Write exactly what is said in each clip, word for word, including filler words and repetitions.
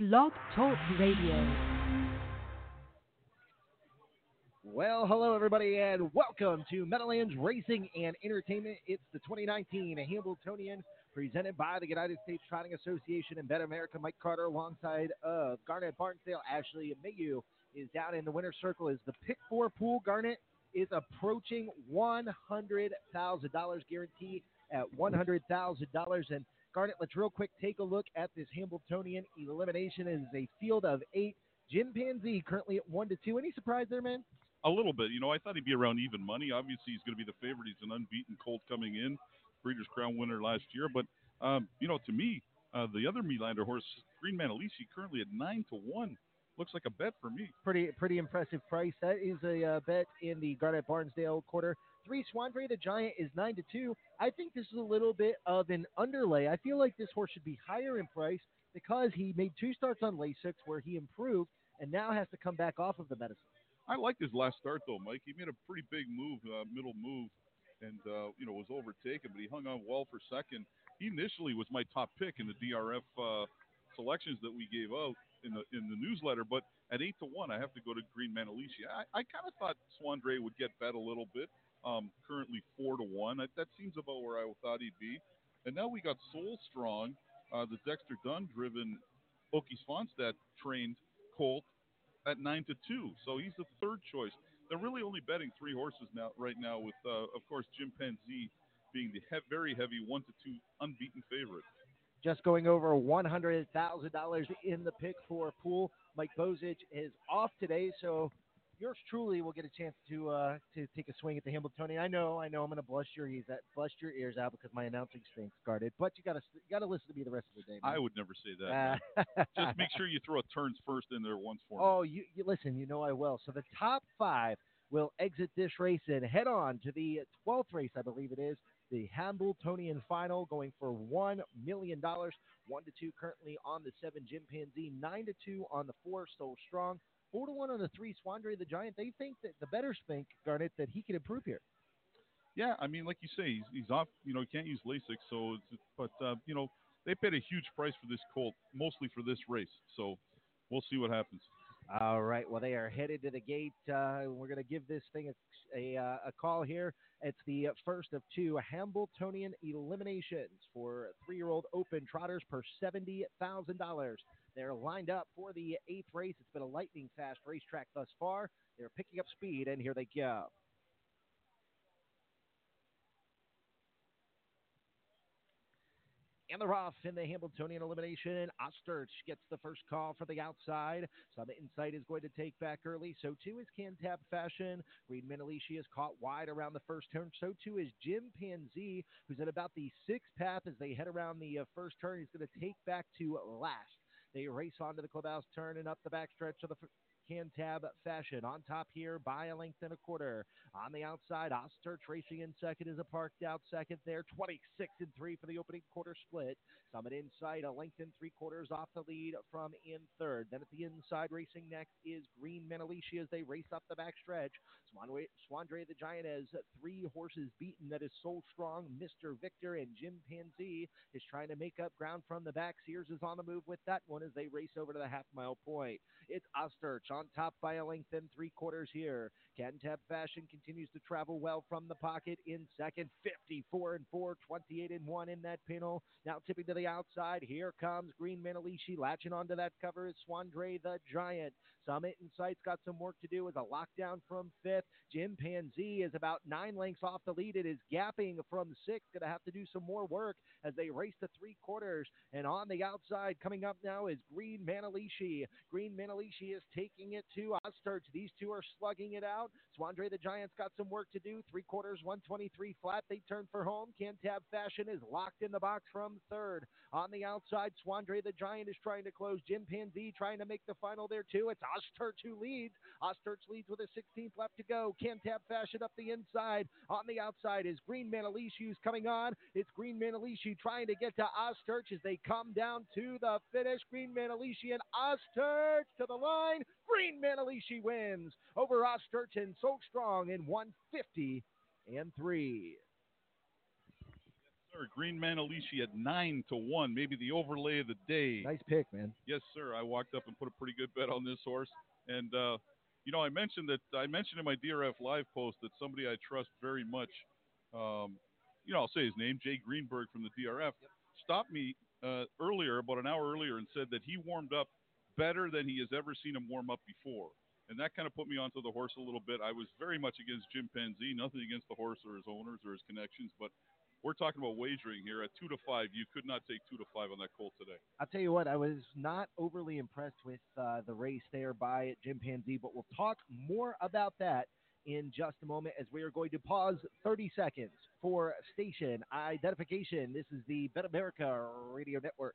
Blog Talk Radio. Well, hello everybody and welcome to Meadowlands Racing and Entertainment. It's the twenty nineteen Hambletonian presented by the United States Trotting Association and Bet America. Mike Carter alongside of Garnett Barnsdale. Ashley Mayhew is down in the winner's circle as the pick four pool. Garnett is approaching one hundred thousand dollars guarantee at one hundred thousand dollars. And Garnett, let's real quick take a look at this Hambletonian elimination. It is a field of eight. Jim Panzee currently at one to two. Any surprise there, man? A little bit. You know, I thought he'd be around even money. Obviously, he's going to be the favorite. He's an unbeaten colt coming in, Breeders' Crown winner last year. But, um, you know, to me, uh, the other Melander horse, Green Manalishi, currently at nine to one. Looks like a bet for me. Pretty pretty impressive price. That is a uh, bet in the Garnett Barnsdale quarter. Three, Swandre the Giant is nine to two. I think this is a little bit of an underlay. I feel like this horse should be higher in price because he made two starts on Lasix where he improved and now has to come back off of the medicine. I liked his last start though, Mike. He made a pretty big move, uh, middle move, and uh, you know was overtaken, but he hung on well for second. He initially was my top pick in the D R F uh, selections that we gave out in the in the newsletter, but at eight to one, I have to go to Green Manalishi. I, I kind of thought Swandre would get bet a little bit. Um, currently four to one. I, that seems about where I thought he'd be. And now we got Soul Strong, uh, the Dexter Dunn driven Oki Svanstedt trained colt at nine to two. So he's the third choice. They're really only betting three horses now, right now. With uh, of course Jim Panzee being the he- very heavy one to two unbeaten favorite. Just going over one hundred thousand dollars in the pick for pool. Mike Bozich is off today, so yours truly will get a chance to uh, to take a swing at the Hambletonian. I know, I know, I'm going to blush your ears out, blush your ears out because my announcing strength's guarded. But you got to you got to listen to me the rest of the day, man. I would never say that. Uh, Just make sure you throw a turns first in there once for me. Oh, you, you listen, you know I will. So the top five will exit this race and head on to the twelfth race, I believe it is. The Hambletonian final going for one million dollars, one to two currently on the seven, Jim Panzee, nine to two on the four, Soul Strong, four to one on the three, Swandre the Giant. They think that the bettors think, Garnett, that he can improve here. Yeah, I mean, like you say, he's, he's off, you know, he can't use Lasix, so, it's, but, uh, you know, they paid a huge price for this colt, mostly for this race, so we'll see what happens. All right, well, they are headed to the gate. Uh, we're going to give this thing a, a, uh, a call here. It's the first of two Hambletonian eliminations for three-year-old open trotters per seventy thousand dollars. They're lined up for the eighth race. It's been a lightning-fast racetrack thus far. They're picking up speed, and here they go. And they're off in the Hambletonian elimination. Osterch gets the first call for the outside. Some Insight is going to take back early. So too is Cantab Fashion. Green Manalishi is caught wide around the first turn. So too is Jim Panzee, who's at about the sixth path as they head around the uh, first turn. He's going to take back to last. They race onto the clubhouse turn and up the backstretch of the f- Cantab Fashion. On top here by a length and a quarter. On the outside, Osterch racing in second is a parked out second there. twenty-six and three for the opening quarter split. Summit Inside, a length and three quarters off the lead from in third. Then at the inside racing next is Green Manalishi as they race up the back stretch. Swandre, Swandre the Giant has three horses beaten. That is Soul Strong, Mister Victor, and Jim Panzee is trying to make up ground from the back. Sears is on the move with that one as they race over to the half mile point. It's Osterch on top by a length and three quarters here. Cantab Fashion continues to travel well from the pocket in second. fifty-four and four, twenty-eight and one in that panel. Now tipping to the outside. Here comes Green Manalishi. Latching onto that cover is Swandre the Giant. Summit Insight's got some work to do with a lockdown from fifth. Jim Panzee is about nine lengths off the lead. It is gapping from sixth. Going to have to do some more work as they race to three quarters. And on the outside coming up now is Green Manalishi. Green Manalishi is taking it to Osterch. These two are slugging it out. Swandre the Giant's got some work to do. Three quarters, one twenty-three flat. They turn for home. Cantab Fashion is locked in the box from third. On the outside, Swandre the Giant is trying to close. Jim Panzee trying to make the final there too. It's Osterch who leads. Osterch leads with a sixteenth left to go. Cantab Fashion up the inside. On the outside is Green Manalishi who's coming on. It's Green Manalishi trying to get to Osterch as they come down to the finish. Green Manalishi and Osterch to the line. Green Manalishi wins over Osterch and Soul Strong in one fifty and three. Yes, sir. sir. Green Manalishi at nine to one. Maybe the overlay of the day. Nice pick, man. Yes, sir. I walked up and put a pretty good bet on this horse. And uh, you know, I mentioned that I mentioned in my D R F live post that somebody I trust very much. Um, you know, I'll say his name, Jay Greenberg from the D R F, yep. stopped me uh, earlier, about an hour earlier, and said that he warmed up better than he has ever seen him warm up before. And that kind of put me onto the horse a little bit. I was very much against Jim Panzee, nothing against the horse or his owners or his connections, but we're talking about wagering here. At two to five, you could not take two to five on that colt today. I'll tell you what, I was not overly impressed with uh, the race there by Jim Panzee, but we'll talk more about that in just a moment as we are going to pause thirty seconds for station identification. This is the Bet America Radio Network.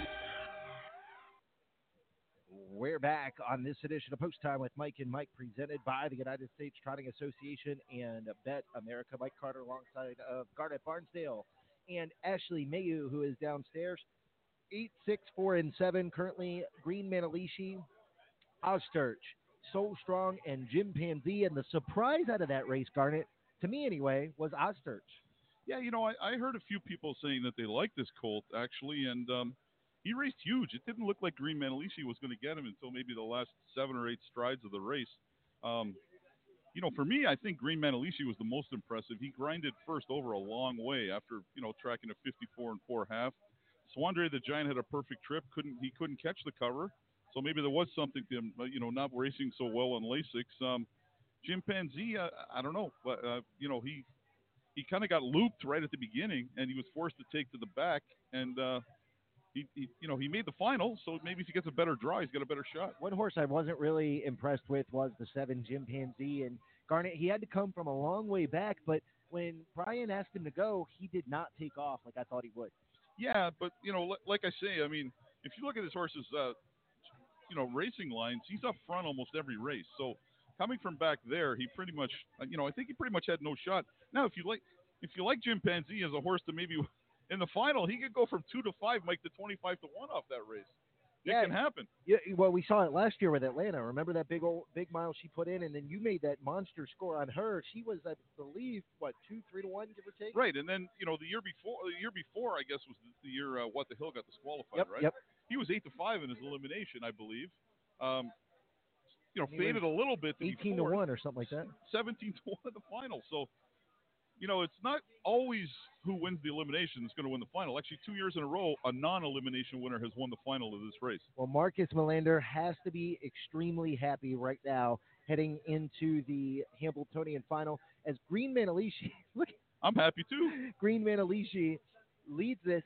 We're back on this edition of Post Time with Mike and Mike, presented by the United States Trotting Association and Bet America. Mike Carter alongside of Garnett Barnsdale and Ashley Mayu, who is downstairs. Eight, six, four, and seven currently. Green Manalishi, Osterch, Soul Strong, and Jim Panzee. And the surprise out of that race, Garnett, to me anyway, was Osterch. Yeah, you know, I, I heard a few people saying that they like this colt, actually, and um, he raced huge. It didn't look like Green Manalishi was going to get him until maybe the last seven or eight strides of the race. Um, you know, for me, I think Green Manalishi was the most impressive. He grinded first over a long way after, you know, tracking a fifty-four and four half. Swandre the Giant had a perfect trip. Couldn't He couldn't catch the cover, so maybe there was something to him, you know, not racing so well on Lasix. Um, Jim Panzee, uh, I don't know, but, uh, you know, he he kind of got looped right at the beginning, and he was forced to take to the back, and uh, – He, he, you know, he made the final, so maybe if he gets a better draw, he's got a better shot. One horse I wasn't really impressed with was the seven, Jim Panzee. And Garnett, he had to come from a long way back, but when Brian asked him to go, he did not take off like I thought he would. Yeah, but, you know, like I say, I mean, if you look at this horse's, uh, you know, racing lines, he's up front almost every race. So coming from back there, he pretty much, you know, I think he pretty much had no shot. Now, if you like, if you like Jim Panzee as a horse to maybe... in the final, he could go from two to five, Mike, to twenty-five to one off that race. It yeah, can happen. Yeah, well, we saw it last year with Atlanta. Remember that big old big mile she put in, and then you made that monster score on her. She was, I believe, what two, three to one, give or take. Right, and then you know the year before, the year before, I guess was the year uh, What the Hill got disqualified, yep, right? Yep. He was eight to five in his elimination, I believe. Um, you know, faded a little bit. To Eighteen before, to one or something like that. Seventeen to one in the final. So. You know, it's not always who wins the elimination that's going to win the final. Actually, two years in a row, a non-elimination winner has won the final of this race. Well, Marcus Melander has to be extremely happy right now heading into the Hambletonian final as Green Manalishi. Look, I'm happy too. Green Manalishi leads this.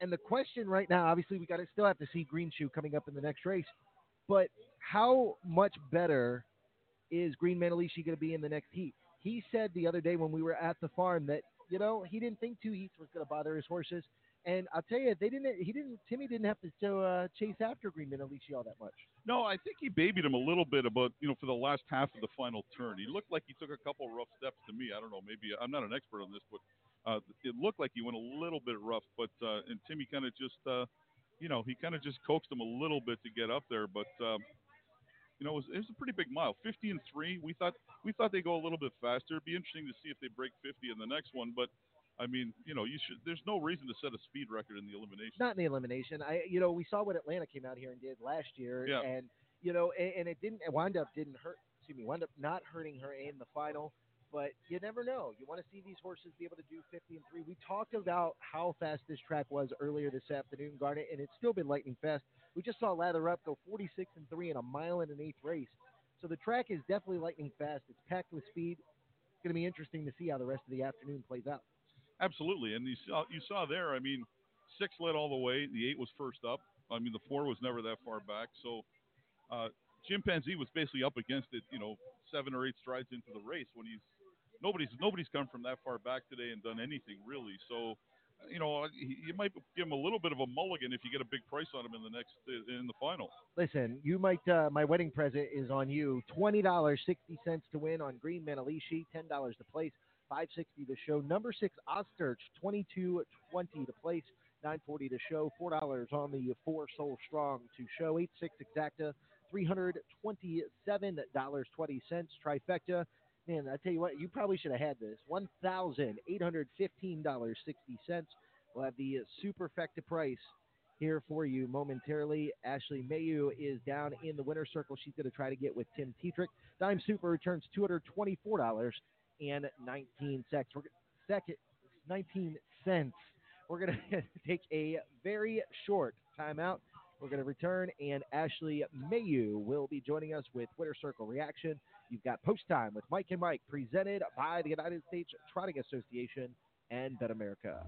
And the question right now, obviously, we got to still have to see Green Shoe coming up in the next race. But how much better is Green Manalishi going to be in the next heat? He said the other day when we were at the farm that, you know, he didn't think two heats was going to bother his horses. And I'll tell you, they didn't. He didn't. Timmy didn't have to uh, chase after Green Manalishi all that much. No, I think he babied him a little bit about, you know, for the last half of the final turn. He looked like he took a couple rough steps to me. I don't know. Maybe I'm not an expert on this, but uh, it looked like he went a little bit rough. But uh, and Timmy kind of just, uh, you know, he kind of just coaxed him a little bit to get up there. But. Um, You know, it was, it was a pretty big mile, fifty and three. We thought we thought they go a little bit faster. It'd be interesting to see if they break fifty in the next one. But I mean, you know, you should. There's no reason to set a speed record in the elimination. Not in the elimination. I, you know, we saw what Atlanta came out here and did last year, yeah. and you know, and, and it didn't it wound up didn't hurt. Excuse me, wound up not hurting her in the final. But you never know. You want to see these horses be able to do fifty and three. We talked about how fast this track was earlier this afternoon, Garnett, and it's still been lightning fast. We just saw Lather Up go forty-six and three in a mile and an eighth race. So the track is definitely lightning fast. It's packed with speed. It's going to be interesting to see how the rest of the afternoon plays out. Absolutely. And you saw, you saw there, I mean, six led all the way. The eight was first up. I mean, the four was never that far back. So uh, Jim Panzee was basically up against it, you know, seven or eight strides into the race when he's – Nobody's nobody's come from that far back today and done anything really. So you know, you might give him a little bit of a mulligan if you get a big price on him in the next in the final. Listen, you might. Uh, my wedding present is on you. Twenty dollars sixty cents to win on Green Manalishi. Ten dollars to place. Five sixty to show. Number six Osterch. Twenty two twenty to place. Nine forty to show. Four dollars on the four Soul Strong to show. Eight six exacta. Three hundred twenty seven dollars twenty cents trifecta. Man, I tell you what, you probably should have had this. one thousand eight hundred fifteen dollars and sixty cents. We'll have the superfecta price here for you momentarily. Ashley Mayu is down in the winner's circle. She's going to try to get with Tim Tetrick. Dime Super returns two hundred twenty-four dollars and nineteen cents. We're going to take a very short timeout. We're going to return, and Ashley Mayu will be joining us with Winter Circle Reaction. You've got Post Time with Mike and Mike, presented by the United States Trotting Association and Bet America.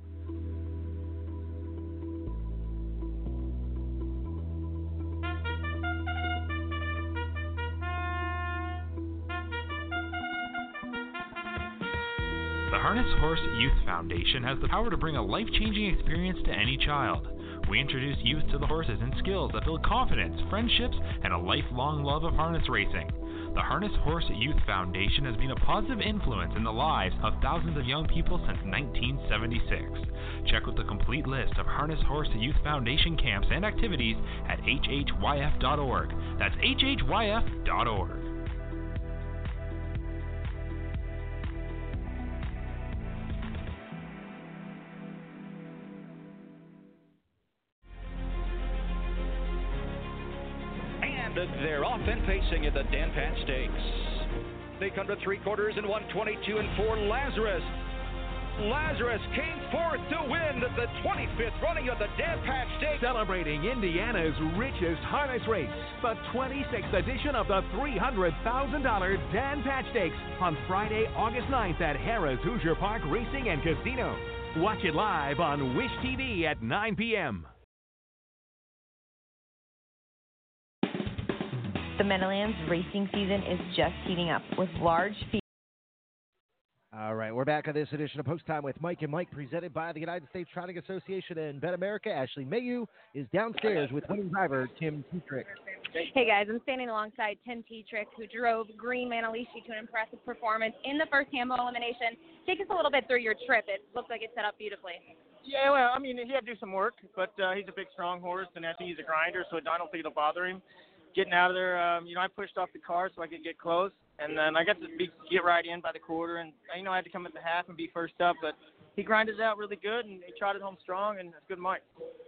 The Harness Horse Youth Foundation has the power to bring a life-changing experience to any child. We introduce youth to the horses and skills that build confidence, friendships, and a lifelong love of harness racing. The Harness Horse Youth Foundation has been a positive influence in the lives of thousands of young people since nineteen seventy-six. Check out the complete list of Harness Horse Youth Foundation camps and activities at H H Y F dot org. That's H H Y F dot org. They're off and pacing at the Dan Patch Stakes. They come to three quarters and one twenty-two and four Lazarus. Lazarus came forth to win the twenty-fifth running of the Dan Patch Stakes. Celebrating Indiana's richest harness race, the twenty-sixth edition of the three hundred thousand dollars Dan Patch Stakes on Friday, August ninth at Harrah's Hoosier Park Racing and Casino. Watch it live on Wish T V at nine p.m. The Meadowlands racing season is just heating up with large fees. All right, we're back on this edition of Post Time with Mike and Mike, presented by the United States Trotting Association and Bet America. Ashley Mayu is downstairs with winning driver Tim Tetrick. Hey, guys, I'm standing alongside Tim Tetrick, who drove Green Manalishi to an impressive performance in the first Hamble elimination. Take us a little bit through your trip. It looks like it's set up beautifully. Yeah, well, I mean, he had to do some work, but uh, he's a big, strong horse, and I think he's a grinder, so I don't think it'll bother him. Getting out of there, um, you know, I pushed off the car so I could get close, and then I got to be, get right in by the quarter, and, you know, I had to come at the half and be first up, but he grinded it out really good, and he trotted home strong, and it's good Mike.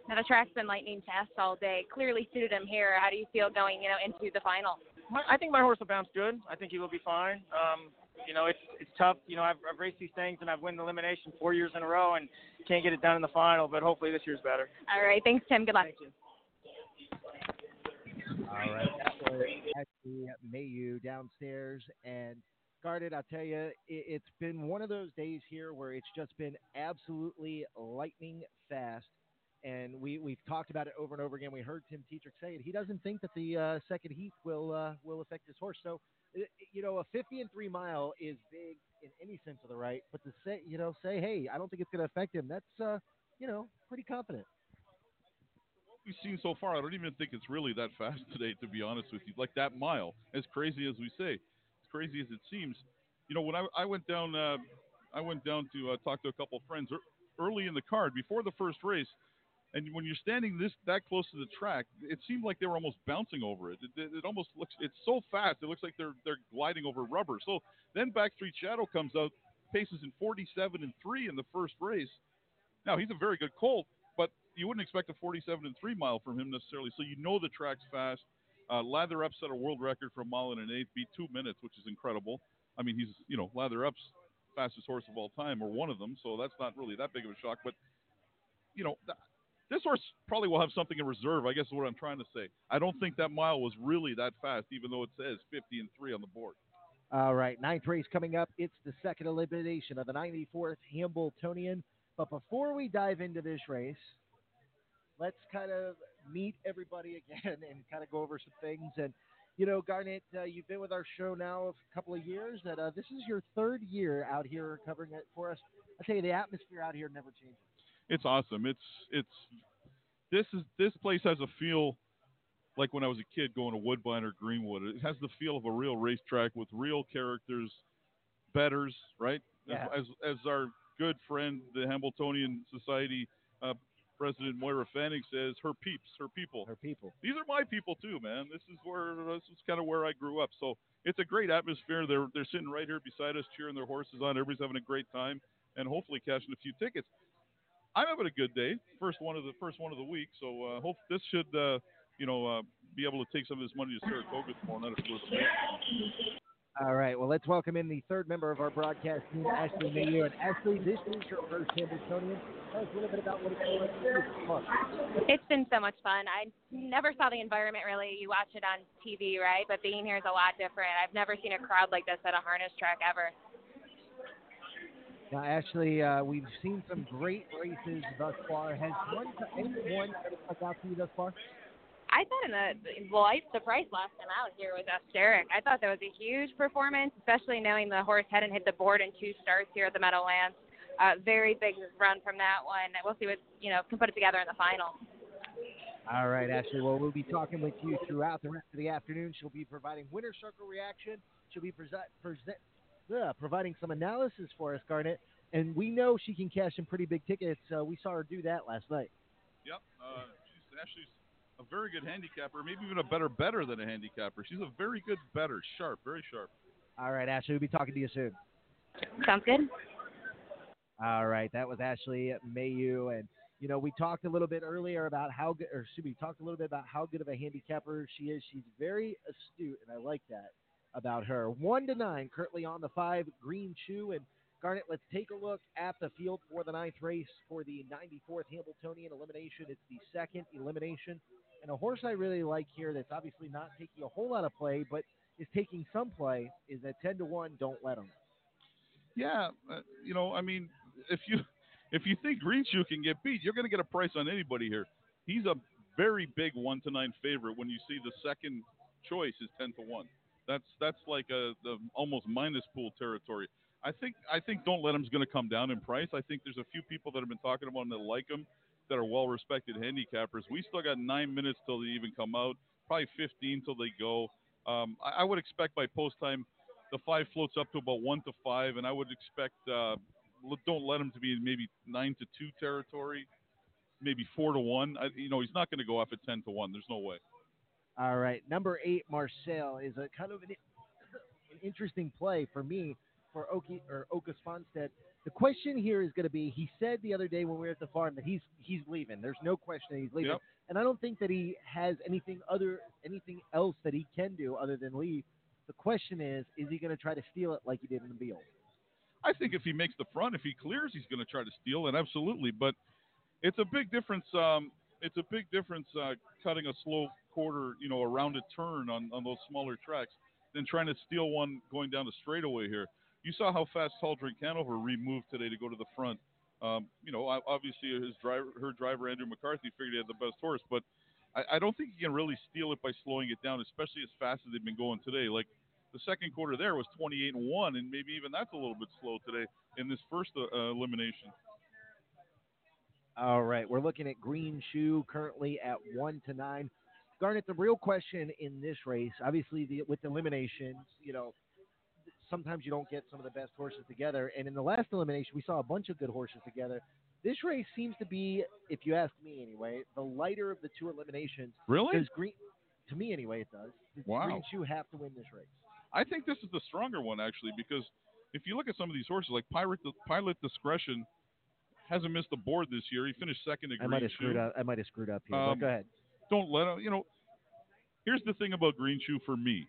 Now, the track's been lightning fast all day. Clearly suited him here. How do you feel going, you know, into the final? My, I think my horse will bounce good. I think he will be fine. Um, you know, it's it's tough. You know, I've, I've raced these things, and I've won the elimination four years in a row and can't get it done in the final, but hopefully this year's better. All right. Thanks, Tim. Good luck. Thank you. All right, that was actually Mayu downstairs. And, Guarded, I'll tell you, it, it's been one of those days here where it's just been absolutely lightning fast. And we, we've talked about it over and over again. We heard Tim Tetrick say it. He doesn't think that the uh, second heat will uh, will affect his horse. So, you know, a fifty and three mile is big in any sense of the right. But to say, you know, say, hey, I don't think it's going to affect him, that's, uh, you know, pretty confident. We've seen so far, I don't even think it's really that fast today, to be honest with you. Like that mile, as crazy as we say, as crazy as it seems. You know, when I, I went down, uh, I went down to uh, talk to a couple of friends early in the card before the first race, and when you're standing this that close to the track, it seemed like they were almost bouncing over it. It, it, it almost looks, it's so fast, it looks like they're they're gliding over rubber. So then Backstreet Shadow comes out, paces in forty-seven and three in the first race. Now he's a very good colt, but you wouldn't expect a forty-seven and three mile from him necessarily. So you know the track's fast. Uh, Lather Up set a world record for a mile and an eighth, beat two minutes, which is incredible. I mean, he's, you know, Lather Up's fastest horse of all time, or one of them. So that's not really that big of a shock. But, you know, th- this horse probably will have something in reserve, I guess is what I'm trying to say. I don't think that mile was really that fast, even though it says fifty and three on the board. All right, ninth race coming up. It's the second elimination of the ninety-fourth Hambletonian. But before we dive into this race, let's kind of meet everybody again and kind of go over some things. And, you know, Garnett, uh, you've been with our show now a couple of years. That uh, this is your third year out here covering it for us. I tell you, the atmosphere out here never changes. it's awesome. It's it's this is this place has a feel like when I was a kid going to Woodbine or Greenwood. It has the feel of a real racetrack with real characters, bettors, right? Yeah. As, as as our good friend, the Hambletonian Society uh, President Moira Fanning says, her peeps, her people. Her people. These are my people too, man. This is where this is kind of where I grew up. So it's a great atmosphere. They're they're sitting right here beside us, cheering their horses on. Everybody's having a great time, and hopefully cashing a few tickets. I'm having a good day. First one of the first one of the week. So uh, hope this should uh, you know uh, be able to take some of this money to Saratoga tomorrow night. All right. Well, let's welcome in the third member of our broadcast team, Ashley Mayo. And Ashley, this is your first Hambletonian. Tell us a little bit about what it's like. It's been so much fun. I never saw the environment, really. You watch it on T V, right? But being here is a lot different. I've never seen a crowd like this at a harness track ever. Now, Ashley, uh, we've seen some great races thus far. Has one, anyone stuck out to you thus far? I thought in the light surprise last time out here was Osterch. I thought that was a huge performance, especially knowing the horse hadn't hit the board in two starts here at the Meadowlands. Uh, very big run from that one. We'll see what, you know, can put it together in the final. All right, Ashley. Well, we'll be talking with you throughout the rest of the afternoon. She'll be providing winner circle reaction. She'll be pre- pre- uh, providing some analysis for us, Garnet. And we know she can cash in pretty big tickets. Uh, we saw her do that last night. Yep. Uh, she's Ashley's a very good handicapper, maybe even a better better than a handicapper. She's a very good better, sharp, very sharp. All right, Ashley, we'll be talking to you soon. Sounds good. All right, that was Ashley Mayu, and you know we talked a little bit earlier about how good, or should we talked a little bit about how good of a handicapper she is. She's very astute, and I like that about her. One to nine, currently on the five, Green Shoe. And Garnet, let's take a look at the field for the ninth race for the ninety-fourth Hambletonian elimination. It's the second elimination. And a horse I really like here that's obviously not taking a whole lot of play, but is taking some play, is that ten to one, Don't Let Him. Yeah, uh, you know, I mean, if you if you think Green Shoe can get beat, you're going to get a price on anybody here. He's a very big one to nine favorite when you see the second choice is ten to one. That's that's like a the almost minus pool territory. I think I think Don't Let Him's going to come down in price. I think there's a few people that have been talking about him that like him, that are well-respected handicappers. We still got nine minutes till they even come out, probably fifteen till they go. Um, I, I would expect by post time the five floats up to about one to five, and I would expect uh, Don't Let Him to be in maybe nine to two territory, maybe four to one. I, you know, he's not going to go off at ten to one. There's no way. All right, number eight, Marseille, is a kind of an, an interesting play for me. For Oki or Oki Svanstedt, the question here is going to be, he said the other day when we were at the farm that he's he's leaving. There's no question that he's leaving. Yep. And I don't think that he has anything other anything else that he can do other than leave. The question is, is he going to try to steal it like he did in the Beale? I think if he makes the front, if he clears, he's going to try to steal it, absolutely. But it's a big difference. Um, it's a big difference uh, cutting a slow quarter, you know, around a turn on, on those smaller tracks than trying to steal one going down the straightaway here. You saw how fast Hambletonian Hanover removed today to go to the front. Um, you know, obviously his driver, her driver, Andrew McCarthy, figured he had the best horse, but I, I don't think he can really steal it by slowing it down, especially as fast as they've been going today. Like the second quarter there was twenty-eight and one, and maybe even that's a little bit slow today in this first uh, elimination. All right, we're looking at Green Shoe currently at one to nine. Garnet, the real question in this race, obviously the, with eliminations, you know, sometimes you don't get some of the best horses together. And in the last elimination, we saw a bunch of good horses together. This race seems to be, if you ask me anyway, the lighter of the two eliminations. Really? Does Green, to me anyway, it does. Does wow. Green Shoe have to win this race? I think this is the stronger one, actually, because if you look at some of these horses, like Pirate, Pilot Discretion hasn't missed the board this year. He finished second to Green I might have Shoe. Screwed up. I might have screwed up here, um, but go ahead. Don't Let Him. You know, here's the thing about Green Shoe for me.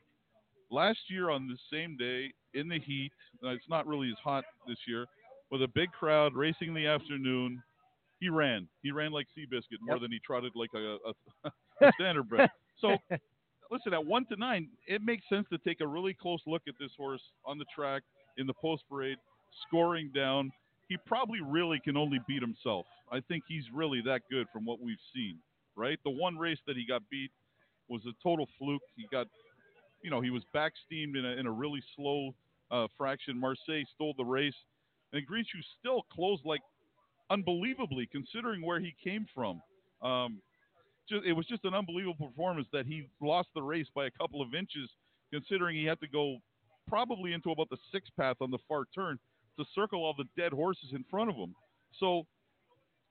Last year on the same day in the heat, it's not really as hot this year, with a big crowd racing in the afternoon, he ran. He ran like Seabiscuit more yep. than he trotted like a, a, a standardbred. So, listen, at one to nine, it makes sense to take a really close look at this horse on the track in the post parade, scoring down. He probably really can only beat himself. I think he's really that good from what we've seen, right? The one race that he got beat was a total fluke. He got... You know, he was back steamed in a, in a really slow uh, fraction. Marseille stole the race. And Green Shoe still closed like unbelievably, considering where he came from. Um, just, it was just an unbelievable performance that he lost the race by a couple of inches, considering he had to go probably into about the sixth path on the far turn to circle all the dead horses in front of him. So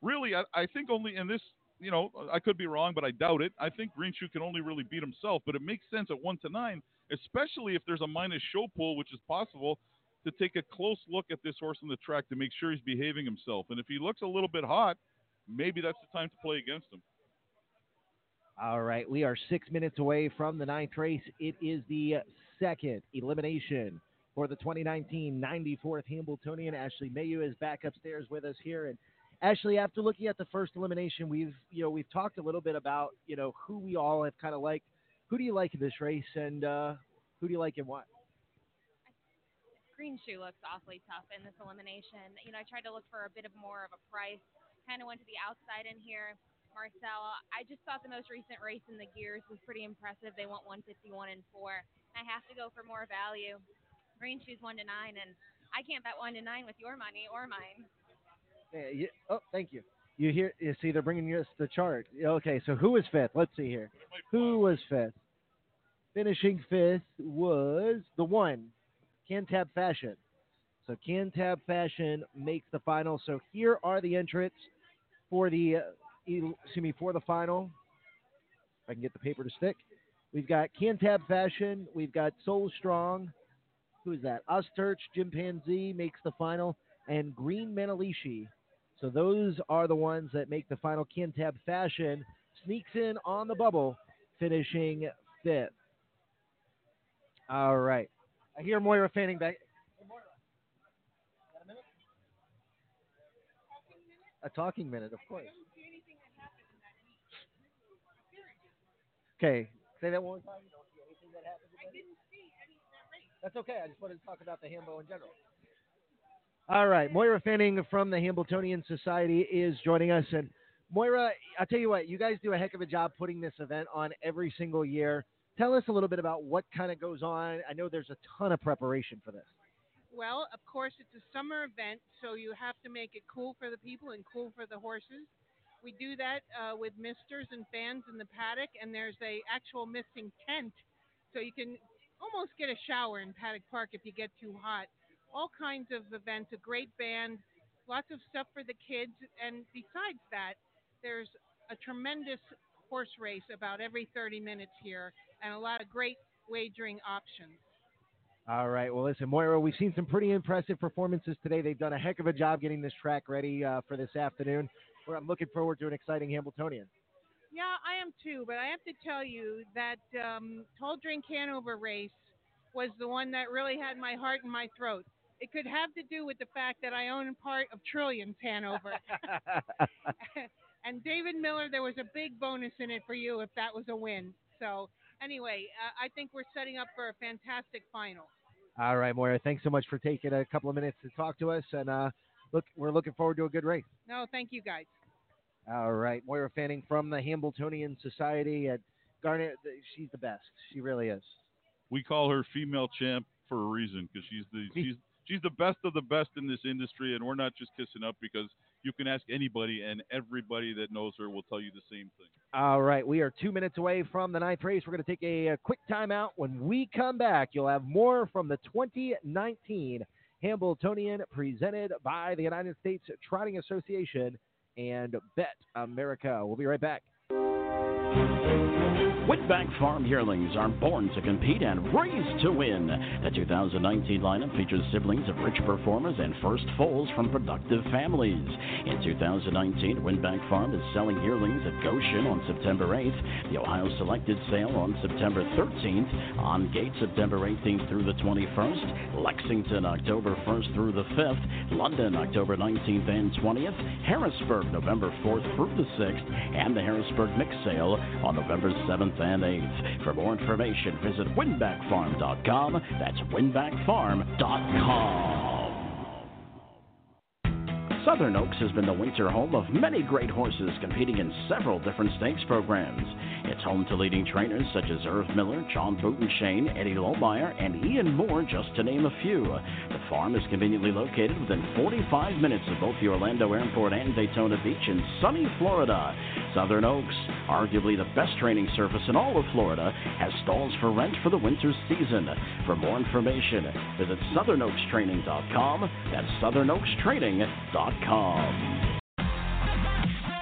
really, I, I think only in this, you know, I could be wrong, but I doubt it. I think Green Shoe can only really beat himself, but it makes sense at one to nine, especially if there's a minus show pull, which is possible, to take a close look at this horse on the track to make sure he's behaving himself. And if he looks a little bit hot, maybe that's the time to play against him. All right, we are six minutes away from the ninth race. It is the second elimination for the twenty nineteen ninety-fourth Hambletonian. Ashley Mayu is back upstairs with us here. And Ashley, after looking at the first elimination, we've, you know, we've talked a little bit about, you know, who we all have kind of liked. Who do you like in this race, and uh, who do you like and why? Green Shoe looks awfully tough in this elimination. You know, I tried to look for a bit of more of a price. Kind of went to the outside in here. Marcelle, I just thought the most recent race in the gears was pretty impressive. They went one fifty-one and four. I have to go for more value. Green Shoe's one to nine, and I can't bet one to nine with your money or mine. Yeah, you, oh, thank you. You hear? You see, they're bringing us the chart. Okay, so who was fifth? Let's see here. Who was fifth? Finishing fifth was the one. Cantab Fashion. So Cantab Fashion makes the final. So here are the entrants for the, uh, excuse me, for the final. If I can get the paper to stick. We've got Cantab Fashion. We've got Soul Strong. Who is that? Osterch, Jim Panzee makes the final, and Green Manalishi. So those are the ones that make the final. Cantab Fashion sneaks in on the bubble, finishing fifth. All right. I hear Moira fanning back. Hey, Moira. Got a minute? A talking minute, of course. Okay. Say that one more time. You don't see anything that happened in that? I didn't see any of that race. That's okay. I just wanted to talk about the Hambo in general. All right. Moira Fanning from the Hambletonian Society is joining us. And Moira, I'll tell you what, you guys do a heck of a job putting this event on every single year. Tell us a little bit about what kind of goes on. I know there's a ton of preparation for this. Well, of course, it's a summer event, so you have to make it cool for the people and cool for the horses. We do that uh, with misters and fans in the paddock, and there's a actual misting tent, so you can almost get a shower in Paddock Park if you get too hot. All kinds of events, a great band, lots of stuff for the kids, and besides that, there's a tremendous horse race about every thirty minutes here, and a lot of great wagering options. All right. Well, listen, Moira, we've seen some pretty impressive performances today. They've done a heck of a job getting this track ready uh, for this afternoon, where I'm looking forward to an exciting Hambletonian. Yeah, I am too, but I have to tell you that um, Tall Drink Hanover race was the one that really had my heart in my throat. It could have to do with the fact that I own part of Trillions Hanover. And David Miller, there was a big bonus in it for you if that was a win. So anyway, uh, I think we're setting up for a fantastic final. All right, Moira, thanks so much for taking a couple of minutes to talk to us. And uh, look, we're looking forward to a good race. No, thank you, guys. All right, Moira Fanning from the Hambletonian Society at Garnet. She's the best. She really is. We call her female champ for a reason, because she's the she's she's the best of the best in this industry, and we're not just kissing up because you can ask anybody, and everybody that knows her will tell you the same thing. All right. We are two minutes away from the ninth race. We're going to take a, a quick timeout. When we come back, you'll have more from the twenty nineteen Hambletonian presented by the United States Trotting Association and Bet America. We'll be right back. Whitback Farm yearlings are born to compete and raised to win. The two thousand nineteen lineup features siblings of rich performers and first foals from productive families. In two thousand nineteen, Whitback Farm is selling yearlings at Goshen on September eighth, the Ohio Selected Sale on September thirteenth, On Gate September eighteenth through the twenty-first, Lexington October first through the fifth, London October nineteenth and twentieth, Harrisburg November fourth through the sixth, and the Harrisburg Mix Sale on November seventh and eighth. For more information, visit Winback Farm dot com. That's Winback Farm dot com. Southern Oaks has been the winter home of many great horses competing in several different stakes programs. It's home to leading trainers such as Irv Miller, John Bodenshane, Eddie Lohmeyer, and Ian Moore, just to name a few. The farm is conveniently located within forty-five minutes of both the Orlando Airport and Daytona Beach in sunny Florida. Southern Oaks, arguably the best training surface in all of Florida, has stalls for rent for the winter season. For more information, visit southern oaks training dot com. That's southern oaks training dot com.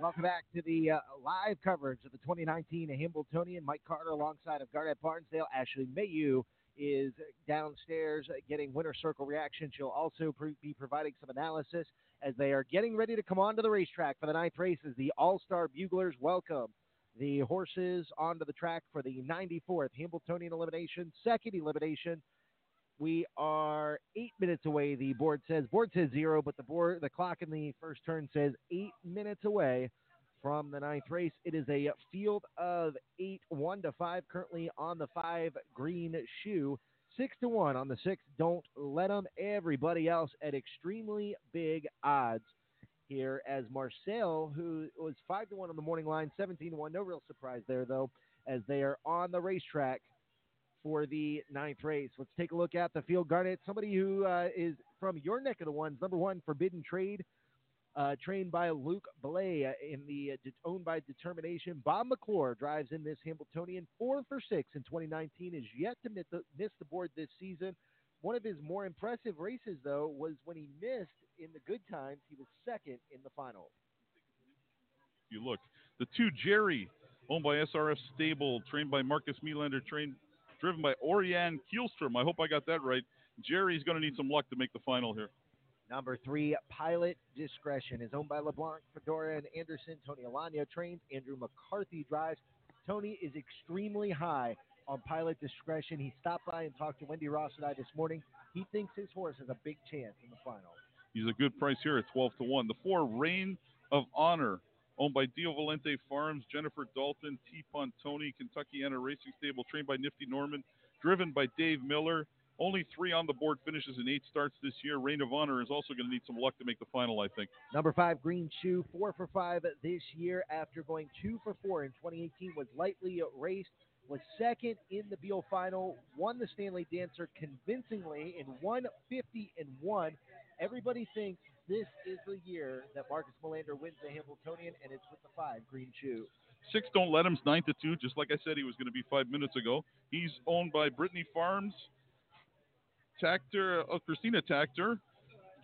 Welcome back to the uh, live coverage of the twenty nineteen Hambletonian. Mike Carter alongside of Garnett Barnsdale. Ashley Mayu is downstairs getting winner circle reaction. She'll also pre- be providing some analysis as they are getting ready to come onto the racetrack for the ninth race as the All-Star Buglers welcome the horses onto the track for the ninety-fourth Hambletonian elimination, second elimination. We are eight minutes away, the board says. Board says zero, but the board, the clock in the first turn says eight minutes away from the ninth race. It is a field of eight, one to five currently on the five Green Shoe. Six to one on the six, Don't Let Him. Everybody else at extremely big odds here as Marseille, who was five to one on the morning line, seventeen to one. No real surprise there, though, as they are on the racetrack for the ninth race. Let's take a look at the field. Garnett, somebody who uh, is from your neck of the ones, number one, Forbidden Trade, uh, trained by Luke Belay, uh, in the uh, de- owned by Determination. Bob McClure drives in this Hambletonian, four for six in twenty nineteen, is yet to miss the, miss the board this season. One of his more impressive races, though, was when he missed in the good times. He was second in the final. You look, the two, Jerry, owned by S R F Stable, trained by Marcus Melander, trained driven by Oriane Kielstrom. I hope I got that right. Jerry's going to need some luck to make the final here. Number three, Pilot Discretion, is owned by LeBlanc, Fedora, and Anderson. Tony Alagna trains. Andrew McCarthy drives. Tony is extremely high on Pilot Discretion. He stopped by and talked to Wendy Ross and I this morning. He thinks his horse has a big chance in the final. He's a good price here at twelve to one. The four, Reign of Honor, owned by Dio Valente Farms, Jennifer Dalton, T. Pontoni, Kentucky Anna Racing Stable, trained by Nifty Norman, driven by Dave Miller. Only three on the board finishes in eight starts this year. Reign of Honor is also going to need some luck to make the final, I think. Number five, Green Shoe, four for five this year after going two for four in twenty eighteen, was lightly raced, was second in the Beale final, won the Stanley Dancer convincingly in one fifty and one. Everybody thinks this is the year that Marcus Melander wins the Hambletonian, and it's with the five, Green Shoe. Six, Don't Let Him's nine to two, just like I said he was going to be five minutes ago. He's owned by Brittany Farms, Tactor, uh, Christina Tactor,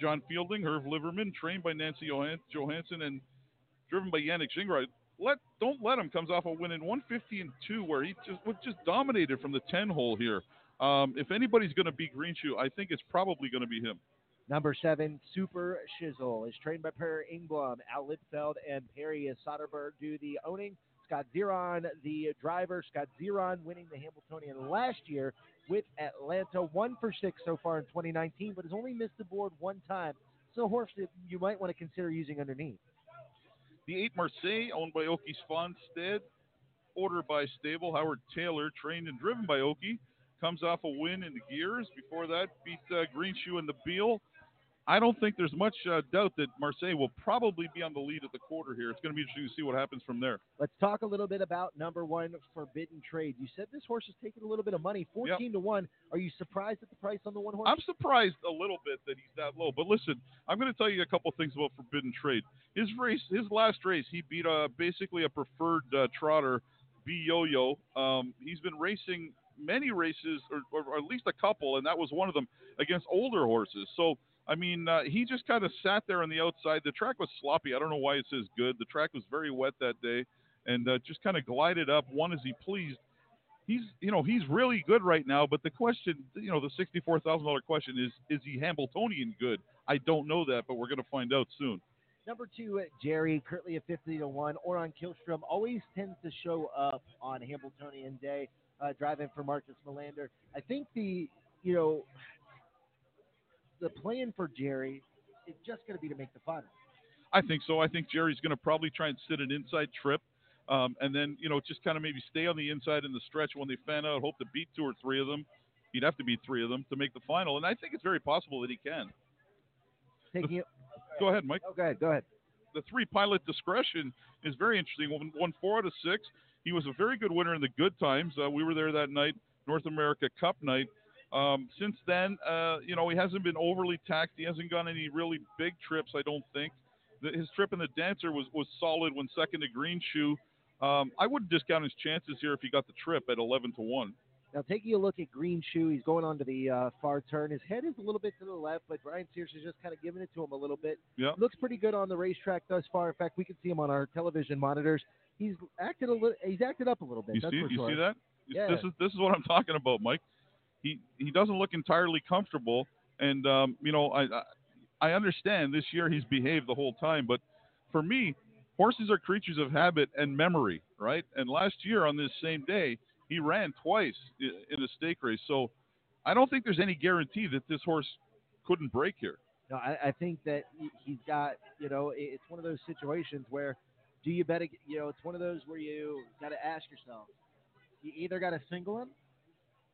John Fielding, Herve Liverman, trained by Nancy Johansson, and driven by Yannick Gingras. Let Don't Let Him comes off a win in one fifty and two, where he just just dominated from the ten hole here. Um, if anybody's going to be Green Shoe, I think it's probably going to be him. Number seven, Super Shizzle, is trained by Per Ingblom, Al Lidfeld, and Perry Soderberg do the owning. Scott Ziron, the driver. Scott Ziron winning the Hambletonian last year with Atlanta, one for six so far in twenty nineteen, but has only missed the board one time. So a horse that you might want to consider using underneath. The eight, Marseille, owned by Oki Svanstedt, ordered by Stable. Howard Taylor, trained and driven by Oki, comes off a win in the Gears. Before that, beat uh, Green Shoe in the Beale. I don't think there's much uh, doubt that Marseille will probably be on the lead at the quarter here. It's going to be interesting to see what happens from there. Let's talk a little bit about number one, Forbidden Trade. You said this horse is taking a little bit of money, fourteen yep. to one. Are you surprised at the price on the one horse? I'm surprised a little bit that he's that low. But listen, I'm going to tell you a couple things about Forbidden Trade. His race, his last race, he beat uh, basically a preferred uh, trotter, B Yo-Yo. Um, he's been racing many races, or, or at least a couple, and that was one of them against older horses. So, I mean, uh, he just kind of sat there on the outside. The track was sloppy. I don't know why it says good. The track was very wet that day, and uh, just kind of glided up, won as he pleased. He's, you know, he's really good right now, but the question, you know, the sixty-four thousand dollars question is, is he Hambletonian good? I don't know that, but we're going to find out soon. Number two, Jerry, currently a fifty to one. Oran Kielstrom always tends to show up on Hambletonian day. uh, drive in for Marcus Melander. I think the, you know, the plan for Jerry is just going to be to make the final. I think so. I think Jerry's going to probably try and sit an inside trip. Um, and then, you know, just kind of maybe stay on the inside in the stretch when they fan out, hope to beat two or three of them. He'd have to beat three of them to make the final. And I think it's very possible that he can. Thank you. Go ahead, Mike. Okay, go ahead. The three Pilot Discretion is very interesting. Won, won four out of six. He was a very good winner in the good times. Uh, we were there that night, North America Cup night. Um, since then, uh, you know, he hasn't been overly taxed. He hasn't gone any really big trips, I don't think. The, his trip in the Dancer was, was solid when second to Green Shoe. Um, I wouldn't discount his chances here if he got the trip at eleven to one. Now, taking a look at Green Shoe, he's going on to the uh, far turn. His head is a little bit to the left, but Brian Sears is just kind of giving it to him a little bit. Yeah. Looks pretty good on the racetrack thus far. In fact, we can see him on our television monitors. He's acted a little. He's acted up a little bit. You, that's see, for you sure. see that? Yeah. This is this is what I'm talking about, Mike. He he doesn't look entirely comfortable, and um, you know I, I I understand this year he's behaved the whole time, but for me, horses are creatures of habit and memory, right? And last year on this same day, he ran twice in a stake race. So I don't think there's any guarantee that this horse couldn't break here. No, I, I think that he's got, you know, it's one of those situations where do you bet, you know, it's one of those where you got to ask yourself, you either got to single him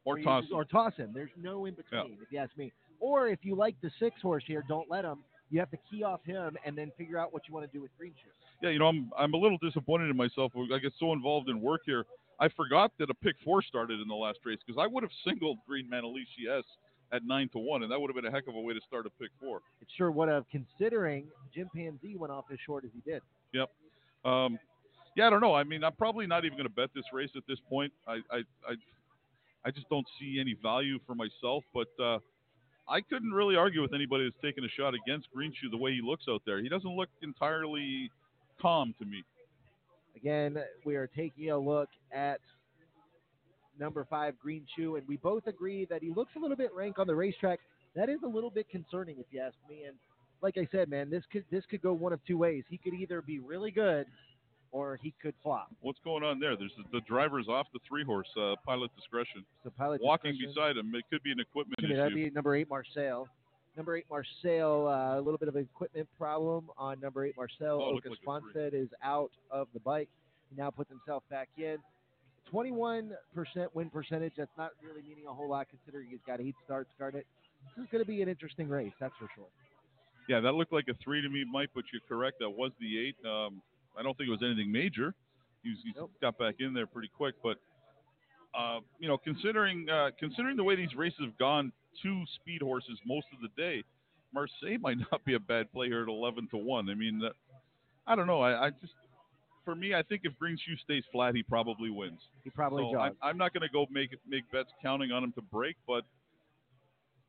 or, or toss you, him. Or toss him. There's no in between, yeah. if you ask me. Or if you like the six horse here, don't let him. You have to key off him and then figure out what you want to do with Green Shoe. Yeah, you know, I'm I'm a little disappointed in myself. I get so involved in work here. I forgot that a pick four started in the last race because I would have singled Green Manalishi S at nine to one, and that would have been a heck of a way to start a pick four. It sure would have, considering Jim Panzee went off as short as he did. Yep. Um, yeah, I don't know. I mean, I'm probably not even going to bet this race at this point. I I, I I just don't see any value for myself, but uh, I couldn't really argue with anybody that's taken a shot against Green Shoe the way he looks out there. He doesn't look entirely calm to me. Again, we are taking a look at number five, Green Shoe, and we both agree that he looks a little bit rank on the racetrack. That is a little bit concerning, if you ask me. And like I said, man, this could this could go one of two ways. He could either be really good or he could flop. What's going on there? There's the driver's off the three-horse, uh, Pilot Discretion. The Pilot Walking discretion. beside him, it could be an equipment issue. That'd be number eight, Marseille. Number eight, Marseille, uh, a little bit of an equipment problem on number eight, Marseille. Oh, Oki Svanstedt is out of the bike. He now puts himself back in. twenty-one percent win percentage. That's not really meaning a whole lot considering he's got a heat start, start it. This is going to be an interesting race, that's for sure. Yeah, that looked like a three to me, Mike, but you're correct. That was the eight. Um, I don't think it was anything major. He, was, he nope. got back in there pretty quick. But, uh, you know, considering uh, considering the way these races have gone, two speed horses most of the day, Marseille might not be a bad play here at eleven to one. I mean, I don't know. I, I just, for me, I think if Green Shoe stays flat, he probably wins. He probably so does. I, I'm not going to go make make bets counting on him to break, but,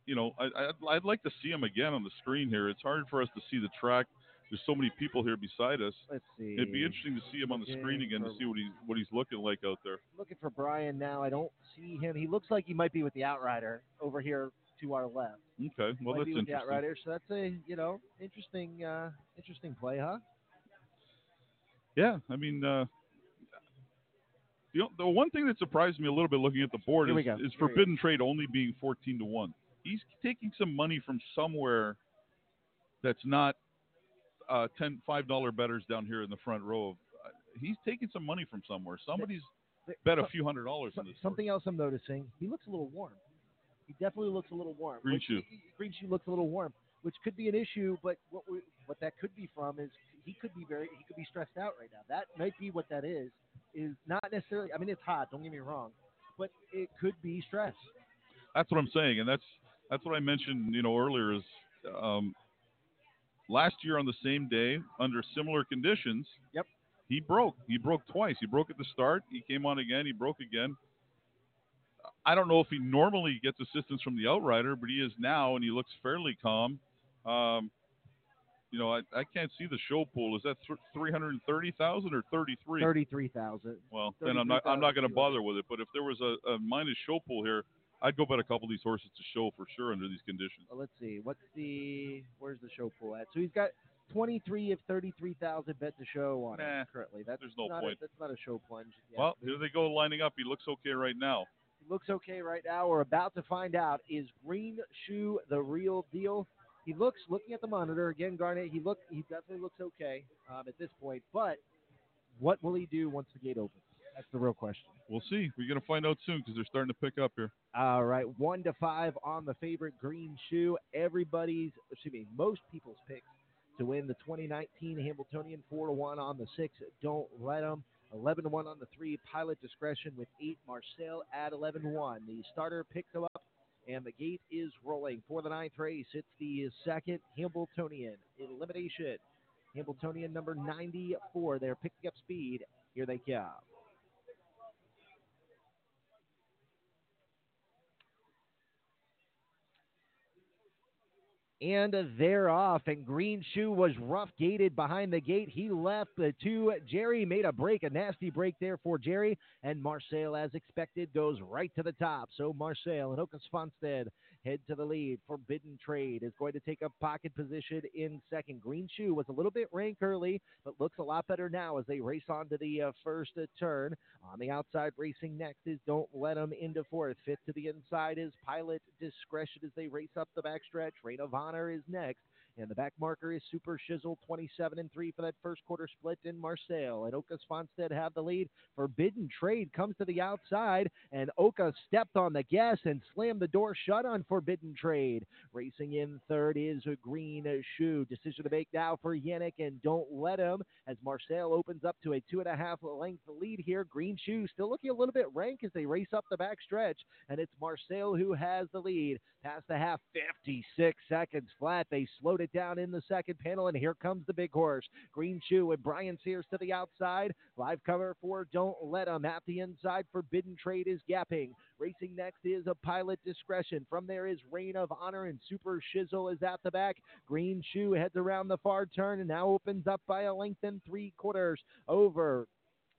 you know, I, I'd, I'd like to see him again on the screen here. It's hard for us to see the track. There's so many people here beside us. Let's see. It'd be interesting to see him on the screen again to see what he's, what he's looking like out there. Looking for Brian now. I don't see him. He looks like he might be with the Outrider over here to our left. Okay. Well, that's interesting. The Outrider. So that's a, you know, interesting uh, interesting play, huh? Yeah. I mean, uh, the, the one thing that surprised me a little bit looking at the board is, is Forbidden Trade only being fourteen to one. He's taking some money from somewhere that's not Uh, ten five dollar bettors down here in the front row. Of, uh, he's taking some money from somewhere. Somebody's bet a few hundred dollars on this. Something course. else I'm noticing. He looks a little warm. He definitely looks a little warm. Green Shoe. Green Shoe looks a little warm, which could be an issue. But what we, what that could be from is he could be very he could be stressed out right now. That might be what that is. Is not necessarily. I mean, it's hot. Don't get me wrong, but it could be stress. That's what I'm saying, and that's that's what I mentioned. You know, earlier is. Um, Last year on the same day, under similar conditions, yep, he broke. He broke twice. He broke at the start. He came on again. He broke again. I don't know if he normally gets assistance from the Outrider, but he is now, and he looks fairly calm. Um, you know, I, I can't see the show pool. Is that th- three hundred thirty thousand or thirty-three? Thirty-three thousand. Well, then I'm not. I'm not going to bother with it. But if there was a, a minus show pool here, I'd go bet a couple of these horses to show for sure under these conditions. Well, let's see. What's the – where's the show pool at? So he's got twenty-three of thirty-three thousand bet to show on nah, it currently. That's there's no not point. A, that's not a show plunge. Yeah. Well, here they go lining up. He looks okay right now. He looks okay right now. We're about to find out, is Green Shoe the real deal? He looks, looking at the monitor, again, Garnet, he look, he definitely looks okay um, at this point. But what will he do once the gate opens? That's the real question. We'll see. We're going to find out soon because they're starting to pick up here. All right. One to five on the favorite Green Shoe. Everybody's, excuse me, most people's picks to win the twenty nineteen Hambletonian, four to one on the six. Don't Let Them. eleven to one on the three. Pilot Discretion with eight. Marseille at eleven to one. The starter picks them up, and the gate is rolling. For the ninth race, it's the second Hambletonian elimination. Hambletonian number ninety-four. They're picking up speed. Here they come. And they're off, and Green Shoe was rough-gated behind the gate. He left the two. Jerry made a break, a nasty break there for Jerry, and Marseille, as expected, goes right to the top. So Marseille and Oki Svanstedt head to the lead. Forbidden Trade is going to take a pocket position in second. Green Shoe was a little bit rank early, but looks a lot better now as they race on to the uh, first uh, turn. On the outside, racing next is Don't Let Him into fourth. Fifth to the inside is Pilot Discretion as they race up the backstretch. Reign of Honor is next, and the back marker is Super Shizzle, twenty-seven and three for that first quarter split in Marseille. And Oki Svanstedt have the lead. Forbidden Trade comes to the outside, and Oka stepped on the gas and slammed the door shut on Forbidden Trade. Racing in third is a Green Shoe. Decision to make now for Yannick, and Don't Let Him as Marseille opens up to a two and a half length lead here. Green Shoe still looking a little bit rank as they race up the back stretch, and it's Marseille who has the lead. Past the half, fifty-six seconds flat. They slowed it down in the second panel, and here comes the big horse Green Shoe and Brian Sears to the outside. Live cover for Don't Let Him at the inside. Forbidden Trade is gapping. Racing next is a Pilot Discretion. From there is Reign of Honor, and Super Shizzle is at the back. Green Shoe heads around the far turn and now opens up by a length and three quarters over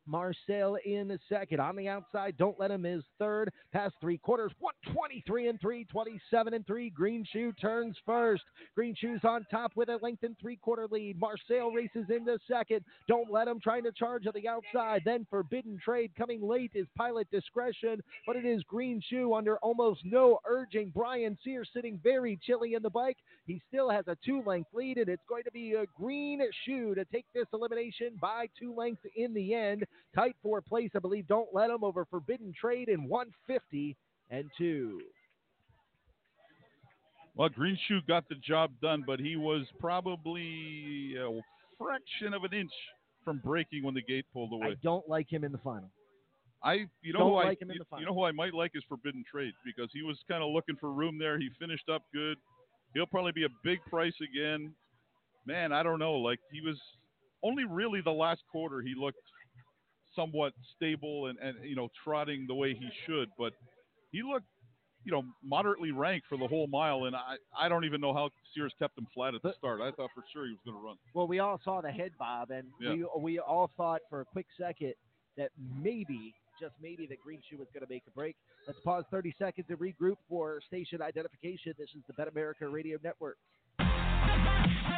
Marseille in second. On the outside, Don't Let Him is third. Past three quarters, one twenty-three and three, twenty-seven and three. Green Shoe turns first. Green Shoe's on top with a length and three quarter lead. Marseille races into second. Don't Let Him trying to charge on the outside. Then Forbidden Trade coming late is Pilot Discretion, but it is Green Shoe under almost no urging. Brian Sears sitting very chilly in the bike. He still has a two length lead, and it's going to be a Green Shoe to take this elimination by two lengths in the end. Tight for place, I believe, Don't Let Him over Forbidden Trade in one fifty and two. Well, Green Shoe got the job done, but he was probably a fraction of an inch from breaking when the gate pulled away. I don't like him in the final. I, you know, don't who like I, him in the final. You know who I might like is Forbidden Trade, because he was kind of looking for room there. He finished up good. He'll probably be a big price again. Man, I don't know. Like, he was only really the last quarter he looked somewhat stable and, and, you know, trotting the way he should, but he looked, you know, moderately ranked for the whole mile, and I, I don't even know how Sears kept him flat at the start. I thought for sure he was going to run. Well, we all saw the head bob, and yeah. we, we all thought for a quick second that maybe, just maybe, that Green Shoe was going to make a break. Let's pause thirty seconds and regroup for station identification. This is the Bet America Radio Network.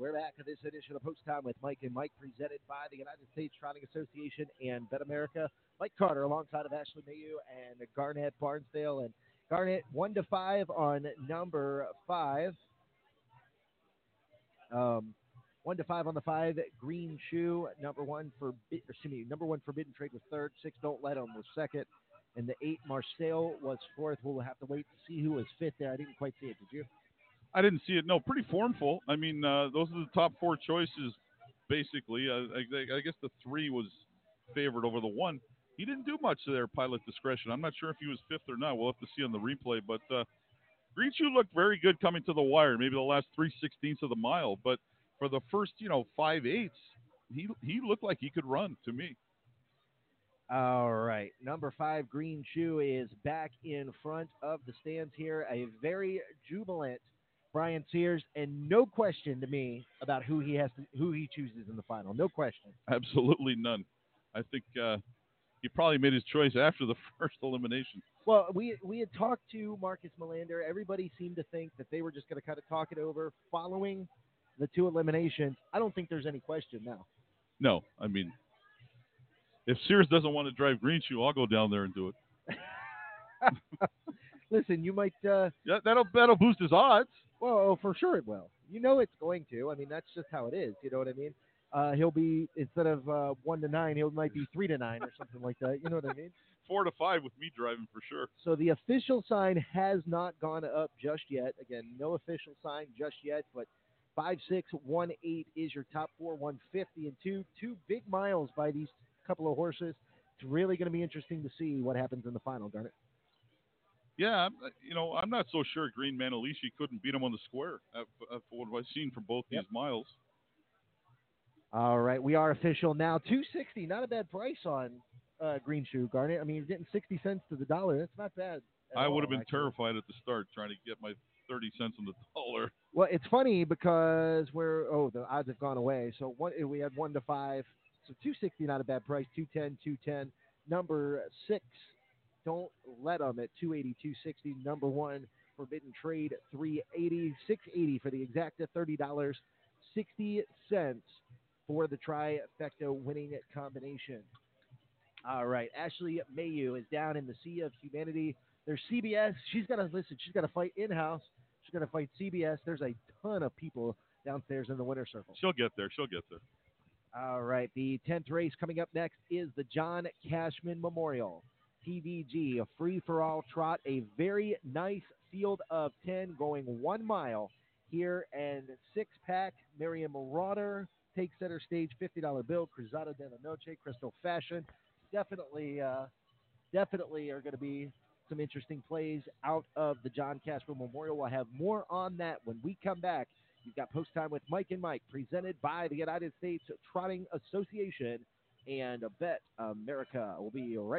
We're back to this edition of Post Time with Mike and Mike, presented by the United States Trotting Association and Bet America. Mike Carter alongside of Ashley Mayu and Garnett Barnsdale. And Garnett, one to five on number five. Um, one to five on the five. Green Shoe, number one for excuse me, number one Forbidden Trade was third. Six, Don't Let Him was second, and the eight Marseille was fourth. We'll have to wait to see who was fifth there. I didn't quite see it. Did you? I didn't see it. No, pretty formful. I mean, uh, those are the top four choices, basically. Uh, I, I guess the three was favored over the one. He didn't do much there, Pilot Discretion. I'm not sure if he was fifth or not. We'll have to see on the replay. But uh, Green Shoe looked very good coming to the wire, maybe the last three sixteenths of the mile. But for the first, you know, five eighths, he he looked like he could run to me. All right. Number five, Green Shoe, is back in front of the stands here. A very jubilant Brian Sears, and no question to me about who he has to, who he chooses in the final. No question. Absolutely none. I think uh, he probably made his choice after the first elimination. Well, we we had talked to Marcus Melander. Everybody seemed to think that they were just going to kind of talk it over following the two eliminations. I don't think there's any question now. No, I mean, if Sears doesn't want to drive Green Shoe, I'll go down there and do it. Listen, you might. Uh, yeah, that'll that'll boost his odds. Well, for sure it will. You know it's going to. I mean, that's just how it is. You know what I mean? Uh, he'll be, instead of uh, one to nine, he'll might be three to nine or something like that. You know what I mean? Four to five with me driving for sure. So the official sign has not gone up just yet. Again, no official sign just yet, but five, six, one, eight is your top four, one fifty and two. Two big miles by these couple of horses. It's really going to be interesting to see what happens in the final, Garnet. Yeah, you know, I'm not so sure Green Manalishi couldn't beat him on the square for what I've seen from both yep. these miles. All right, we are official now. two sixty, not a bad price on uh, Green Shoe, Garnet. I mean, you're getting sixty cents to the dollar. That's not bad. I would all, have been actually. terrified at the start trying to get my thirty cents on the dollar. Well, it's funny because we're, oh, the odds have gone away. So one, we had one to five. So two sixty, not a bad price. two ten, two ten. Number six, Don't Let Him at two eighty, two sixty. Number one, Forbidden Trade, three eighty, six eighty for the exacta, thirty dollars and sixty cents. For the trifecta winning combination. All right, Ashley Mayu is down in the sea of humanity. There's C B S. She's got to listen. She's got to fight in-house. She's going to fight C B S. There's a ton of people downstairs in the winner circle. She'll get there. She'll get there. All right, the tenth race coming up next is the John Cashman Memorial. T V G, a free-for-all trot. A very nice field of ten going one mile here and six-pack. Miriam Marauder takes center stage, fifty dollar bill, Cruzada de la Noche, Crystal Fashion. Definitely, uh, definitely are going to be some interesting plays out of the John Cashman Memorial. We'll have more on that when we come back. You've got Post Time with Mike and Mike, presented by the United States Trotting Association and Bet America. We'll be right back.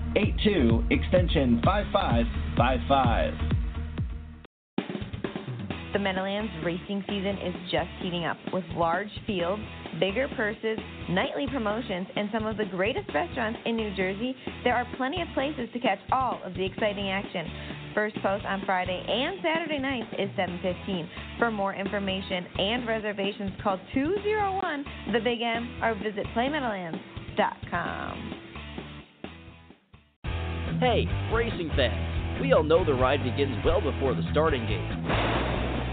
eighty-two, extension five five five five. The Meadowlands racing season is just heating up with large fields, bigger purses, nightly promotions, and some of the greatest restaurants in New Jersey. There are plenty of places to catch all of the exciting action. First Post on Friday and Saturday nights is seven fifteen. For more information and reservations, call two oh one, the big M or visit play meadowlands dot com. Hey, racing fans, we all know the ride begins well before the starting gate.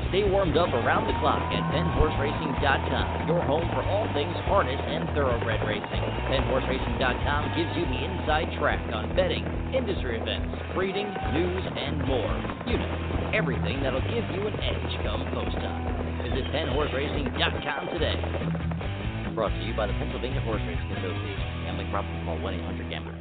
Stay warmed up around the clock at penn horse racing dot com, your home for all things harness and thoroughbred racing. penn horse racing dot com gives you the inside track on betting, industry events, breeding, news, and more. You know, everything that'll give you an edge come post-time. Visit penn horse racing dot com today. Brought to you by the Pennsylvania Horse Racing Association. Gambling problem, call one eight hundred gambler.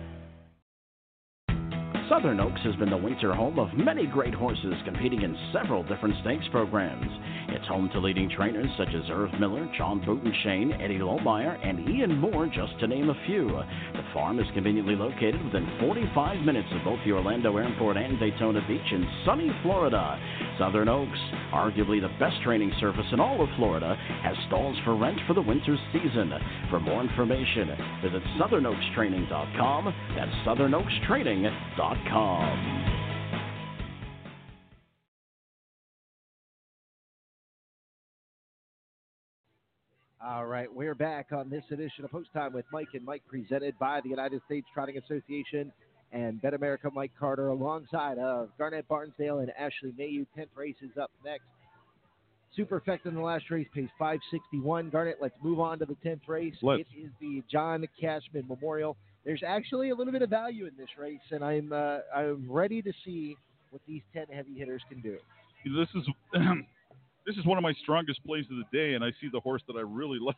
Southern Oaks has been the winter home of many great horses competing in several different stakes programs. It's home to leading trainers such as Irv Miller, John Booten-Shane, Eddie Lohmeyer, and Ian Moore, just to name a few. The farm is conveniently located within forty-five minutes of both the Orlando Airport and Daytona Beach in sunny Florida. Southern Oaks, arguably the best training surface in all of Florida, has stalls for rent for the winter season. For more information, visit southern oaks training dot com. That's southern oaks training dot com. All right, we're back on this edition of Post Time with Mike and Mike, presented by the United States Trotting Association and Bet America. Mike Carter alongside of Garnett Barnsdale and Ashley Mayu. tenth race is up next. Super Effect in the last race pays five sixty-one. Garnet, let's move on to the tenth race. Let's. It is the John Cashman Memorial. There's actually a little bit of value in this race, and I'm uh, I'm ready to see what these ten heavy hitters can do. This is this is one of my strongest plays of the day, and I see the horse that I really like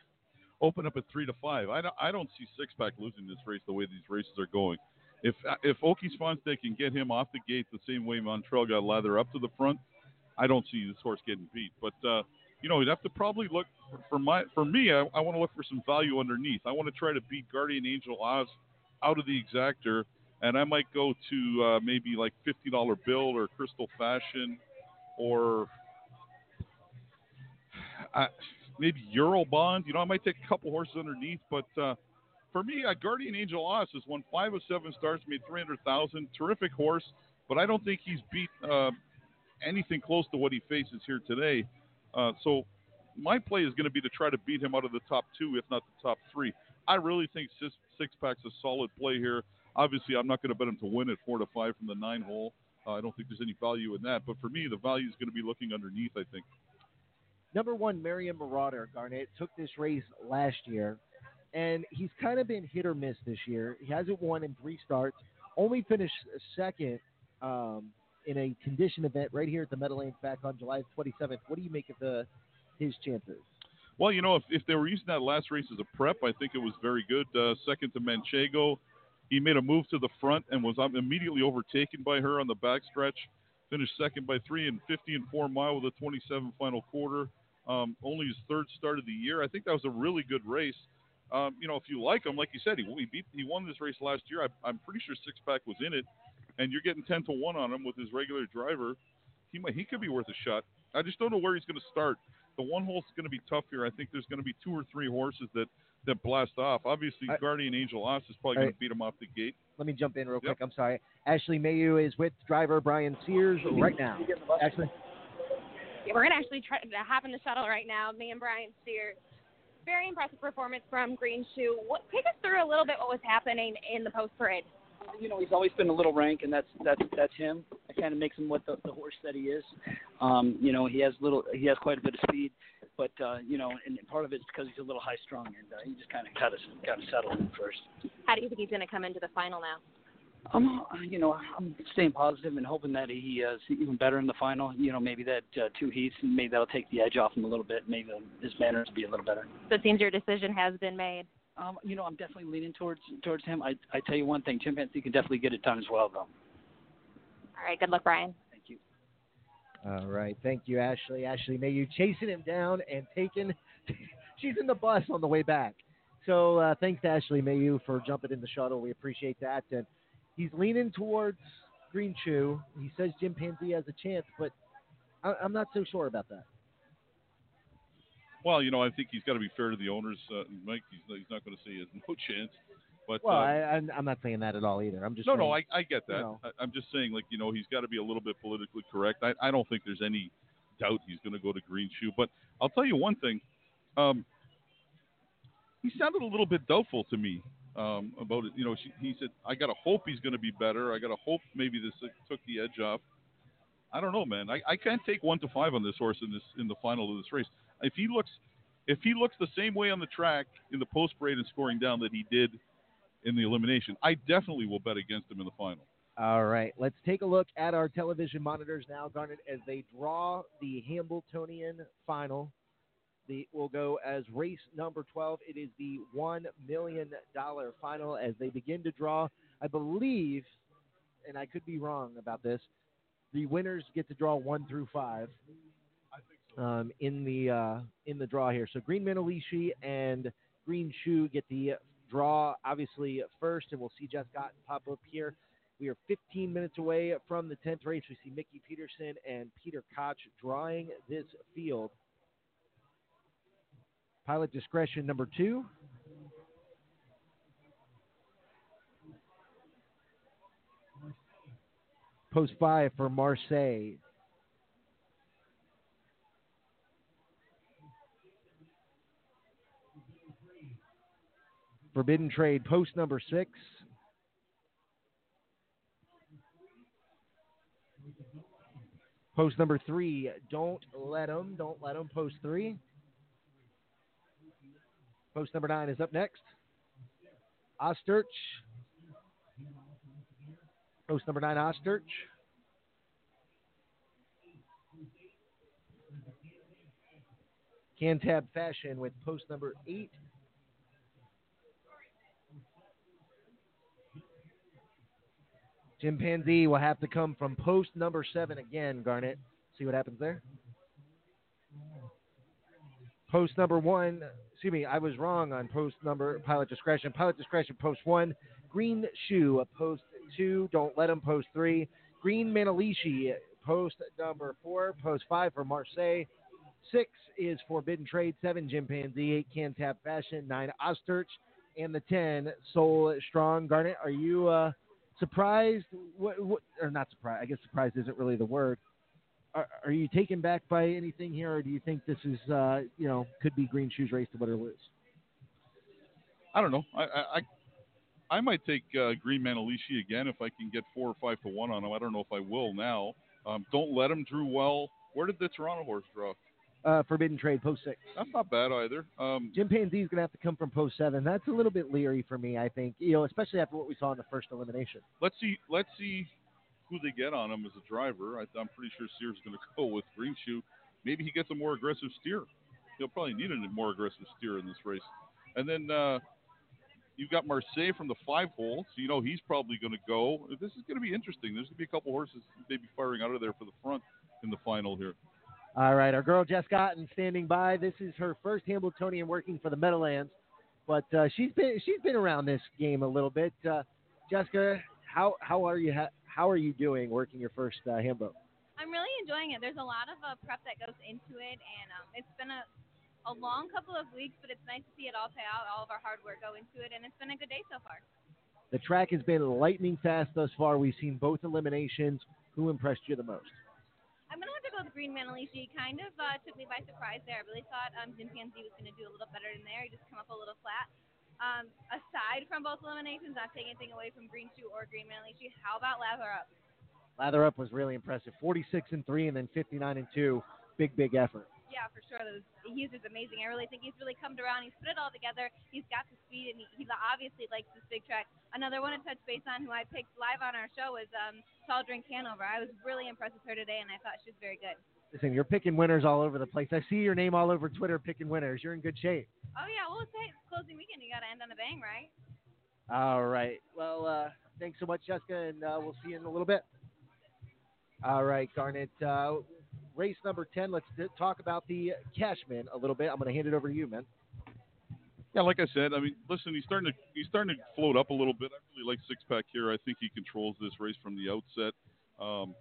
open up at three to five. I don't, I don't see Six Pack losing this race the way these races are going. If if Oki Svanstedt can get him off the gate the same way Montrell got Lather Up to the front, I don't see this horse getting beat. But, uh, you know, you'd have to probably look for, for my for me, I, I want to look for some value underneath. I want to try to beat Guardian Angel Oz out of the exactor, and I might go to uh, maybe like fifty dollar Bill or Crystal Fashion or uh, maybe Eurobond. You know, I might take a couple horses underneath, but uh, for me, uh, Guardian Angel Oz has won five of seven starts, made three hundred thousand dollars. Terrific horse, but I don't think he's beat uh, – anything close to what he faces here today. Uh, so my play is going to be to try to beat him out of the top two, if not the top three. I really think six, six Pack's a solid play here. Obviously, I'm not going to bet him to win at four to five from the nine hole. Uh, I don't think there's any value in that. But for me, the value is going to be looking underneath, I think. Number one, Marion Marauder, Garnett, took this race last year, and he's kind of been hit or miss this year. He hasn't won in three starts, only finished second um, in a condition event right here at the Meadowlands back on July twenty-seventh. What do you make of the his chances? Well, you know, if, if they were using that last race as a prep, I think it was very good. Uh, second to Manchego. He made a move to the front and was immediately overtaken by her on the backstretch. Finished second by three and fifty and four mile with a twenty-seven final quarter. Um, only his third start of the year. I think that was a really good race. Um, you know, if you like him, like you said, he, he, beat, he won this race last year. I, I'm pretty sure Six Pack was in it. And you're getting ten to one on him with his regular driver. He might, he could be worth a shot. I just don't know where he's going to start. The one hole is going to be tough here. I think there's going to be two or three horses that, that blast off. Obviously, I, Guardian Angel Oz is probably right. going to beat him off the gate. Let me jump in real yep. quick. I'm sorry. Ashley Mayu is with driver Brian Sears right now. Ashley, yeah, we're going to actually try to hop in the shuttle right now. Me and Brian Sears. Very impressive performance from Green Shoe. What, take us through a little bit what was happening in the post parade. You know, he's always been a little rank, and that's that's that's him. That kind of makes him what the, the horse that he is. Um, you know, he has little, he has quite a bit of speed, but uh, you know, and part of it's because he's a little high strung, and uh, he just kind of got us got to settle in first. How do you think he's going to come into the final now? Um, you know, I'm staying positive and hoping that he uh, is even better in the final. You know, maybe that uh, two heats, maybe that'll take the edge off him a little bit. Maybe his manners will be a little better. So it seems your decision has been made. Um, you know, I'm definitely leaning towards towards him. I I tell you one thing, Jim Panzee can definitely get it done as well, though. All right, good luck, Brian. Thank you. All right, thank you, Ashley. Ashley Mayu chasing him down and taking – she's in the bus on the way back. So uh, thanks to Ashley Mayu for jumping in the shuttle. We appreciate that. And he's leaning towards Green Shoe. He says Jim Panzee has a chance, but I, I'm not so sure about that. Well, you know, I think he's got to be fair to the owners, uh, Mike. He's, he's not going to say he has no chance. But well, uh, I, I'm not saying that at all either. I'm just no, saying, no. I, I get that. You know. I, I'm just saying, like, you know, he's got to be a little bit politically correct. I, I don't think there's any doubt he's going to go to Green Shoe. But I'll tell you one thing. Um, he sounded a little bit doubtful to me um, about it. You know, she, he said, "I got to hope he's going to be better. I got to hope maybe this took the edge off." I don't know, man. I, I can't take one to five on this horse in this in the final of this race. If he looks, if he looks the same way on the track in the post parade and scoring down that he did in the elimination, I definitely will bet against him in the final. All right, let's take a look at our television monitors now, Garnet, as they draw the Hambletonian final. The will go as race number twelve. It is the one million dollar final as they begin to draw. I believe, and I could be wrong about this, the winners get to draw one through five. Um, in the uh, in the draw here. So Green Manalishi and Green Shoe get the draw, obviously, first, and we'll see Jess Gotten pop up here. We are fifteen minutes away from the tenth race. We see Mickey Peterson and Peter Koch drawing this field. Pilot Discretion number two. Post five for Marseille. Forbidden Trade, post number six. Post number three, Don't Let Him. Don't Let Him, post three. Post number nine is up next. Osterch. Post number nine, Osterch. Cantab Fashion with post number eight. Jim Panzee will have to come from post number seven again, Garnet. See what happens there. Post number one. Excuse me, I was wrong on post number, Pilot Discretion. Pilot Discretion, post one. Green Shoe, post two. Don't Let Him, post three. Green Manalishi, post number four. Post five for Marseille. Six is Forbidden Trade. Seven, Jim Panzee. Eight, Cantab Fashion. Nine, Osterch. And the ten, Soul Strong. Garnet, are you... Uh, Surprised, what, what, or not surprised, I guess surprised isn't really the word. Are, are you taken back by anything here, or do you think this is, uh, you know, could be Green Shoe's race to win or lose? I don't know. I I, I might take uh, Green Manalishi again if I can get four or five to one on him. I don't know if I will now. Um, don't Let Him drew well. Where did the Toronto horse draw? Uh, Forbidden Trade, post six. That's not bad either. Um, Jim Panzee's going to have to come from post seven. That's a little bit leery for me, I think, you know, especially after what we saw in the first elimination. Let's see Let's see who they get on him as a driver. I, I'm pretty sure Sears is going to go with Green Shoe. Maybe he gets a more aggressive steer. He'll probably need a more aggressive steer in this race. And then uh, you've got Marseille from the five hole, so you know he's probably going to go. This is going to be interesting. There's going to be a couple horses maybe firing out of there for the front in the final here. All right, our girl Jess Gotten standing by. This is her first Hambletonian working for the Meadowlands, but uh, she's been she's been around this game a little bit. Uh, Jessica, how how are you ha- how are you doing working your first uh, Hambo? I'm really enjoying it. There's a lot of uh, prep that goes into it, and um, it's been a a long couple of weeks, but it's nice to see it all pay out. All of our hard work go into it, and it's been a good day so far. The track has been lightning fast thus far. We've seen both eliminations. Who impressed you the most? I'm going to have to go with Green Manalishi. Kind of uh, took me by surprise there. I really thought um, Jim Panzee was going to do a little better in there. He just come up a little flat. Um, aside from both eliminations, not taking anything away from Green Shoe or Green Manalishi, how about Lather Up? Lather Up was really impressive. forty-six and three and then fifty-nine and two. Big, big effort. Yeah, for sure. That was, he's just amazing. I really think he's really come around. He's put it all together. He's got the speed, and he, he obviously likes this big track. Another one to touch base on who I picked live on our show was um, Swandre Hanover. I was really impressed with her today, and I thought she was very good. Listen, you're picking winners all over the place. I see your name all over Twitter picking winners. You're in good shape. Oh, yeah. Well, it's, hey, it's closing weekend. You got to end on a bang, right? All right. Well, uh, thanks so much, Jessica, and uh, we'll see you in a little bit. All right, Garnet. Uh, Race number ten, let's d- talk about the Cashman a little bit. I'm going to hand it over to you, man. Yeah, like I said, I mean, listen, he's starting to he's starting to float up a little bit. I really like Six Pack here. I think he controls this race from the outset. Um,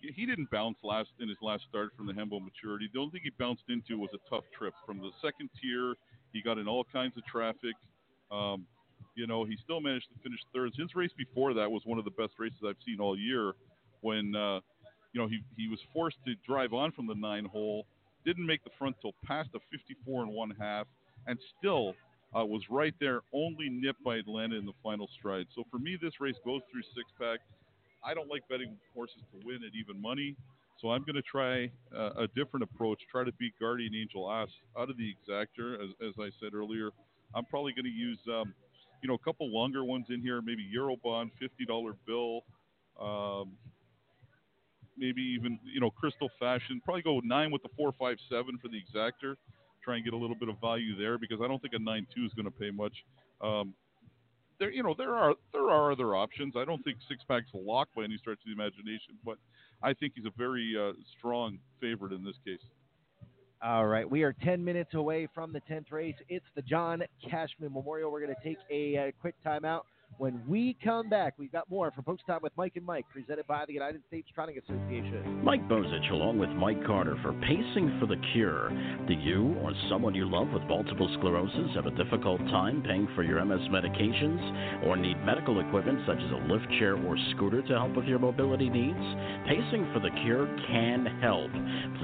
he didn't bounce last in his last start from the Hembo Maturity. The only thing he bounced into was a tough trip. From the second tier, he got in all kinds of traffic. Um, you know, he still managed to finish third. His race before that was one of the best races I've seen all year when uh, – You know, he he was forced to drive on from the nine hole, didn't make the front till past the fifty-four and one half, and still uh, was right there, only nipped by Atlanta in the final stride. So for me, this race goes through Six Pack. I don't like betting horses to win at even money, so I'm going to try uh, a different approach, try to beat Guardian Angel Ass out of the exactor, as, as I said earlier. I'm probably going to use, um, you know, a couple longer ones in here, maybe Eurobond, fifty dollar bill, um, maybe even, you know, Crystal Fashion. Probably go nine with the four, five, seven for the exactor. Try and get a little bit of value there because I don't think a nine two is going to pay much. Um, there, you know, there are there are other options. I don't think Six Pack's locked by any stretch of the imagination, but I think he's a very uh, strong favorite in this case. All right, we are ten minutes away from the tenth race. It's the John Cashman Memorial. We're going to take a, a quick timeout. When we come back, we've got more from Post Time with Mike and Mike, presented by the United States Trotting Association. Mike Bozich, along with Mike Carter, for Pacing for the Cure. Do you or someone you love with multiple sclerosis have a difficult time paying for your M S medications or need medical equipment such as a lift chair or scooter to help with your mobility needs? Pacing for the Cure can help.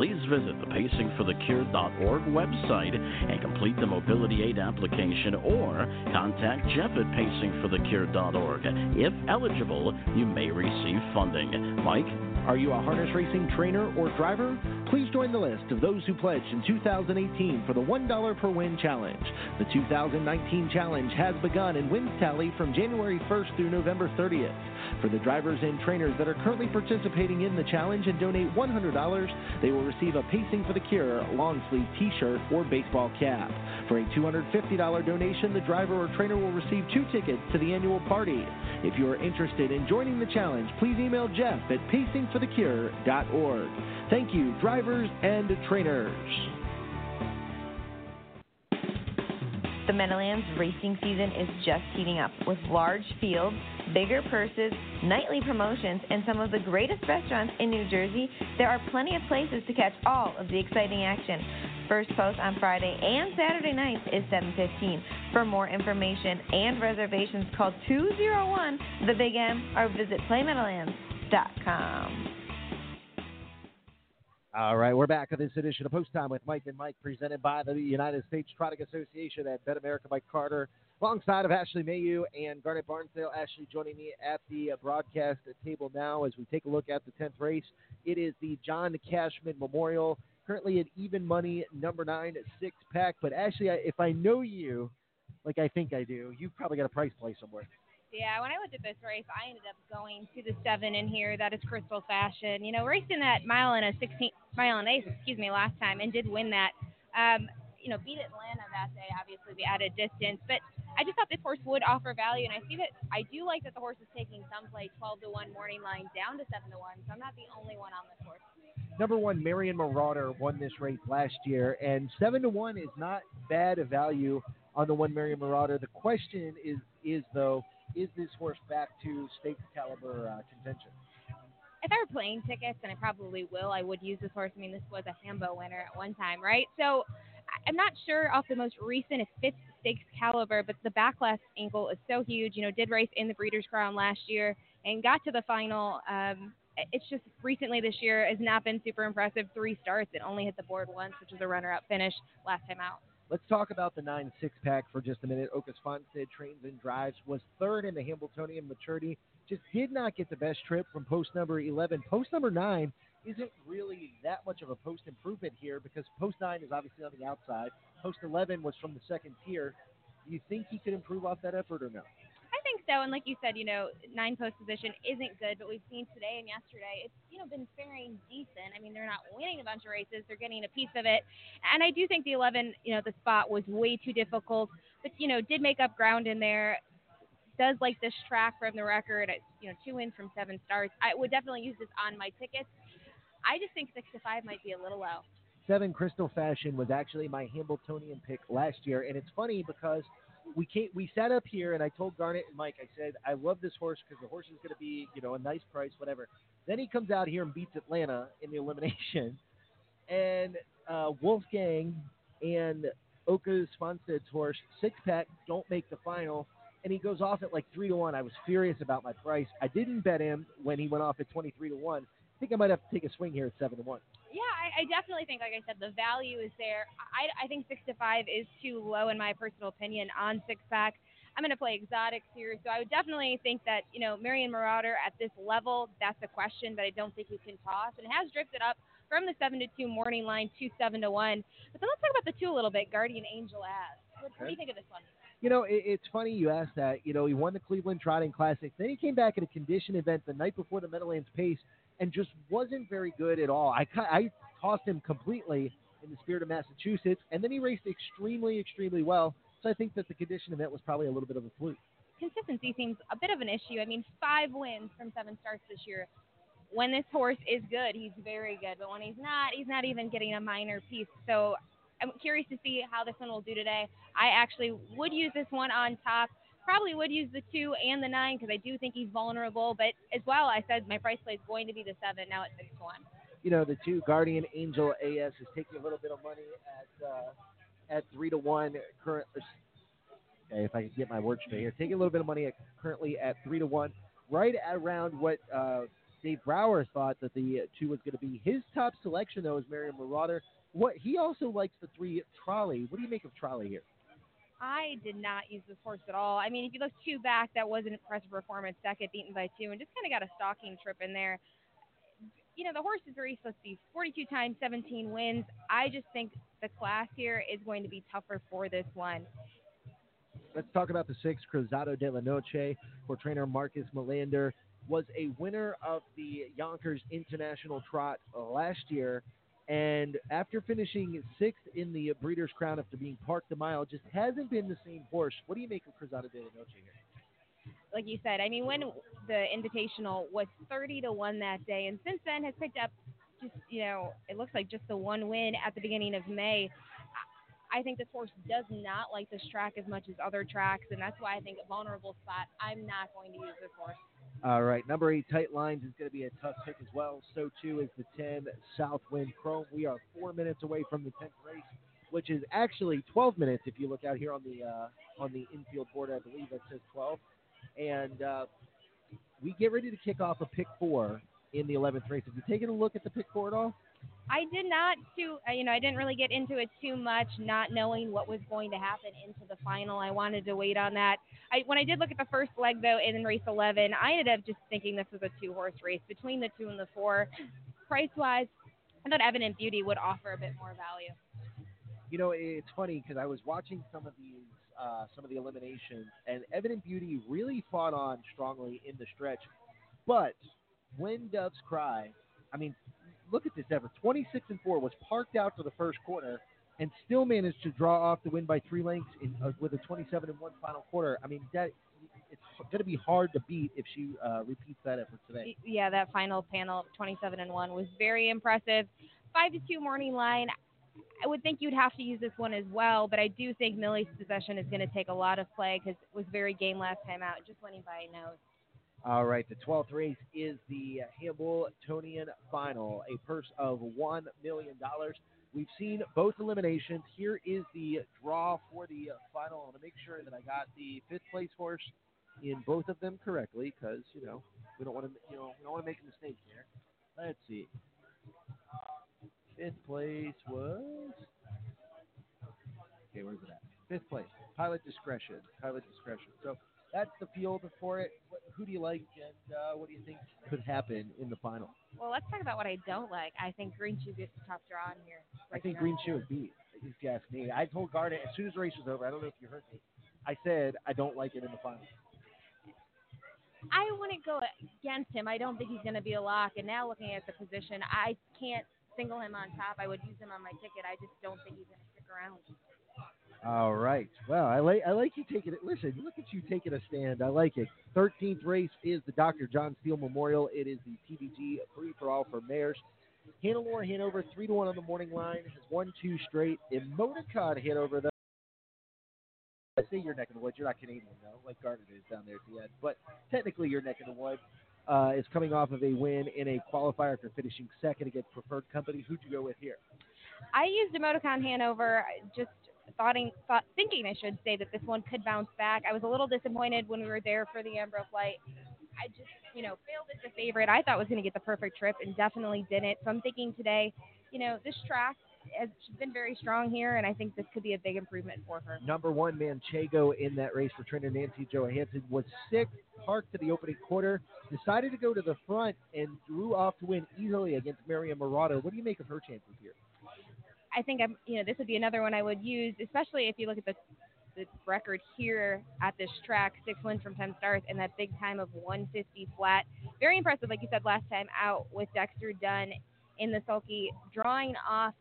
Please visit the pacing for the cure dot org website and complete the Mobility Aid application or contact Jeff at Pacing for the Cure dot org. If eligible, you may receive funding. Mike, Are you a harness racing trainer or driver? Please join the list of those who pledged in two thousand eighteen for the one dollar per win challenge. The two thousand nineteen challenge has begun and wins tally from January first through November thirtieth. For the drivers and trainers that are currently participating in the challenge and donate one hundred dollars, they will receive a Pacing for the Cure long sleeve t-shirt or baseball cap. For a two hundred fifty dollars donation, the driver or trainer will receive two tickets to the annual party. If you are interested in joining the challenge, please email Jeff at pacing for the cure dot org. Thank you, drivers and trainers. The Meadowlands racing season is just heating up with large fields, bigger purses, nightly promotions, and some of the greatest restaurants in New Jersey. There are plenty of places to catch all of the exciting action. First Post on Friday and Saturday nights is seven fifteen. For more information and reservations, call two oh one the big M or visit play meadowlands dot com. All right, we're back on this edition of Post Time with Mike and Mike, presented by the United States Trotting Association at Bet America. Mike Carter, alongside of Ashley Mayhew and Garnet Barnsdale. Ashley joining me at the broadcast table now as we take a look at the tenth race. It is the John Cashman Memorial, currently at even money, number nine, six pack. But Ashley, if I know you, like I think I do, you've probably got a price play somewhere. Yeah, when I looked at this race, I ended up going to the seven in here. That is Crystal Fashion. You know, racing that mile and a sixteen mile and eight, excuse me, last time, and did win that. Um, you know, beat Atlanta that day. Obviously, we added distance, but I just thought this horse would offer value, and I see that I do like that the horse is taking some play, twelve to one morning line down to seven to one. So I'm not the only one on this horse. Number one, Marion Marauder won this race last year, and seven to one is not bad of value on the one Marion Marauder. The question is, is though. Is this horse back to stakes caliber uh, contention? If I were playing tickets, and I probably will, I would use this horse. I mean, this was a Hambo winner at one time, right? So I'm not sure off the most recent if fifth stakes caliber, but the backlash angle is so huge. You know, did race in the Breeders' Crown last year and got to the final. Um, it's just recently this year has not been super impressive. Three starts and only hit the board once, which was a runner-up finish last time out. Let's talk about the nine six pack for just a minute. Oki Svanstedt trains and drives, was third in the Hambletonian maturity, just did not get the best trip from post number eleven. Post number nine isn't really that much of a post improvement here because post nine is obviously on the outside. Post eleven was from the second tier. Do you think he could improve off that effort or no? I think so. And like you said, you know, nine post position isn't good, but we've seen today and yesterday it's, you know, been faring decent. I mean, they're not winning a bunch of races. They're getting a piece of it. And I do think the eleven, you know, the spot was way too difficult, but, you know, did make up ground in there. Does like this track from the record, you know, two wins from seven starts. I would definitely use this on my tickets. I just think six to five might be a little low. Seven, Crystal Fashion, was actually my Hambletonian pick last year. And it's funny because We can't, we sat up here, and I told Garnet and Mike, I said, I love this horse because the horse is going to be, you know, a nice price, whatever. Then he comes out here and beats Atlanta in the elimination. And uh, Wolfgang and Oki Svanstedt's horse, six-pack, don't make the final. And he goes off at like three to one. I was furious about my price. I didn't bet him when he went off at twenty-three to one. I think I might have to take a swing here at seven to one. Yeah, I, I definitely think, like I said, the value is there. I, I think six to five is too low, in my personal opinion, on six pack. I'm going to play exotics here, so I would definitely think that, you know, Marion Marauder at this level, that's a question that I don't think you can toss. And it has drifted up from the seven to two morning line to seven to one. But then let's talk about the two a little bit. Guardian Angel Ass. What, what do you think of this one? You know, it, it's funny you asked that. You know, he won the Cleveland Trotting Classic. Then he came back at a condition event the night before the Meadowlands Pace and just wasn't very good at all. I, I tossed him completely in the Spirit of Massachusetts, and then he raced extremely, extremely well. So I think that the condition event was probably a little bit of a fluke. Consistency seems a bit of an issue. I mean, five wins from seven starts this year. When this horse is good, he's very good. But when he's not, he's not even getting a minor piece. So I'm curious to see how this one will do today. I actually would use this one on top. Probably would use the two and the nine because I do think he's vulnerable. But as well, I said my price play is going to be the seven. Now it's six to one. You know, the two, Guardian Angel A S, is taking a little bit of money at uh, at three to one current. Okay, if I can get my words straight here, taking a little bit of money at, currently at three to one, right around what uh, Dave Brower thought that the two was going to be. His top selection though is Marion Marauder. What he also likes the three, Trolley. What do you make of Trolley here? I did not use this horse at all. I mean, if you look two back, that was an impressive performance. Second, beaten by two, and just kind of got a stalking trip in there. you know, the horse is raced, let's see, forty-two times, seventeen wins. I just think the class here is going to be tougher for this one. Let's talk about the six, Cruzado de la Noche, for trainer Marcus Melander. Was a winner of the Yonkers International Trot last year, and after finishing sixth in the Breeders' Crown after being parked a mile, just hasn't been the same horse. What do you make of Cruzado de la Noche here? Like you said, I mean, when the Invitational was thirty to one that day, and since then has picked up just, you know, it looks like just the one win at the beginning of May. I think this horse does not like this track as much as other tracks, and that's why I think a vulnerable spot, I'm not going to use this horse. All right, number eight, Tight Lines, is going to be a tough pick as well. So, too, is the ten, Southwind Chrome. We are four minutes away from the tenth race, which is actually twelve minutes if you look out here on the uh, on the infield board. I believe that says twelve. And uh, we get ready to kick off a pick four in the eleventh race. Have you taken a look at the pick four at all? I did not, too, you know, I didn't really get into it too much, not knowing what was going to happen into the final. I wanted to wait on that. I, when I did look at the first leg, though, in race eleven, I ended up just thinking this was a two-horse race between the two and the four. Price-wise, I thought Evident Beauty would offer a bit more value. You know, it's funny because I was watching some of these, uh, some of the eliminations, and Evident Beauty really fought on strongly in the stretch. But when Doves Cry, I mean, look at this, Ever. twenty-six and four was parked out for the first quarter and still managed to draw off the win by three lengths in, uh, with a twenty-seven and one final quarter. I mean, that it's going to be hard to beat if she uh, repeats that effort today. Yeah, that final panel, twenty-seven and one, was very impressive. five to two Morning Line. I would think you'd have to use this one as well, but I do think Millie's Possession is going to take a lot of play because it was very game last time out, just winning by a nose. All right, the twelfth race is the Hambletonian Final, a purse of one million dollars. We've seen both eliminations. Here is the draw for the final. I want to make sure that I got the fifth-place horse in both of them correctly because, you know, we don't want to you know, we don't want to make a mistake here. Let's see. Fifth place was... Okay, where is it at? Fifth place, Pilot Discretion. Pilot Discretion. So... that's the field for it. Who do you like, and uh, what do you think could happen in the final? Well, let's talk about what I don't like. I think Green Shoe gets the top draw in here. Right I think now. Green Shoe would beat, if you ask me. I told Garnet as soon as the race was over, I don't know if you heard me, I said I don't like it in the final. I wouldn't go against him. I don't think he's going to be a lock. And now looking at the position, I can't single him on top. I would use him on my ticket. I just don't think he's going to stick around. All right. Well, I like I like you taking it. Listen, look at you taking a stand. I like it. thirteenth race is the Doctor John Steele Memorial. It is the T B G free-for-all for mares. Hanalore Hanover, three to one on the Morning Line, has won two straight. Emoticon Hanover, though. I say you're neck of the woods. You're not Canadian, though, like Gardner is down there at the end. But technically, you're neck of the woods. Uh, is coming off of a win in a qualifier for finishing second against Preferred Company. Who'd you go with here? I used Emoticon Hanover just... Thoughting, thought, thinking, I should say, that this one could bounce back. I was a little disappointed when we were there for the Ambro flight. I just, you know, failed as a favorite. I thought was going to get the perfect trip and definitely didn't. So I'm thinking today, you know, this track has been very strong here, and I think this could be a big improvement for her. Number one, Manchego, in that race for trainer Nancy Johansen, was sick, parked to the opening quarter, decided to go to the front, and drew off to win easily against Miriam Murado. What do you make of her chances here? I think I'm, you know, this would be another one I would use, especially if you look at the, the record here at this track, six wins from ten starts and that big time of one fifty flat. Very impressive, like you said last time out with Dexter Dunn in the sulky, drawing off.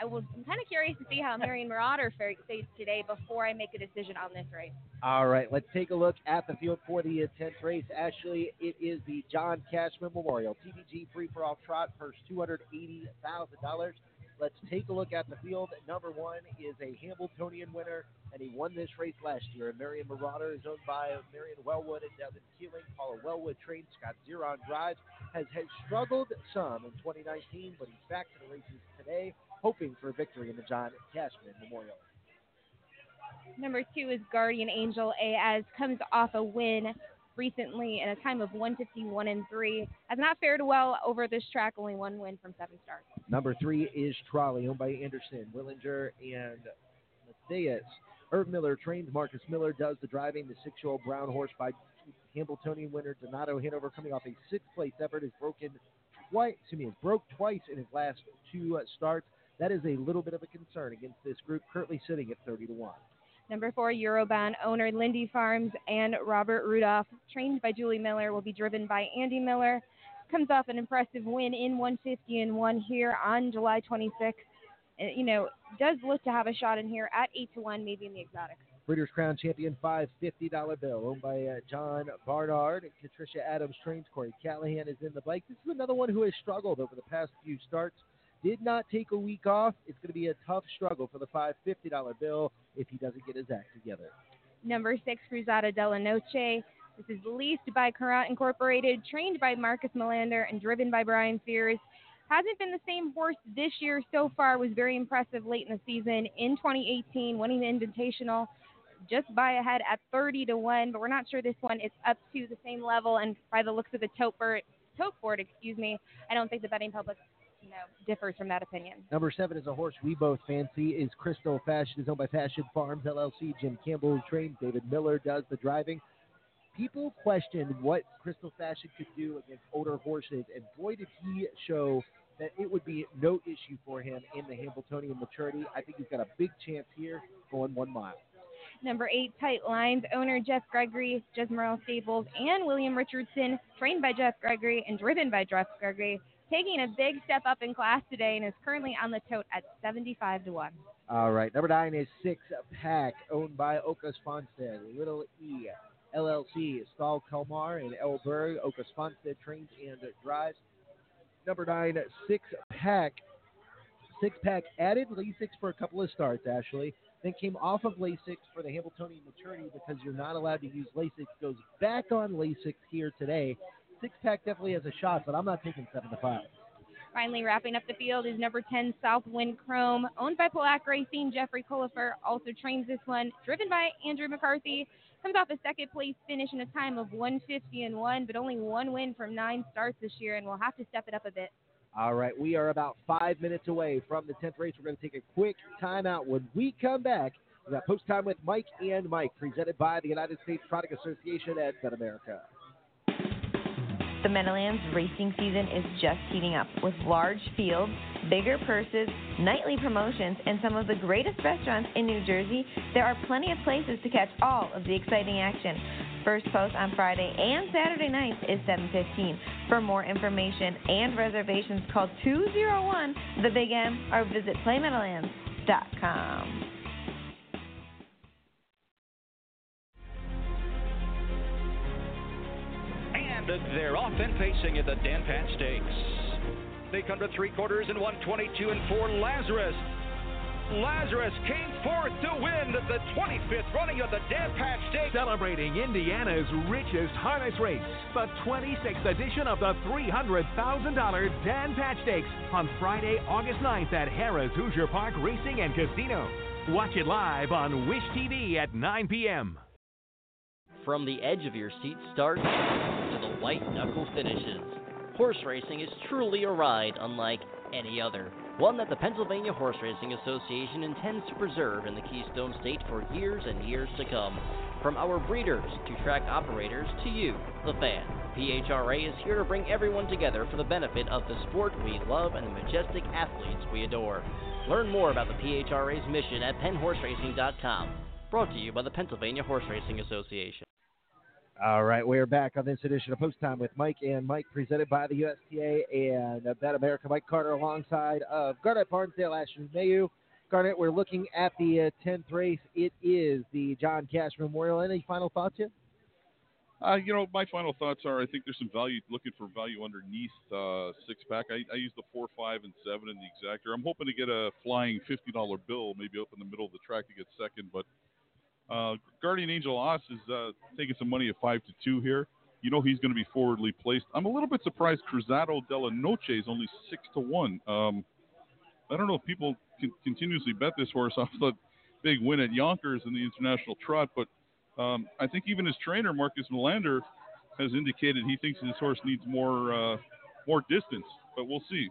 I was, I'm kind of curious to see how Marion Marauder fares today before I make a decision on this race. All right, let's take a look at the field for the tenth race. Actually, it is the John Cashman Memorial T B G free-for-all trot, first two hundred eighty thousand dollars. Let's take a look at the field. Number one is a Hambletonian winner, and he won this race last year. And Marion Marauder is owned by Marion Wellwood and Devin Keeling. Paula Wellwood trains Scott Zeron drives. Has, has struggled some in twenty nineteen, but he's back to the races today, hoping for a victory in the John Cashman Memorial. Number two is Guardian Angel Aaz. Comes off a win recently in a time of one fifty-one and three. Has not fared well over this track, only one win from seven starts. Number three is Trolley, owned by Anderson, Willinger, and Matthias. Irv Miller trains. Marcus Miller does the driving. The six-year-old brown horse by Hambletonian winner Donato Hanover, coming off a sixth-place effort, has broken twice, excuse me, has broke twice in his last two uh, starts. That is a little bit of a concern against this group, currently sitting at thirty to one. Number four, Eurobound owner Lindy Farms and Robert Rudolph, trained by Julie Miller, will be driven by Andy Miller. Comes off an impressive win in one fifty and one here on July twenty-sixth. And, you know, does look to have a shot in here at eight to one, maybe in the exotics. Breeders' Crown Champion five fifty dollar bill, owned by uh, John Barnard. Patricia Adams trains. Corey Callahan is in the bike. This is another one who has struggled over the past few starts. Did not take a week off. It's going to be a tough struggle for the five fifty dollar bill if he doesn't get his act together. Number six, Cruzada Della Noche. This is leased by Courant Incorporated, trained by Marcus Melander, and driven by Brian Sears. Hasn't been the same horse this year so far. Was very impressive late in the season in twenty eighteen, winning the Invitational just by a head at thirty to one. But we're not sure this one is up to the same level. And by the looks of the tote board, tote board excuse me, I don't think the betting public, you know, differs from that opinion. Number seven is a horse we both fancy. Is Crystal Fashion, is owned by Fashion Farms L L C. Jim Campbell trains. David Miller does the driving. People questioned what Crystal Fashion could do against older horses, and boy, did he show that it would be no issue for him in the Hambletonian maturity. I think he's got a big chance here going one mile. Number eight, Tight Lines, owner Jeff Gregory, Jesmerel Staples, and William Richardson, trained by Jeff Gregory and driven by Jeff Gregory, taking a big step up in class today and is currently on the tote at seventy-five to one. All right, number nine is Six Pack, owned by Oki Svanstedt, Little E L L C, Stahl Kalmar and Elberg. Oki Svanstedt trains and drives. Number nine, Six Pack. Six Pack added Lasix for a couple of starts, actually. Then came off of Lasix for the Hambletonian maturity because you're not allowed to use Lasix. Goes back on Lasix here today. Six Pack definitely has a shot, but I'm not taking seven to five. Finally, wrapping up the field is number ten, Southwind Chrome, owned by Palak Racing. Jeffrey Colifer also trains this one, driven by Andrew McCarthy. Comes off a second place finish in a time of one fifty and one, but only one win from nine starts this year, and we'll have to step it up a bit. All right, we are about five minutes away from the tenth race. We're going to take a quick timeout. When we come back, we've got Post Time with Mike and Mike, presented by the United States Product Association at BetAmerica. The Meadowlands racing season is just heating up with large fields, bigger purses, nightly promotions, and some of the greatest restaurants in New Jersey. There are plenty of places to catch all of the exciting action. First Post on Friday and Saturday nights is seven fifteen. For more information and reservations, call two oh one the big M or visit play meadowlands dot com. And they're off and pacing at the Dan Patch Stakes. They come to three quarters and one twenty-two and four. Lazarus. Lazarus came forth to win the twenty-fifth running of the Dan Patch Stakes. Celebrating Indiana's richest harness race, the twenty-sixth edition of the three hundred thousand dollar Dan Patch Stakes on Friday, August ninth at Harrah's Hoosier Park Racing and Casino. Watch it live on Wish T V at nine p.m. From the edge of your seat starts to the white knuckle finishes. Horse racing is truly a ride unlike any other, one that the Pennsylvania Horse Racing Association intends to preserve in the Keystone State for years and years to come. From our breeders to track operators to you, the fan, P H R A is here to bring everyone together for the benefit of the sport we love and the majestic athletes we adore. Learn more about the P H R A's mission at penn horse racing dot com. Brought to you by the Pennsylvania Horse Racing Association. All right, we're back on this edition of Post Time with Mike and Mike, presented by the U S T A and BetAmerica. Mike Carter alongside of Garnett Barnsdale, Ashton Mayu. Garnett, we're looking at the uh, tenth race. It is the John Cash Memorial. Any final thoughts yet? Uh, you know, my final thoughts are I think there's some value, looking for value underneath uh, Six Pack. I, I use the four, five, and seven in the exactor. I'm hoping to get a flying fifty dollar bill, maybe up in the middle of the track to get second, but Uh, Guardian Angel Oss is uh, taking some money at five to two here. You know he's going to be forwardly placed. I'm a little bit surprised Cruzado Della Noche is only six to one. Um, I don't know if people can continuously bet this horse off the big win at Yonkers in the International Trot, but um, I think even his trainer Marcus Melander has indicated he thinks this horse needs more uh, more distance. But we'll see.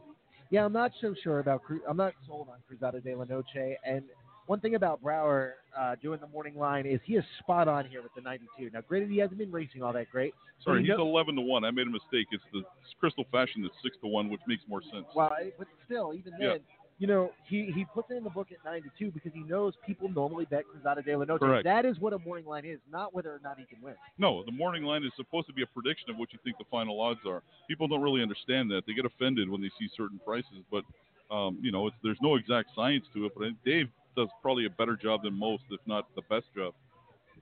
Yeah, I'm not so sure about. Cru- I'm not sold on Cruzado Della Noche, and One thing about Brower uh, doing the morning line is he is spot on here with the ninety-two. Now, granted, he hasn't been racing all that great. Sorry, he's eleven to one. I made a mistake. It's the Crystal Fashion that's six to one, which makes more sense. Well, but still, even then, yeah. you know, he, he puts it in the book at ninety-two because he knows people normally bet Cruzada de la Noche. Correct. That is what a morning line is, not whether or not he can win. No, the morning line is supposed to be a prediction of what you think the final odds are. People don't really understand that. They get offended when they see certain prices, but, um, you know, it's, there's no exact science to it, but Dave does probably a better job than most, if not the best job.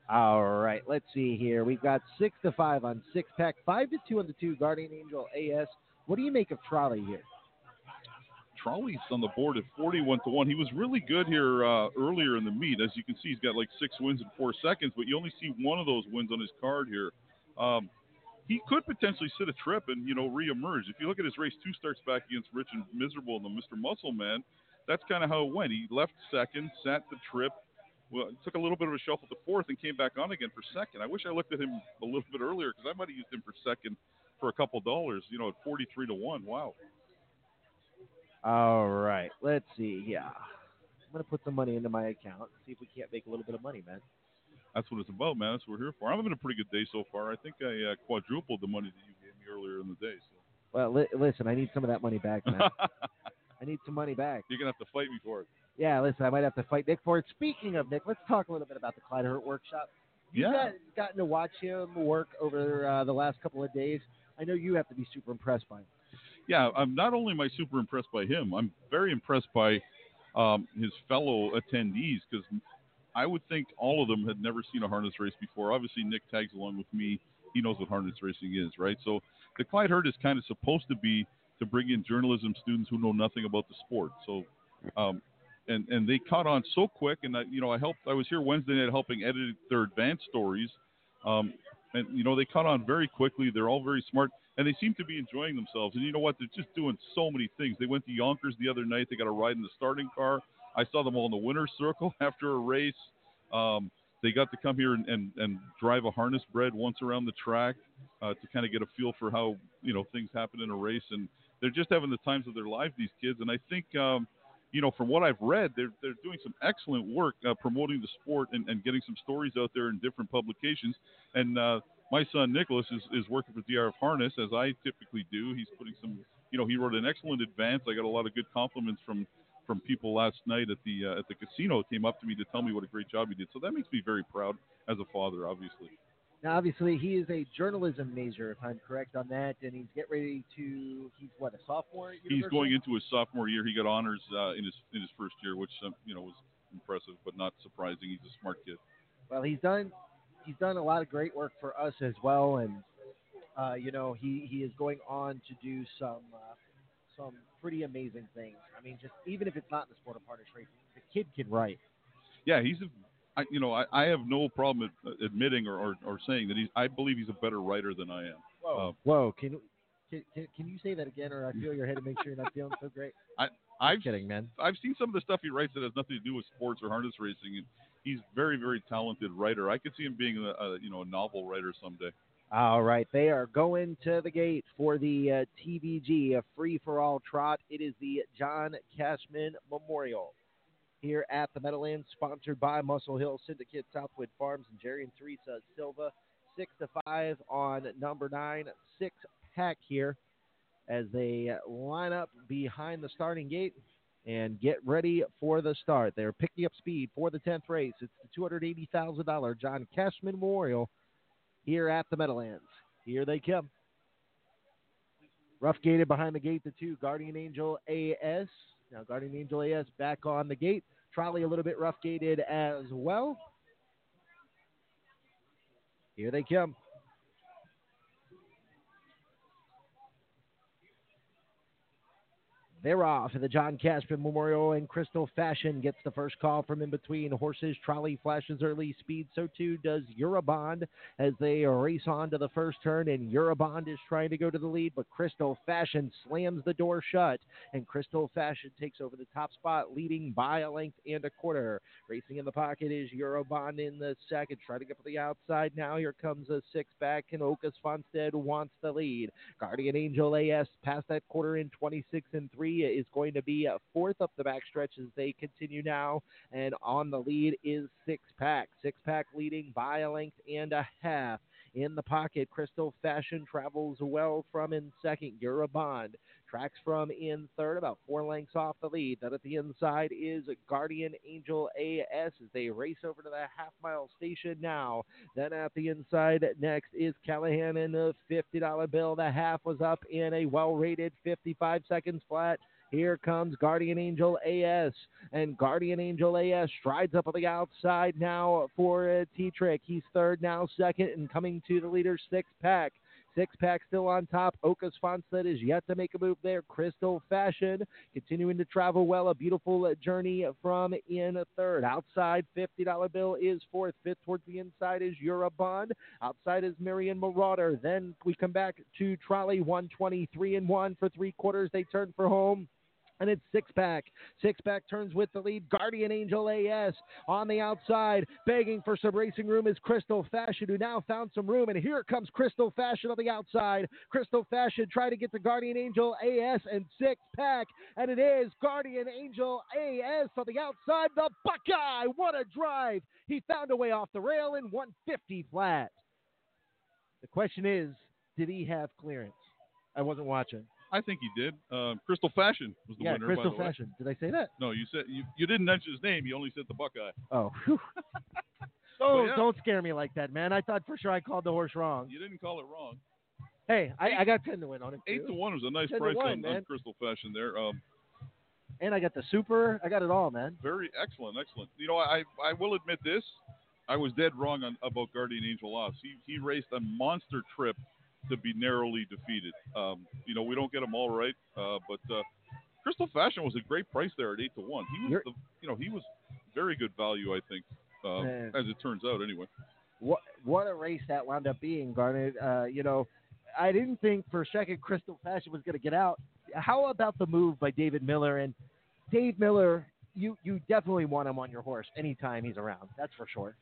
All right, let's see here. We've got six to five on six pack, five to two on the two. Guardian Angel A S. What do you make of Trolley here? Trolley's on the board at forty-one to one. He was really good here uh, earlier in the meet. As you can see, he's got like six wins in four seconds, but you only see one of those wins on his card here. Um, he could potentially sit a trip and you know reemerge. If you look at his race, two starts back against Rich and Miserable and the Mister Muscle Man. That's kind of how it went. He left second, sat the trip, well, took a little bit of a shuffle to fourth, and came back on again for second. I wish I looked at him a little bit earlier because I might have used him for second for a couple dollars, you know, at forty-three to one. Wow. All right. Let's see. Yeah. I'm going to put some money into my account and see if we can't make a little bit of money, man. That's what it's about, man. That's what we're here for. I'm having a pretty good day so far. I think I uh, quadrupled the money that you gave me earlier in the day. So. Well, li- listen, I need some of that money back, man. I need some money back. You're going to have to fight me for it. Yeah, listen, I might have to fight Nick for it. Speaking of Nick, let's talk a little bit about the Clyde Hurt Workshop. You've yeah. got, gotten to watch him work over uh, the last couple of days. I know you have to be super impressed by him. Yeah, I'm not only am I super impressed by him, I'm very impressed by um, his fellow attendees because I would think all of them had never seen a harness race before. Obviously, Nick tags along with me. He knows what harness racing is, right? So the Clyde Hurt is kind of supposed to be to bring in journalism students who know nothing about the sport. So, um, and, and they caught on so quick. And I, you know, I helped, I was here Wednesday night helping edit their advance stories. Um, and you know, they caught on very quickly. They're all very smart and they seem to be enjoying themselves. And you know what? They're just doing so many things. They went to Yonkers the other night. They got a ride in the starting car. I saw them all in the winner's circle after a race. Um, They got to come here and, and, and drive a harness bred once around the track uh, to kind of get a feel for how, you know, things happen in a race. And they're just having the times of their lives, these kids. And I think, um, you know, from what I've read, they're, they're doing some excellent work uh, promoting the sport and, and getting some stories out there in different publications. And uh, my son, Nicholas, is, is working for D R F Harness, as I typically do. He's putting some, you know, he wrote an excellent advance. I got a lot of good compliments from from people last night at the uh, at the casino came up to me to tell me what a great job he did. So that makes me very proud as a father, obviously. Now, obviously, he is a journalism major, if I'm correct on that, and he's getting ready to, he's what, a sophomore at university? He's going into his sophomore year. He got honors uh, in his in his first year, which, um, you know, was impressive, but not surprising. He's a smart kid. Well, he's done he's done a lot of great work for us as well, and, uh, you know, he, he is going on to do some uh, some pretty amazing things. I mean, just even if it's not the sport of harness racing, the kid can write. Yeah, he's a, I, you know, I, I have no problem ad, uh, admitting or, or, or saying that he's, I believe he's a better writer than I am. Whoa, uh, Whoa. Can, can can you say that again or I feel your head and make sure you're not feeling so great? I, I'm kidding, man. I've seen some of the stuff he writes that has nothing to do with sports or harness racing. And he's very, very talented writer. I could see him being a, a you know, a novel writer someday. All right, they are going to the gate for the uh, T B G, a free-for-all trot. It is the John Cashman Memorial here at the Meadowlands, sponsored by Muscle Hill Syndicate, Southwood Farms, and Jerry and Teresa Silva. Six to five on number nine, six pack here as they line up behind the starting gate and get ready for the start. They're picking up speed for the tenth race. It's the two hundred eighty thousand dollars John Cashman Memorial here at the Meadowlands. Here they come. Rough gated behind the gate, the two, Guardian Angel A S. Now Guardian Angel A S back on the gate. Trolley a little bit rough gated as well. Here they come. They're off at the John Cashman Memorial, and Crystal Fashion gets the first call from in between horses. Trolley flashes early speed. So too does Eurobond as they race on to the first turn, and Eurobond is trying to go to the lead, but Crystal Fashion slams the door shut, and Crystal Fashion takes over the top spot, leading by a length and a quarter. Racing in the pocket is Eurobond in the second, trying to get for the outside. Now here comes a six-back, and Oki Svanstedt wants the lead. Guardian Angel A S past that quarter in twenty-six and three. Manalishi is going to be fourth up the backstretch as they continue now. And on the lead is Six Pack. Six Pack leading by a length and a half. In the pocket, Crystal Fashion travels well from in second. Eurobond tracks from in third, about four lengths off the lead. Then at the inside is Guardian Angel A S as they race over to the half-mile station now. Then at the inside next is Callahan and the fifty dollar bill. The half was up in a well-rated fifty-five seconds flat. Here comes Guardian Angel A S, and Guardian Angel A S strides up on the outside now for Tetrick. He's third now, second, and coming to the leader, Six Pack. Six Pack still on top. Oki Svanstedt is yet to make a move there. Crystal Fashion continuing to travel well. A beautiful journey from in a third. Outside, fifty dollar bill is fourth. Fifth towards the inside is Eurobond. Outside is Marion Marauder. Then we come back to Trolley, one twenty-three and one for three quarters. They turn for home. And it's Six Pack. Six Pack turns with the lead. Guardian Angel A S on the outside. Begging for some racing room is Crystal Fashion, who now found some room. And here comes Crystal Fashion on the outside. Crystal Fashion trying to get to Guardian Angel A S and Six Pack. And it is Guardian Angel A S on the outside. The Buckeye. What a drive. He found a way off the rail in one fifty flat. The question is, did he have clearance? I wasn't watching. I think he did. Uh, Crystal Fashion was the yeah, winner. Yeah, Crystal by the Fashion. Way. Did I say that? No, you said you, you didn't mention his name. You only said the Buckeye. Oh. oh, yeah. Don't scare me like that, man. I thought for sure I called the horse wrong. You didn't call it wrong. Hey, I, eight, I got ten to win on it. Too. Eight to one was a nice price one, on, on Crystal Fashion there. Um, and I got the super. I got it all, man. Very excellent, excellent. You know, I I will admit this. I was dead wrong on about Guardian Angel Ops. He he raced a monster trip to be narrowly defeated. Um, you know, we don't get them all right, uh, but uh, Crystal Fashion was a great price there at eight to one. He was, You're, the, you know, he was very good value, I think, uh, as it turns out. Anyway, what what a race that wound up being, Garnet. Uh, you know, I didn't think for a second Crystal Fashion was going to get out. How about the move by David Miller? And Dave Miller, you you definitely want him on your horse anytime he's around. That's for sure.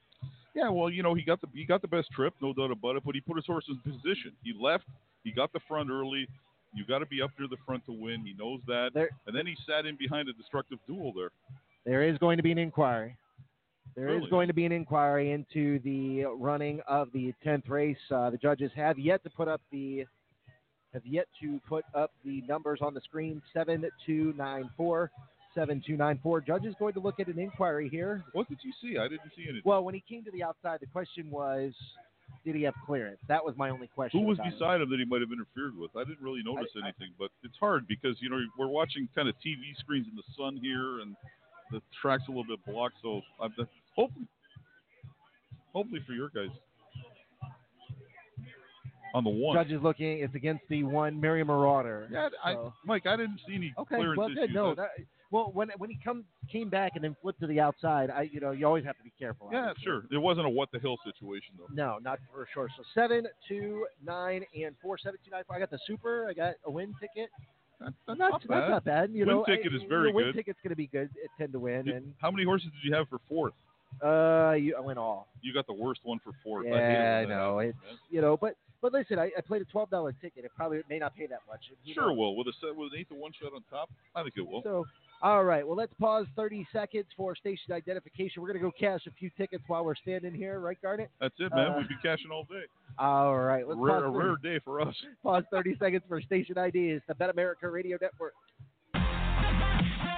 Yeah, well, you know, he got the he got the best trip, no doubt about it, but he put his horse in position. He left, he got the front early. You got to be up near the front to win. He knows that. There, and then he sat in behind a destructive duel there. There is going to be an inquiry. There really? is going to be an inquiry into the running of the tenth race. Uh, the judges have yet to put up the have yet to put up the numbers on the screen. seven two nine four seven two nine four Judge is going to look at an inquiry here. What did you see? I didn't see anything. Well, when he came to the outside, the question was, did he have clearance? That was my only question. Who was beside him. him that he might have interfered with? I didn't really notice I, anything, I, but it's hard because, you know, we're watching kind of T V screens in the sun here, and the track's a little bit blocked, so I've done, hopefully, hopefully for your guys. On the one. Judge is looking. It's against the one, Mary Marauder. Yeah, so. I, Mike, I didn't see any okay, clearance well, good. issues. No, that, well, when when he come, came back and then flipped to the outside, I you know, you always have to be careful. Yeah, obviously. Sure. It wasn't a what-the-hell situation, though. No, not for sure. So seven two nine and four seven two nine four I got the super. I got a win ticket. That's, that's, not, not, bad. that's not bad. You win know, ticket I, is very you know, win good. Win ticket's going to be good at ten to win. Did, and how many horses did you have for fourth? Uh, you, I went all. You got the worst one for fourth. Yeah, I, I know. It's, you know, but... But listen, I, I played a twelve dollar ticket. It probably may not pay that much. You sure know. will. With, a, with an eight to one shot on top, I think it will. So, all right. Well, let's pause thirty seconds for station identification. We're going to go cash a few tickets while we're standing here. Right, Garnet? That's it, man. Uh, We've been cashing all day. All right. Let's rare, pause a rare day for us. Pause thirty seconds for station I D. It's the Bet America Radio Network.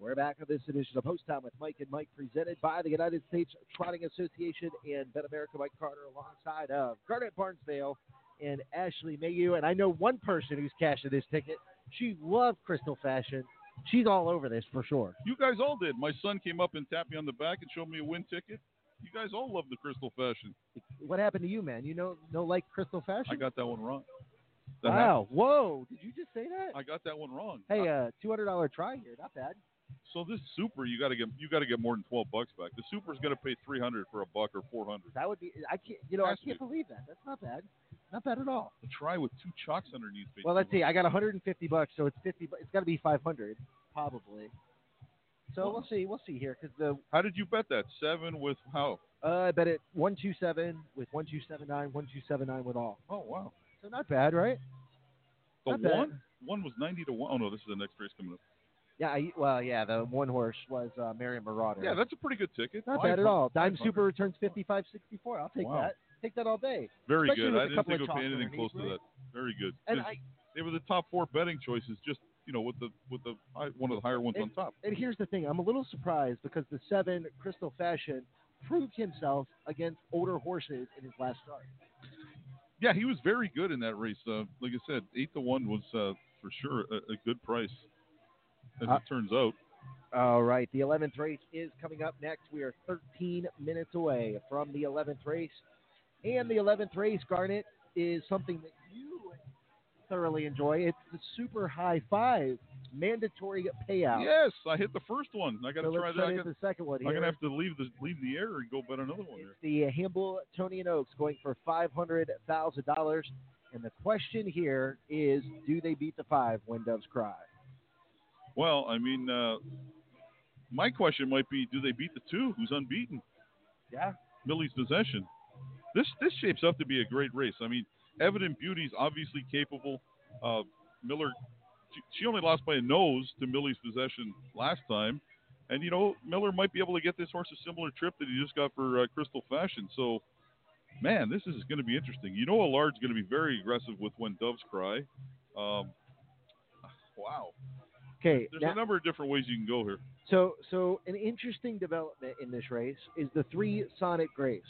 We're back on this edition of Post Time with Mike and Mike, presented by the United States Trotting Association and Bet America. Mike Carter alongside of Garnet Barnsdale and Ashley Mayhew. And I know one person who's cashing this ticket. She loved Crystal Fashion. She's all over this for sure. You guys all did. My son came up and tapped me on the back and showed me a win ticket. You guys all love the Crystal Fashion. What happened to you, man? You know, no like Crystal Fashion? I got that one wrong. That wow. Happened. Whoa. Did you just say that? I got that one wrong. Hey, uh, two hundred dollars try here. Not bad. So this super, you got to get you got to get more than twelve bucks back. The super's going to pay three hundred for a buck or four hundred. That would be I can't you know I can't be. believe that. That's not bad, not bad at all. A try with two chocks underneath. Well, let's see. I got one hundred and fifty bucks, so it's fifty. It's got to be five hundred probably. So we'll see. We'll see here. Cause the how did you bet that? Seven with how? Uh, I bet it one two seven with one two seven nine, one two seven nine with all. Oh wow! So not bad, right? The not one bad. one was ninety to one. Oh no, this is the next race coming up. Yeah, I, well, yeah, the one horse was uh, Marion Marauder. Yeah, that's a pretty good ticket. Not bad at all. Dime Super returns fifty five sixty four. I'll take wow. that. Take that all day. Very Especially good. I didn't think it would be anything close right? to that. Very good. And I, they were the top four betting choices. Just. You know, with the with the one of the higher ones and, on top. And here's the thing: I'm a little surprised because the seven Crystal Fashion proved himself against older horses in his last start. Yeah, he was very good in that race. Uh, like I said, eight to one was uh, for sure a, a good price, as uh, it turns out. All right, the eleventh race is coming up next. We are thirteen minutes away from the eleventh race, and the eleventh race, Garnet, is something that you thoroughly enjoy. It's the super high five mandatory payout. Yes, I hit the first one. I got to so try that. I got the second one. Here. I'm gonna have to leave the leave the air and go bet another one. It's here. The Hambletonian Oaks going for five hundred thousand dollars, and the question here is, do they beat the five when doves cry? Well, I mean, uh, my question might be, do they beat the two who's unbeaten? Yeah, Millie's Possession. This this shapes up to be a great race. I mean. Evident Beauty's obviously capable. Uh, Miller, she, she only lost by a nose to Millie's Possession last time. And, you know, Miller might be able to get this horse a similar trip that he just got for uh, Crystal Fashion. So, man, this is going to be interesting. You know Allard's going to be very aggressive with When Doves Cry. Um, wow. Okay. There's now, a number of different ways you can go here. So, so an interesting development in this race is the three Sonic Grace.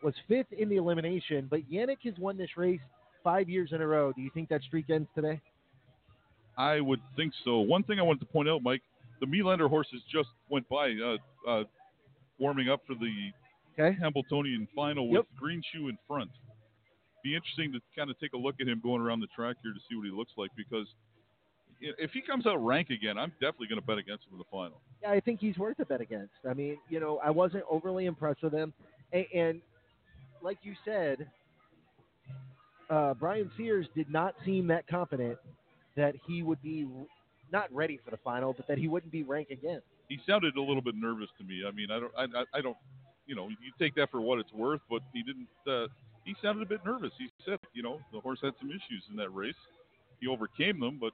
Was fifth in the elimination, but Yannick has won this race five years in a row. Do you think that streak ends today? I would think so. One thing I wanted to point out, Mike, the Melander horses just went by uh, uh, warming up for the okay. Hambletonian final yep. with Green Shoe in front. Be interesting to kind of take a look at him going around the track here to see what he looks like, because if he comes out rank again, I'm definitely going to bet against him in the final. Yeah, I think he's worth a bet against. I mean, you know, I wasn't overly impressed with him, and, and like you said, uh, Brian Sears did not seem that confident that he would be not ready for the final, but that he wouldn't be ranked again. He sounded a little bit nervous to me. I mean, I don't, I, I don't, you know, you take that for what it's worth, but he didn't. Uh, he sounded a bit nervous. He said, you know, the horse had some issues in that race. He overcame them, but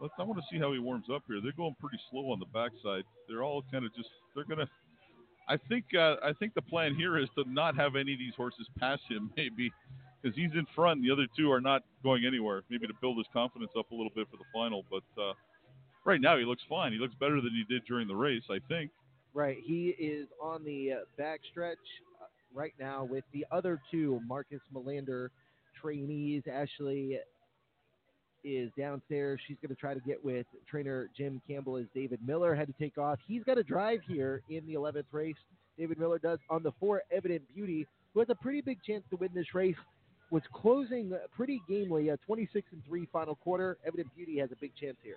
let's. I want to see how he warms up here. They're going pretty slow on the backside. They're all kind of just. They're gonna. I think uh, I think the plan here is to not have any of these horses pass him, maybe, because he's in front and the other two are not going anywhere. Maybe to build his confidence up a little bit for the final. But uh, right now he looks fine. He looks better than he did during the race, I think. Right. He is on the back stretch right now with the other two Marcus Melander trainees. Ashley is downstairs. She's going to try to get with trainer Jim Campbell as David Miller had to take off. He's got to drive here in the eleventh race. David Miller does on the four Evident Beauty, who has a pretty big chance to win this race. Was closing pretty gamely, a twenty-six and three final quarter. Evident Beauty has a big chance here.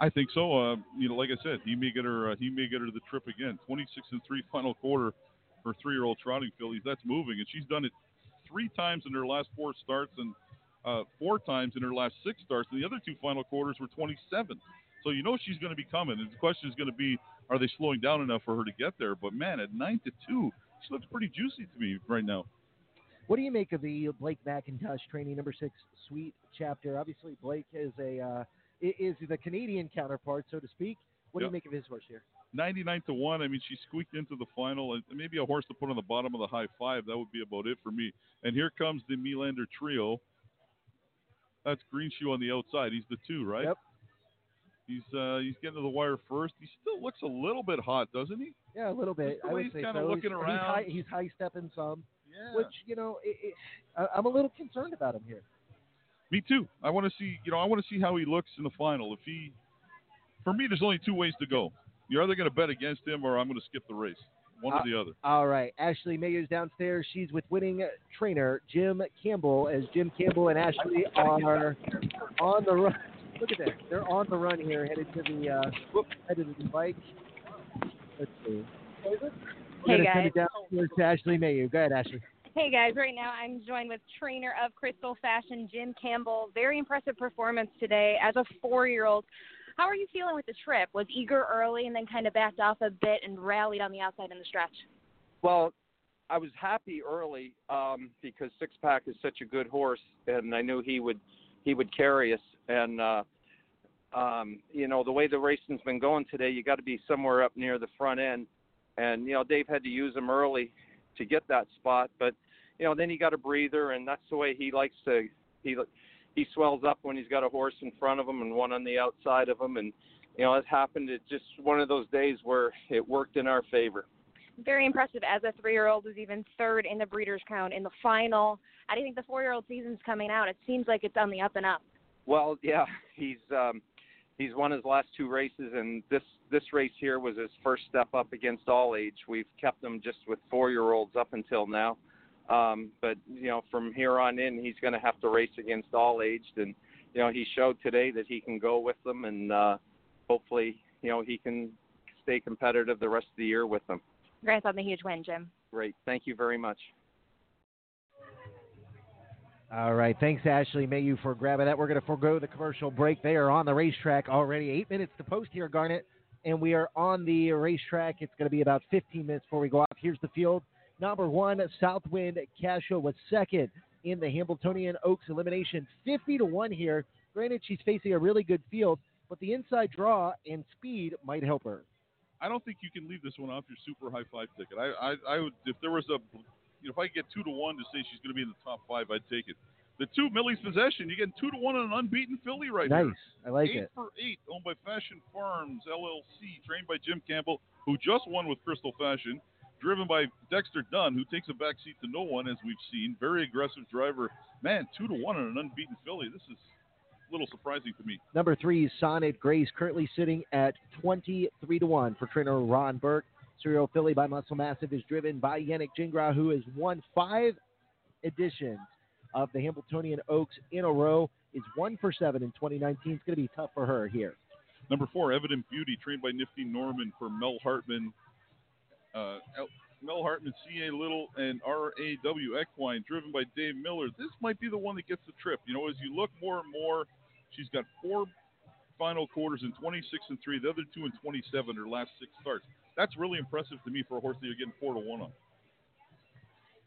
I think so. Uh, you know, like I said, he may get her. Uh, he may get her the trip again. twenty-six and three final quarter for three-year-old trotting fillies. That's moving, and she's done it three times in her last four starts, and. Uh, four times in her last six starts, and the other two final quarters were twenty-seven. So you know she's going to be coming, and the question is going to be, are they slowing down enough for her to get there? But, man, at nine to two, she looks pretty juicy to me right now. What do you make of the Blake McIntosh training number six Sweet Chapter? Obviously, Blake is a uh, is the Canadian counterpart, so to speak. What yep. do you make of his horse here? ninety-nine to one. I mean, she squeaked into the final. Maybe a horse to put on the bottom of the high five. That would be about it for me. And here comes the Melander trio. That's Green Shoe on the outside. He's the two, right? Yep. He's uh, he's getting to the wire first. He still looks a little bit hot, doesn't he? Yeah, a little bit. I would he's say kind so. of looking he's, around. He's high, he's high stepping some. Yeah. Which you know, it, it, I, I'm a little concerned about him here. Me too. I want to see. You know, I want to see how he looks in the final. If he, for me, there's only two ways to go. You're either going to bet against him, or I'm going to skip the race. One uh, or the other. All right. Ashley Mayer's downstairs. She's with winning trainer Jim Campbell, as Jim Campbell and Ashley are on the run. Look at that. They're on the run here, headed to the uh, whoop, headed to the bike. Let's see. Hey, guys. Send it down to Ashley Mayu. Go ahead, Ashley. Hey, guys. Right now, I'm joined with trainer of Crystal Fashion, Jim Campbell. Very impressive performance today as a four-year-old. How are you feeling with the trip? Was eager early and then kind of backed off a bit and rallied on the outside in the stretch? Well, I was happy early um, because Six Pack is such a good horse, and I knew he would he would carry us. And uh, um, you know, the way the racing's been going today, you got to be somewhere up near the front end. And you know, Dave had to use him early to get that spot, but you know, then he got a breather, and that's the way he likes to. He he swells up when he's got a horse in front of him and one on the outside of him, and you know, it happened. It's just one of those days where it worked in our favor. Very impressive as a three-year-old, was even third in the Breeders' Crown in the final. How do you think the four-year-old season's coming out? It seems like it's on the up and up. Well, yeah, he's um, he's won his last two races, and this, this race here was his first step up against all age. We've kept him just with four-year-olds up until now. Um, but, you know, from here on in, he's going to have to race against all aged. And, you know, he showed today that he can go with them, and uh, hopefully, you know, he can stay competitive the rest of the year with them. Congrats on the huge win, Jim. Great. Thank you very much. All right. Thanks, Ashley Mayu, for grabbing that. We're going to forego the commercial break. They are on the racetrack already. Eight minutes to post here, Garnet, and we are on the racetrack. It's going to be about fifteen minutes before we go off. Here's the field. Number one, Southwind Casho was second in the Hambletonian Oaks elimination. fifty to one here. Granted, she's facing a really good field, but the inside draw and speed might help her. I don't think you can leave this one off your super high five ticket. I, I, I would, if there was a, you know, if I could get two to one to say she's going to be in the top five, I'd take it. The two, Millie's Possession, you get two to one on an unbeaten filly right now. Nice, here. I like eight it. Eight for eight, owned by Fashion Farms L L C, trained by Jim Campbell, who just won with Crystal Fashion, driven by Dexter Dunn, who takes a back seat to no one, as we've seen. Very aggressive driver. Man, two to one on an unbeaten filly. This is little surprising to me. Number three, Sonnet Grace, currently sitting at twenty-three to one for trainer Ron Burke. Serial filly by Muscle Massive is driven by Yannick Gingras, who has won five editions of the Hambletonian Oaks in a row. Is one for seven in twenty nineteen. It's going to be tough for her here. Number four, Evident Beauty, trained by Nifty Norman for Mel Hartman. Uh, L- Mel Hartman, C A. Little, and R A W Equine, driven by Dave Miller. This might be the one that gets the trip. You know, as you look more and more, she's got four final quarters in twenty-six and three, the other two in twenty-seven, her last six starts. That's really impressive to me for a horse that you're getting four to one on.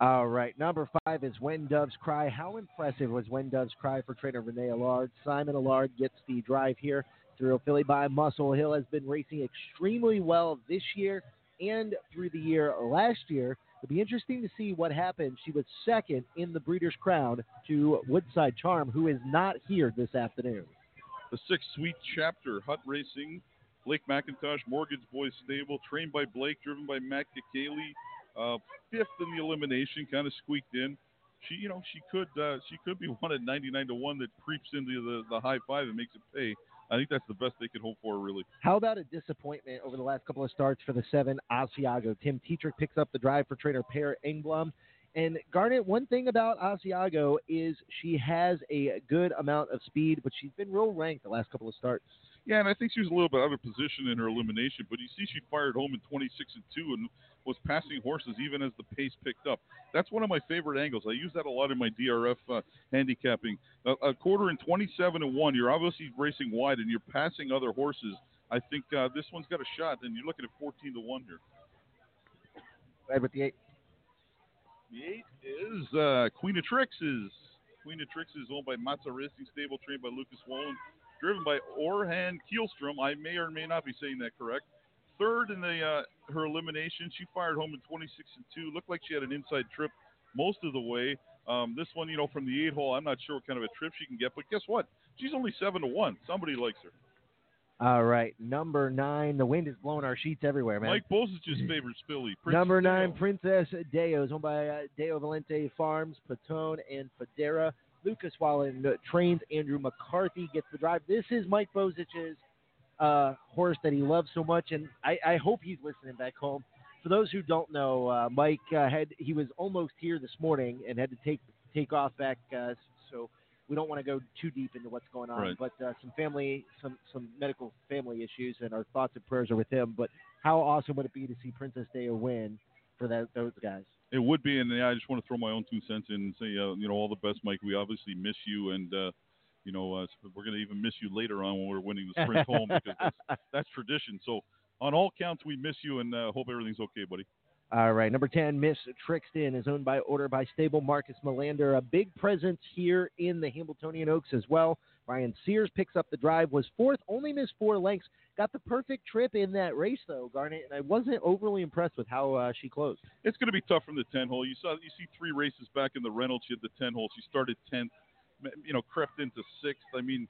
All right. Number five is When Doves Cry. How impressive was When Doves Cry for trainer Renee Allard? Simon Allard gets the drive here. Thrill filly by Muscle Hill has been racing extremely well this year and through the year last year. It'll be interesting to see what happens. She was second in the Breeders' Crown to Woodside Charm, who is not here this afternoon. The sixth, Sweet Chapter, Hut Racing, Blake McIntosh, Mortgage Boys Stable, trained by Blake, driven by Matt Kikali, uh, fifth in the elimination, kind of squeaked in. She, you know, she could uh, she could be one at ninety-nine to one that creeps into the, the high five and makes it pay. I think that's the best they could hope for, really. How about a disappointment over the last couple of starts for the seven, Asiago? Tim Tetrick picks up the drive for trainer Per Engblom. And, Garnet, one thing about Asiago is she has a good amount of speed, but she's been real ranked the last couple of starts. Yeah, and I think she was a little bit out of position in her elimination, but you see she fired home in twenty-six and two and was passing horses even as the pace picked up. That's one of my favorite angles. I use that a lot in my D R F uh, handicapping. Uh, a quarter in twenty-seven and one, you're obviously racing wide and you're passing other horses. I think uh, this one's got a shot, and you're looking at fourteen to one here. Right with the eight. The eight is uh, Queen of Tricks. Is Queen of Tricks is owned by Matza Racing Stable, trained by Lucas Wallen, driven by Orhan Kielstrom. I may or may not be saying that correct. Third in the uh, her elimination, she fired home in twenty-six and two. Looked like she had an inside trip most of the way. Um, this one, you know, from the eight hole, I'm not sure what kind of a trip she can get, but guess what? She's only seven to one. Somebody likes her. All right, number nine. The wind is blowing our sheets everywhere, man. Mike Bosich's favorite filly. Number nine, Deo. Princess Deo, is owned by uh, Deo Valente Farms, Patone, and Federa. Lucas Wallen trains. Andrew McCarthy gets the drive. This is Mike Bosich's uh, horse that he loves so much, and I, I hope he's listening back home. For those who don't know, uh, Mike uh, had he was almost here this morning and had to take take off back. Uh, so we don't want to go too deep into what's going on, right. but uh, some family, some some medical family issues, and our thoughts and prayers are with him. But how awesome would it be to see Princess Daya win for that, those guys? It would be, and yeah, I just want to throw my own two cents in and say, uh, you know, all the best, Mike. We obviously miss you, and uh, you know, uh, we're going to even miss you later on when we're winning the sprint home because that's, that's tradition. So on all counts, we miss you, and uh, hope everything's okay, buddy. All right, number ten, Miss Trixton is owned by order by stable Marcus Melander. A big presence here in the Hambletonian Oaks as well. Brian Sears picks up the drive, was fourth, only missed four lengths. Got the perfect trip in that race, though, Garnet, and I wasn't overly impressed with how uh, she closed. It's going to be tough from the ten-hole. You saw, you see three races back in the Reynolds, she had the ten-hole. She started tenth, you know, crept into sixth. I mean,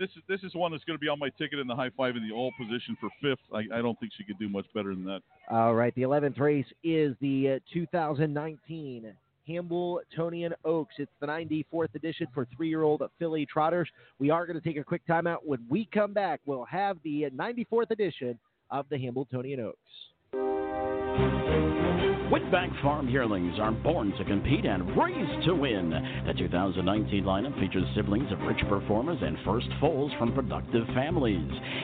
this is this is one that's going to be on my ticket in the high five in the all position for fifth. I, I don't think she could do much better than that. All right, the eleventh race is the uh, two thousand nineteen Hambletonian Oaks. It's the ninety-fourth edition for three-year-old filly trotters. We are going to take a quick timeout. When we come back, we'll have the ninety-fourth edition of the Hambletonian Oaks. Whitback Farm yearlings are born to compete and raised to win. The two thousand nineteen lineup features siblings of rich performers and first foals from productive families.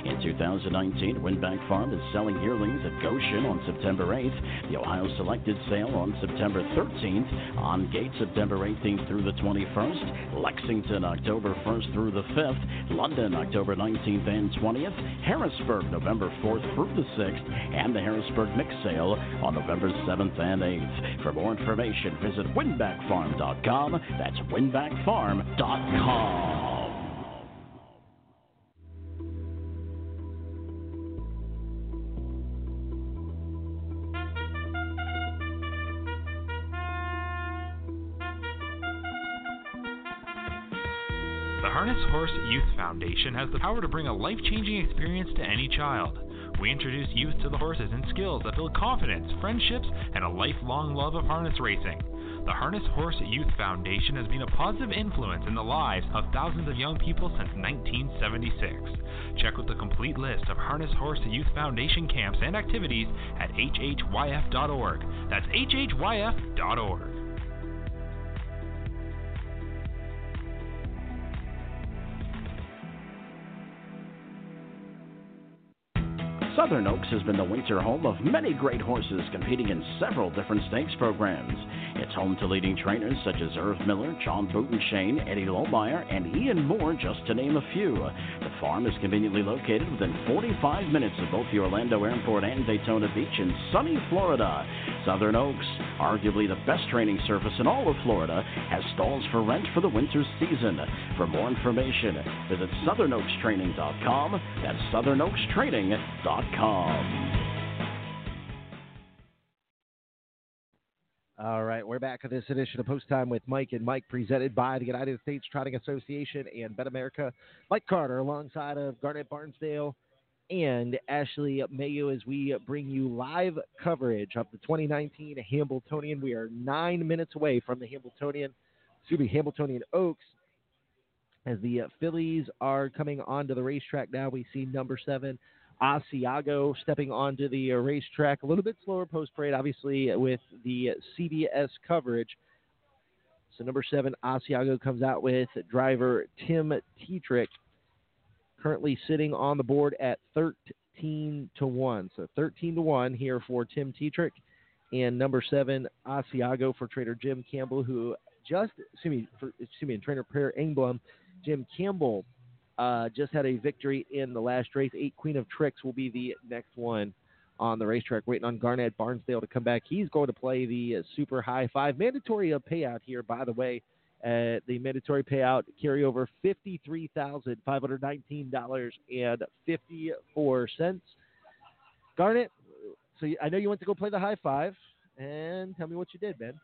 In two thousand nineteen, Whitback Farm is selling yearlings at Goshen on September eighth, the Ohio Selected Sale on September thirteenth, On Gate September eighteenth through the twenty-first, Lexington October first through the fifth, London October nineteenth and twentieth, Harrisburg November fourth through the sixth, and the Harrisburg Mix Sale on November seventh and eighth. For more information, visit winback farm dot com. That's winback farm dot com. The Harness Horse Youth Foundation has the power to bring a life-changing experience to any child. We introduce youth to the horses and skills that build confidence, friendships, and a lifelong love of harness racing. The Harness Horse Youth Foundation has been a positive influence in the lives of thousands of young people since nineteen seventy-six. Check out the complete list of Harness Horse Youth Foundation camps and activities at H H Y F dot org. That's H H Y F dot org. Southern Oaks has been the winter home of many great horses competing in several different stakes programs. It's home to leading trainers such as Irv Miller, John Bootenshane, Eddie Lohmeyer, and Ian Moore, just to name a few. The farm is conveniently located within forty-five minutes of both the Orlando Airport and Daytona Beach in sunny Florida. Southern Oaks, arguably the best training surface in all of Florida, has stalls for rent for the winter season. For more information, visit southern oaks training dot com. That's southern oaks training dot com. All right, we're back at this edition of Post Time with Mike and Mike, presented by the United States Trotting Association and Bet America. Mike Carter alongside of Garnett Barnsdale and Ashley Mayo as we bring you live coverage of the twenty nineteen Hambletonian. We are nine minutes away from the Hambletonian, excuse me, Hambletonian Oaks. As the fillies are coming onto the racetrack now, we see number seven, Asiago, stepping onto the uh, racetrack. A little bit slower post-parade, obviously, with the C B S coverage. So number seven, Asiago, comes out with driver Tim Tetrick, currently sitting on the board at thirteen to one. So thirteen to one here for Tim Tetrick. And number seven, Asiago, for trainer Jim Campbell, who just, excuse me, for, excuse me, trainer Per Engblom, Jim Campbell, Uh, just had a victory in the last race. Eight Queen of Tricks will be the next one on the racetrack. Waiting on Garnett Barnsdale to come back. He's going to play the uh, super high five. Mandatory payout here, by the way. Uh, the mandatory payout carryover, fifty-three thousand five hundred nineteen dollars and fifty-four cents. Garnett, so I know you went to go play the high five, and tell me what you did, Ben.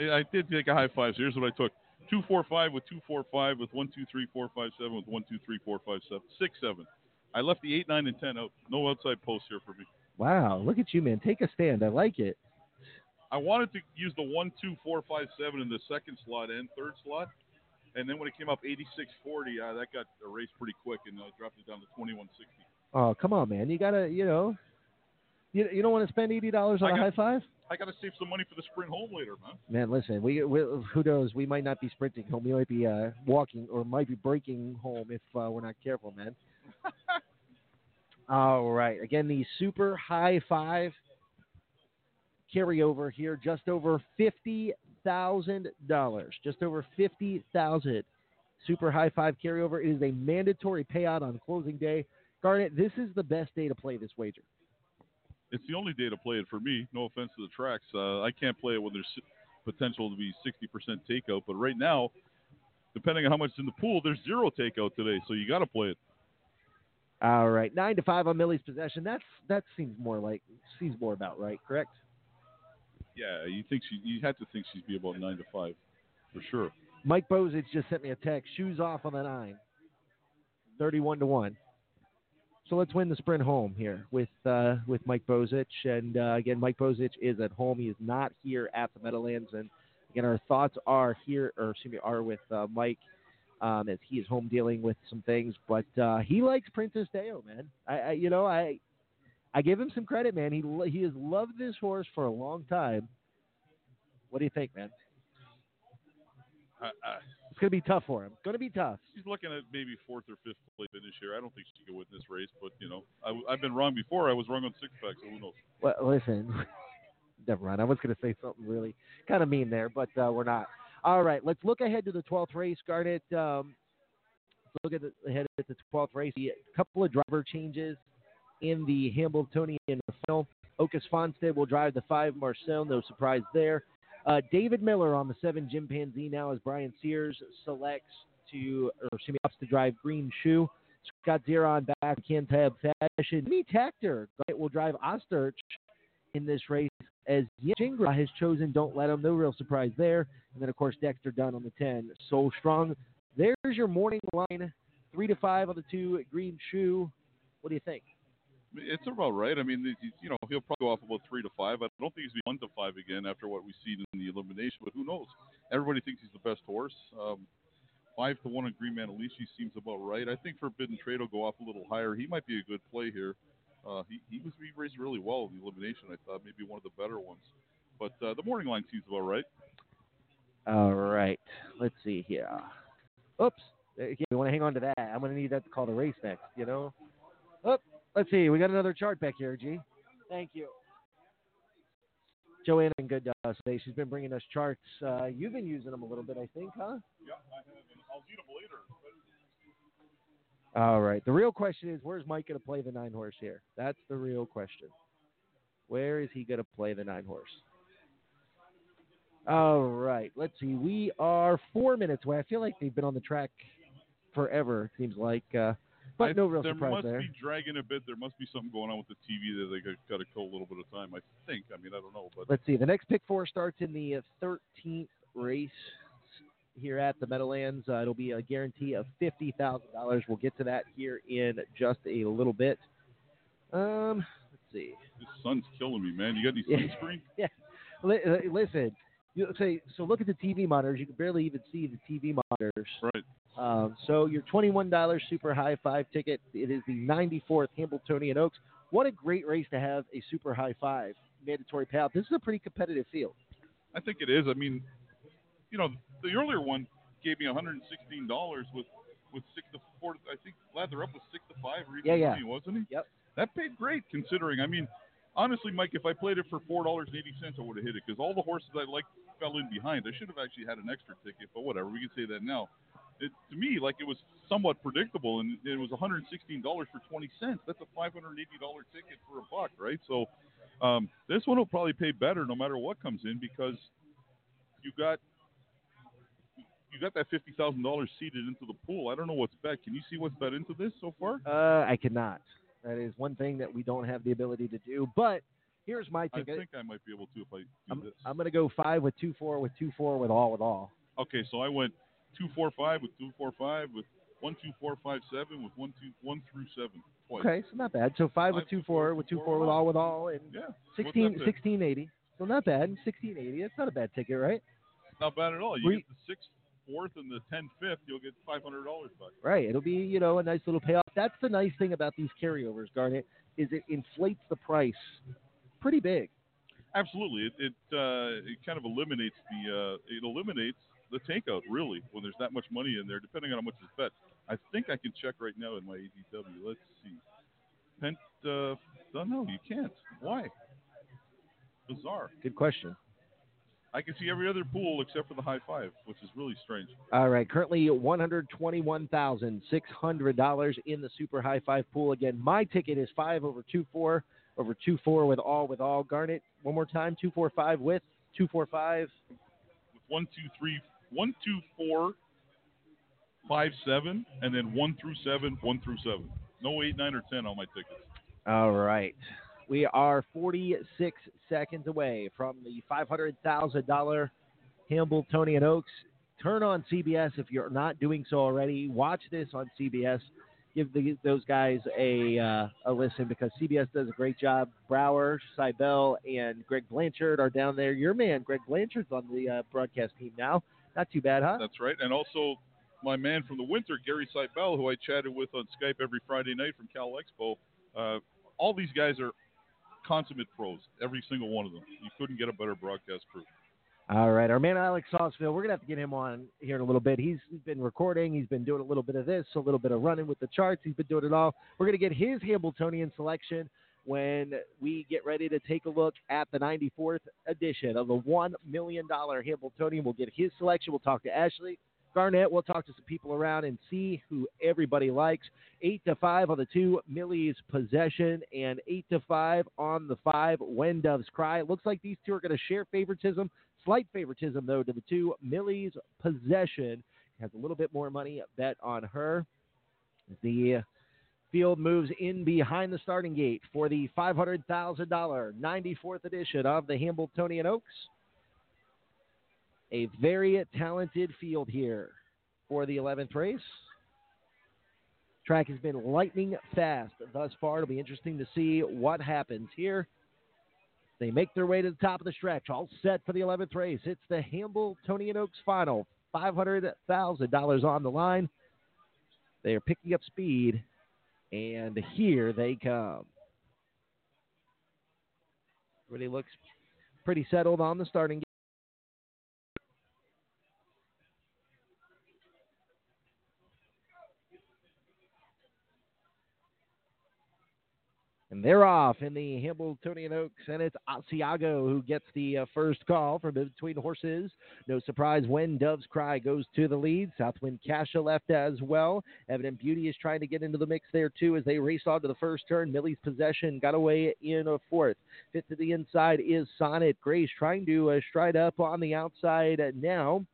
I did take a high five, so here's what I took. two four five with two four five with one two three four five seven with one two three four five seven. six seven. I left the eight, nine, and ten out. No outside posts here for me. Wow, look at you, man. Take a stand. I like it. I wanted to use the one two four five seven in the second slot and third slot, and then when it came up eighty-six forty, uh, that got erased pretty quick, and I uh, dropped it down to twenty-one sixty. Oh, come on, man. You got to, you know, you, you don't want to spend eighty dollars on got, a high five? I got to save some money for the sprint home later, man. Man, listen, we, we who knows? We might not be sprinting home. We might be uh, walking or might be breaking home if uh, we're not careful, man. All right. Again, the super high five carryover here, just over fifty thousand dollars. Just over fifty thousand dollars. Super high five carryover. It is a mandatory payout on closing day. Garnet, this is the best day to play this wager. It's the only day to play it for me. No offense to the tracks. Uh, I can't play it when there's potential to be sixty percent takeout. But right now, depending on how much is in the pool, there's zero takeout today. So you got to play it. All right, nine to five on Millie's possession. That's that seems more like seems more about right, correct? Yeah, you think she? You have to think she'd be about nine to five, for sure. Mike Bozich just sent me a text. Shoes off on the nine. Thirty-one to one. So let's win the sprint home here with uh, with Mike Bozich. And uh, again, Mike Bozich is at home. He is not here at the Meadowlands. And again, our thoughts are here, or excuse me, are with uh, Mike. Um, as he is home dealing with some things, but uh, he likes Princess Deo, man. I, I, you know, I, I give him some credit, man. He he has loved this horse for a long time. What do you think, man? I, I, it's gonna be tough for him. Gonna be tough. He's looking at maybe fourth or fifth place this year. I don't think she can win this race, but you know, I, I've been wrong before. I was wrong on six packs. So who knows? Well, listen, never mind. I was gonna say something really kind of mean there, but uh, we're not. All right, let's look ahead to the twelfth race, Garnet. Um, let's look at the, ahead at the twelfth race. A couple of driver changes in the Hambletonian final. Oki Svanstedt will drive the five, Marseille, no surprise there. Uh, David Miller on the seven, Jim Panzee now as Brian Sears selects to, or excuse me, opts to drive Green Shoe. Scott Zeron back, Cantab Fashion. Jimmy Tactor will drive Osterch in this race, as Yannick Gingras has chosen Don't Let Him. No real surprise there. And then, of course, Dexter Dunn on the ten. Soul Strong. There's your morning line. Three to five on the two. Green Shoe. What do you think? It's about right. I mean, you know, he'll probably go off about three to five. I don't think he's going to be one to five again after what we've seen in the elimination, but who knows? Everybody thinks he's the best horse. Um, five to one on Green Manalishi seems about right. I think Forbidden Trade will go off a little higher. He might be a good play here. Uh, he, he was he raced really well in the elimination, I thought, maybe one of the better ones. But uh, the morning line seems about right. All right. Let's see here. Oops. We want to hang on to that. I'm going to need that to call the race next, you know. Oh, let's see. We got another chart back here, G. Thank you. Joanna, good to us today. She's been bringing us charts. Uh, you've been using them a little bit, I think, huh? Yeah, I have. I'll need them later. All right. The real question is, where's Mike going to play the nine horse here? That's the real question. Where is he going to play the nine horse? All right. Let's see. We are four minutes away. I feel like they've been on the track forever, it seems like. Uh, but I, no real there surprise there. There must be dragging a bit. There must be something going on with the T V that they got to kill a little bit of time, I think. I mean, I don't know. But let's see. The next pick four starts in the thirteenth race here at the Meadowlands. Uh, it'll be a guarantee of fifty thousand dollars. We'll get to that here in just a little bit. Um, let's see. This sun's killing me, man. You got any sunscreen? Yeah. L- listen, you say so. Look at the T V monitors. You can barely even see the T V monitors. Right. Um, so your twenty-one dollars super high five ticket. It is the ninety-fourth Hambletonian Oaks. What a great race to have a super high five mandatory payout. This is a pretty competitive field. I think it is. I mean, you know, the earlier one gave me one hundred sixteen dollars with, with six to four. I think Lather Up was six to five, or even yeah, yeah. twenty, wasn't he? Yep. That paid great considering. I mean, honestly, Mike, if I played it for four dollars and eighty cents, I would have hit it because all the horses I liked fell in behind. I should have actually had an extra ticket, but whatever. We can say that now. It, to me, like it was somewhat predictable, and it was one hundred sixteen dollars for twenty cents. That's a five hundred eighty dollars ticket for a buck, right? So um, this one will probably pay better no matter what comes in because you got – You got that fifty thousand dollars seeded into the pool. I don't know what's bet. Can you see what's bet into this so far? Uh, I cannot. That is one thing that we don't have the ability to do. But here's my ticket. I think I might be able to if I do I'm, this. I'm going to go five with two four with two four with all with all. Okay, so I went two four five with two four five with one two four five seven with one two one through seven. Twice. Okay, so not bad. So five, five with two, two four, four with two four, four with all with all, and yeah, sixteen sixteen eighty. So not bad. sixteen eighty. That's not a bad ticket, right? Not bad at all. You Re- get the six. fourth and the ten fifth, you'll get five hundred dollars back. Right. It'll be, you know, a nice little payoff. That's the nice thing about these carryovers, Garnet, is it inflates the price pretty big. Absolutely. It it, uh, it kind of eliminates the uh, it eliminates the takeout, really, when there's that much money in there, depending on how much is bet. I think I can check right now in my A D W. Let's see. Pent, uh, oh, no, you can't. Why? Bizarre. Good question. I can see every other pool except for the high five, which is really strange. All right. Currently one hundred twenty-one thousand six hundred dollars in the super high five pool. Again, my ticket is five over two, four over two, four with all, with all. Garnet, one more time. Two, four, five with two, four, five. With one, two, three, one, two, four, five, seven, and then one through seven, one through seven. No eight, nine, or ten on my tickets. All right. We are forty-six seconds away from the five hundred thousand dollars Hambletonian Oaks. Turn on C B S if you're not doing so already. Watch this on C B S. Give the, those guys a uh, a listen because C B S does a great job. Brower, Seibel, and Greg Blanchard are down there. Your man, Greg Blanchard's on the uh, broadcast team now. Not too bad, huh? That's right. And also my man from the winter, Gary Seibel, who I chatted with on Skype every Friday night from Cal Expo. Uh, all these guys are consummate pros, every single one of them. You couldn't get a better broadcast crew. All right. Our man, Alex Sausville, we're going to have to get him on here in a little bit. He's been recording. He's been doing a little bit of this, a little bit of running with the charts. He's been doing it all. We're going to get his Hambletonian selection when we get ready to take a look at the ninety-fourth edition of the one million dollars Hambletonian. We'll get his selection. We'll talk to Ashley Garnett. We'll talk to some people around and see who everybody likes. Eight to five on the two, Millie's Possession, and eight to five on the five, When Doves Cry. It looks like these two are going to share favoritism, slight favoritism, though, to the two. Millie's Possession has a little bit more money bet on her. The field moves in behind the starting gate for the five hundred thousand dollars ninety-fourth edition of the Hambletonian Oaks. A very talented field here for the eleventh race. Track has been lightning fast thus far. It'll be interesting to see what happens here. They make their way to the top of the stretch. All set for the eleventh race. It's the Hambletonian Oaks final. five hundred thousand dollars on the line. They are picking up speed, and here they come. Really looks pretty settled on the starting gate. And they're off in the Hambletonian Oaks, and it's Asiago who gets the uh, first call from between horses. No surprise when Doves Cry goes to the lead. Southwind Kasha left as well. Evident Beauty is trying to get into the mix there, too, as they race on to the first turn. Millie's Possession got away in a fourth. Fifth to the inside is Sonnet Grace trying to uh, stride up on the outside now.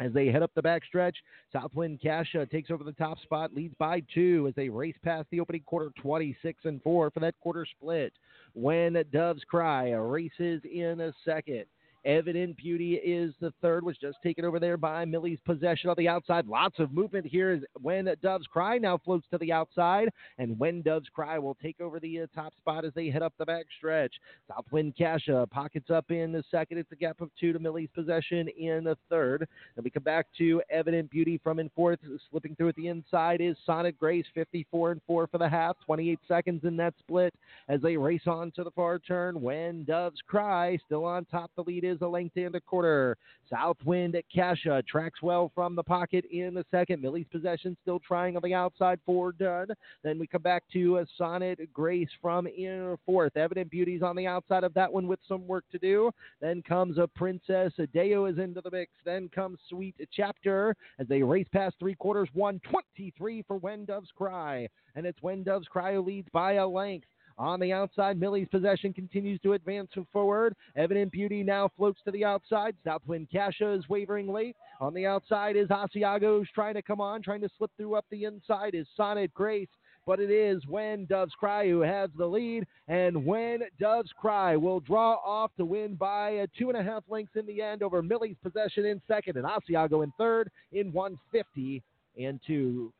As they head up the backstretch, Southwind Kasha takes over the top spot, leads by two as they race past the opening quarter, twenty-six and four for that quarter split. When Doves Cry races in a second. Evident Beauty is the third, was just taken over there by Millie's Possession on the outside. Lots of movement here as When Doves Cry now floats to the outside, and When Doves Cry will take over the uh, top spot as they head up the backstretch. Southwind Kasha pockets up in the second. It's a gap of two to Millie's Possession in the third. Then we come back to Evident Beauty from in fourth. Slipping through at the inside is Sonnet Grace, fifty-four and four for the half, twenty-eight seconds in that split as they race on to the far turn. When Doves Cry still on top, the lead is a length and a quarter. Southwind Kasha tracks well from the pocket in the second. Millie's Possession still trying on the outside for Dunn. Then we come back to a Sonnet Grace from in fourth. Evident Beauty's on the outside of that one with some work to do. Then comes a Princess. Adeo is into the mix. Then comes Sweet Chapter as they race past three quarters. one twenty-three for When Doves Cry. And it's When Doves Cry who leads by a length. On the outside, Millie's Possession continues to advance forward. Evident Beauty now floats to the outside. Southwind Kasha is wavering late. On the outside is Asiago, who's trying to come on, trying to slip through up the inside is Sonnet Grace. But it is When Doves Cry who has the lead. And When Doves Cry will draw off to win by a two and a half lengths in the end over Millie's Possession in second and Asiago in third in one fifty and two.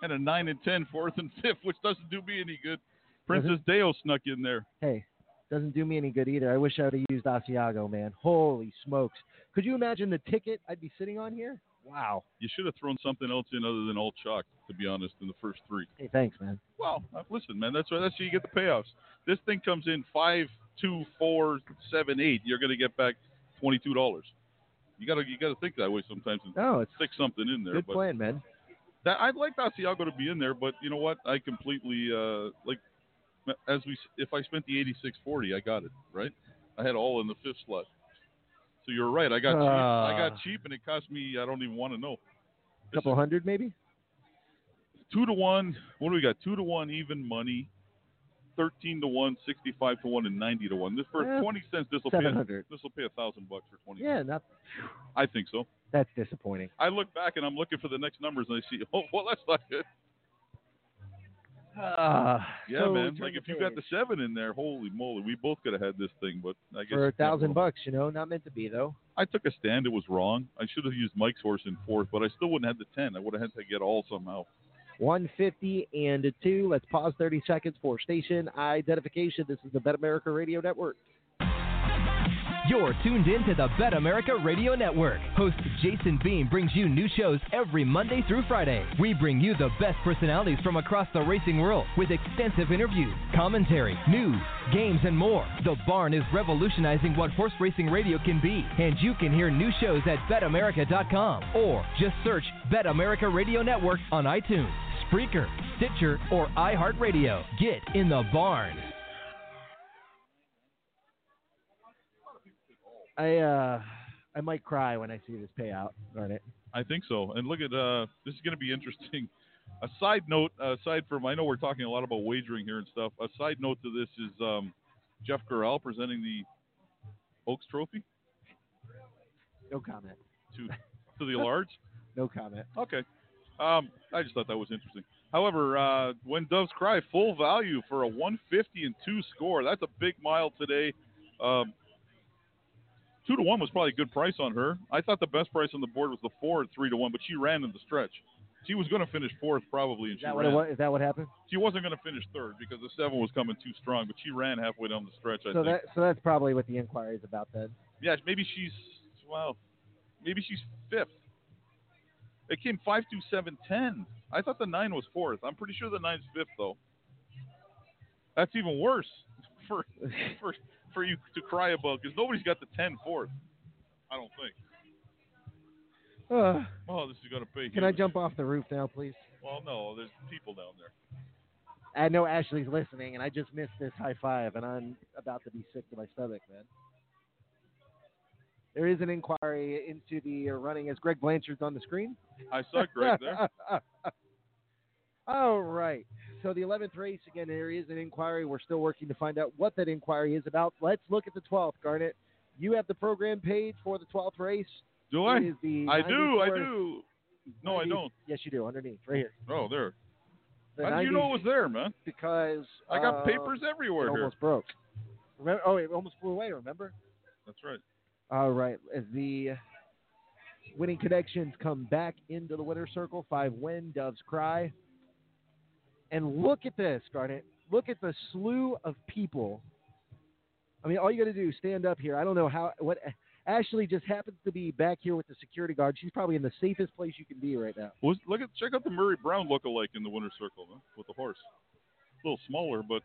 And a nine and ten, fourth and fifth, which doesn't do me any good. Princess Deo snuck in there. Hey, Doesn't do me any good either. I wish I would have used Asiago, man. Holy smokes. Could you imagine the ticket I'd be sitting on here? Wow. You should have thrown something else in other than all chalk, to be honest, in the first three. Hey, thanks, man. Well, listen, man, that's, that's how you get the payoffs. This thing comes in five, two, four, seven, eight. You're going to get back twenty-two dollars. You got to you got to think that way sometimes and no, it's stick something in there. Good but plan, man. That I'd like Asiago to be in there, but you know what? I completely, uh, like, as we, if I spent the eighty-six forty, I got it, right? I had all in the fifth slot. So you're right. I got uh, cheap. I got cheap, and it cost me, I don't even want to know. A couple it's, hundred, maybe? Two to one. What do we got? Two to one, even money. Thirteen to one, sixty-five to one, and ninety to one. This for yeah, twenty cents, this will pay. This will pay a thousand bucks for twenty. Yeah, not. I think so. That's disappointing. I look back and I'm looking for the next numbers, and I see, oh, well, that's not good. Uh, yeah, so man. Like if you got the seven in there, holy moly, we both could have had this thing. But I guess for a thousand bucks, you know, not meant to be though. I took a stand. It was wrong. I should have used Mike's horse in fourth, but I still wouldn't have the ten. I would have had to get all somehow. one fifty and a two. Let's pause thirty seconds for station identification. This is the Bet America Radio Network. You're tuned in to the Bet America Radio Network. Host Jason Beam brings you new shows every Monday through Friday. We bring you the best personalities from across the racing world with extensive interviews, commentary, news, games, and more. The Barn is revolutionizing what horse racing radio can be, and you can hear new shows at bet america dot com or just search Bet America Radio Network on iTunes, Spreaker, Stitcher, or iHeartRadio. Get in the Barn. I uh, I might cry when I see this payout, darn it. I think so. And look at uh, this is going to be interesting. A side note, aside from I know we're talking a lot about wagering here and stuff. A side note to this is um, Jeff Corral presenting the Oaks Trophy. No comment. To to the large. No comment. Okay. Um, I just thought that was interesting. However, uh, When Doves Cry, full value for a one fifty and two score. That's a big mile today. Um, Two to one was probably a good price on her. I thought the best price on the board was the four at three to one, but she ran in the stretch. She was going to finish fourth probably, and she ran. What, is that what happened? She wasn't going to finish third because the seven was coming too strong, but she ran halfway down the stretch. I so think. That, so that's probably what the inquiry is about then. Yeah, maybe she's well, maybe she's fifth. It came five two seven ten. I thought the nine was fourth. I'm pretty sure the nine's fifth though. That's even worse for for. for you to cry about because nobody's got the ten fourth. I don't think. Uh, oh, this is going to be. Can I jump off the roof now, please? Well, no, there's people down there. I know Ashley's listening, and I just missed this high five, and I'm about to be sick to my stomach, man. There is an inquiry into the uh, running as Greg Blanchard's on the screen. I saw Greg there. All right. So the eleventh race, again, there is an inquiry. We're still working to find out what that inquiry is about. Let's look at the twelfth, Garnet. You have the program page for the twelfth race. Do I? It is the I do, I do. No, ninetieth. I don't. Yes, you do, underneath, right here. Oh, there. The How ninetieth, did you know it was there, man? Because uh, I got papers everywhere it here. It almost broke. Remember, oh, it almost flew away, remember? That's right. All right. As the winning connections come back into the winner's circle, five When Doves Cry. And look at this, Garnet. Look at the slew of people. I mean, all you got to do is stand up here. I don't know how. What Ashley just happens to be back here with the security guard. She's probably in the safest place you can be right now. Well, look at check out the Murray Brown lookalike in the winner's circle huh, with the horse. A little smaller, but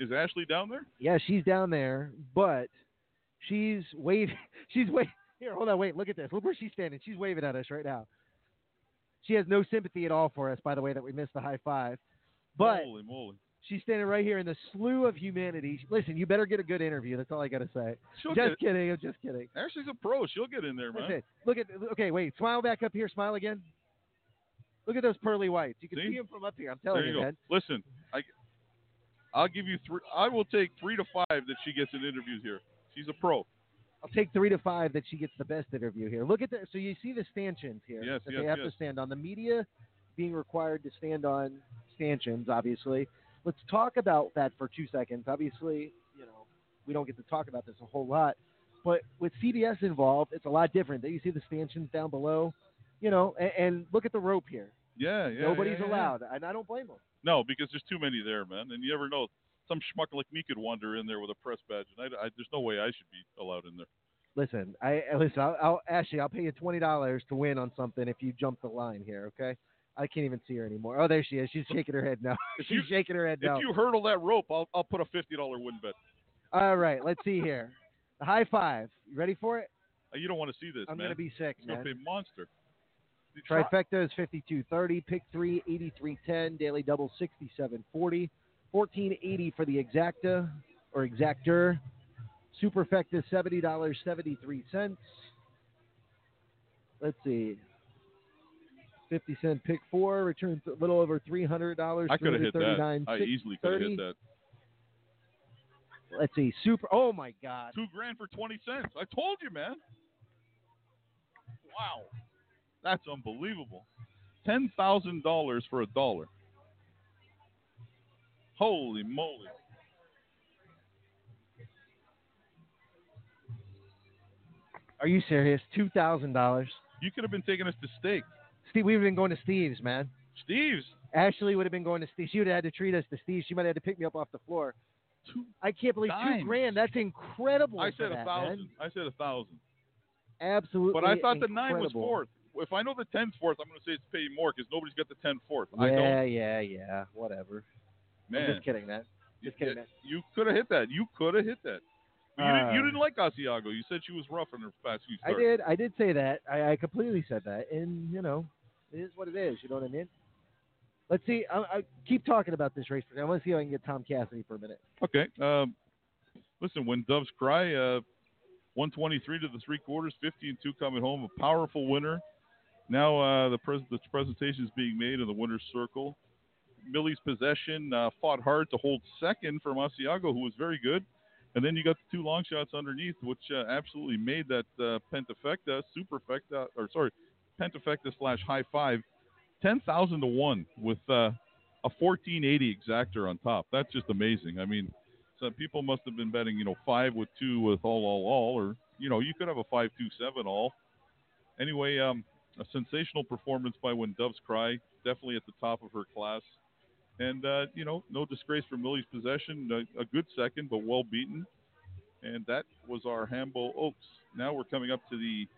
is Ashley down there? Yeah, she's down there, but she's waving. She's waving. Here, hold on, wait. Look at this. Look where she's standing. She's waving at us right now. She has no sympathy at all for us, by the way, that we missed the high five. But holy moly. She's standing right here in the slew of humanity. Listen, you better get a good interview. That's all I got to say. She'll just kidding. I'm just kidding. Ashley's a pro. She'll get in there, man. Look at. Okay, wait. Smile back up here. Smile again. Look at those pearly whites. You can see, see them from up here. I'm telling there you, you man. Listen, I, I'll give you three. I will take three to five that she gets in interviews here. She's a pro. I'll take three to five that she gets the best interview here. Look at that. So you see the stanchions here yes, that yes, they have yes. to stand on. The media being required to stand on stanchions, obviously. Let's talk about that for two seconds. Obviously, you know, we don't get to talk about this a whole lot. But with C B S involved, it's a lot different. You see the stanchions down below, you know, and, and look at the rope here. Yeah, yeah. Nobody's yeah, yeah, allowed, yeah. and I don't blame them. No, because there's too many there, man. And you never know. some schmuck like me could wander in there with a press badge, and I, I, there's no way I should be allowed in there. Listen, I listen. I'll, I'll Ashley, I'll pay you twenty dollars to win on something if you jump the line here, okay? I can't even see her anymore. Oh, there she is. She's shaking her head now. She's you, shaking her head now. If you hurdle that rope, I'll I'll put a fifty dollar win bet. All right, let's see here. High five. You ready for it? You don't want to see this. I'm man. gonna be sick, it's man. It's gonna be a monster. Trifecta is fifty-two thirty. Pick three eighty-three ten. Daily double sixty-seven forty. fourteen eighty for the exacta or exactor. Superfecta seventy dollars and seventy-three cents. Let's see. fifty cent pick four returns a little over three hundred dollars. I could have hit that. I easily could have hit that. Let's see. Super. Oh my God. Two grand for twenty cents. I told you, man. Wow. That's unbelievable. ten thousand dollars for a dollar. Holy moly. Are you serious? two thousand dollars. You could have been taking us to steak. Steve, we would have been going to Steve's, man. Steve's? Ashley would have been going to Steve's. She would have had to treat us to Steve's. She might have had to pick me up off the floor. Two I can't believe dimes. two grand. That's incredible. I said that, a thousand. Man. I said a thousand. Absolutely. But I thought incredible. the nine was fourth. If I know the ten's fourth, I'm going to say it's paying more because nobody's got the ten fourth. I yeah, don't. yeah, yeah. Whatever. Man. I'm just kidding, man. Just you, kidding, man. You could have hit that. You could have hit that. You didn't, you didn't like Asiago. You said she was rough in her past few starts. I did. I did say that. I, I completely said that. And, you know, it is what it is. You know what I mean? Let's see. I, I keep talking about this race. I want to see if I can get Tom Cassidy for a minute. Okay. Um, listen, when doves cry, uh, one twenty-three to the three quarters, fifty and two coming home. A powerful winner. Now uh, the, pres- the presentation is being made in the winner's circle. Millie's Possession uh, fought hard to hold second from Asiago, who was very good. And then you got the two long shots underneath, which uh, absolutely made that uh, pentafecta, superfecta, or sorry, pentafecta slash high five, ten thousand to one with uh, a fourteen eighty exactor on top. That's just amazing. I mean, some people must have been betting, you know, five with two with all, all, all, or, you know, you could have a five, two, seven, all. Anyway, um, a sensational performance by When Doves Cry, definitely at the top of her class. And, uh, you know, no disgrace for Millie's Possession. A, a good second, but well beaten. And that was our Hambletonian Oaks. Now we're coming up to the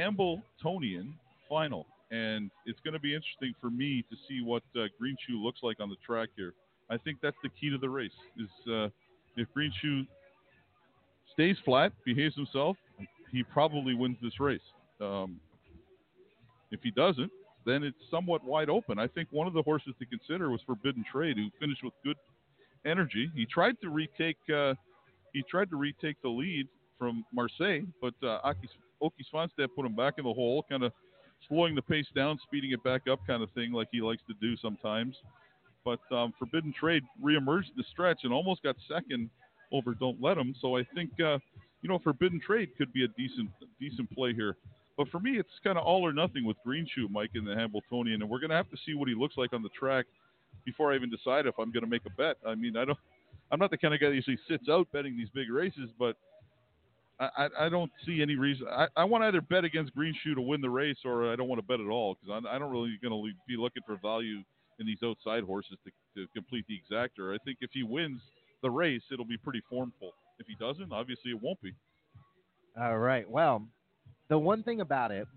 Hambletonian final. And it's going to be interesting for me to see what uh, Green Shoe looks like on the track here. I think that's the key to the race is uh, if Green Shoe stays flat, behaves himself, he probably wins this race. Um, if he doesn't, then it's somewhat wide open. I think one of the horses to consider was Forbidden Trade, who finished with good energy. He tried to retake uh, he tried to retake the lead from Marseille, but uh, Oki, Oki Svanstedt put him back in the hole, kind of slowing the pace down, speeding it back up kind of thing like he likes to do sometimes. But um, Forbidden Trade reemerged the stretch and almost got second over Don't Let Him. So I think, uh, you know, Forbidden Trade could be a decent decent play here. But for me, it's kind of all or nothing with Green Shoe, Mike, in the Hambletonian. And we're going to have to see what he looks like on the track before I even decide if I'm going to make a bet. I mean, I don't, I'm not the kind of guy that usually sits out betting these big races, but I, I, I don't see any reason. I, I want to either bet against Green Shoe to win the race or I don't want to bet at all because I don't really going to be looking for value in these outside horses to, to complete the exactor. I think if he wins the race, it'll be pretty formful. If he doesn't, obviously it won't be. All right. Well, the one thing about it,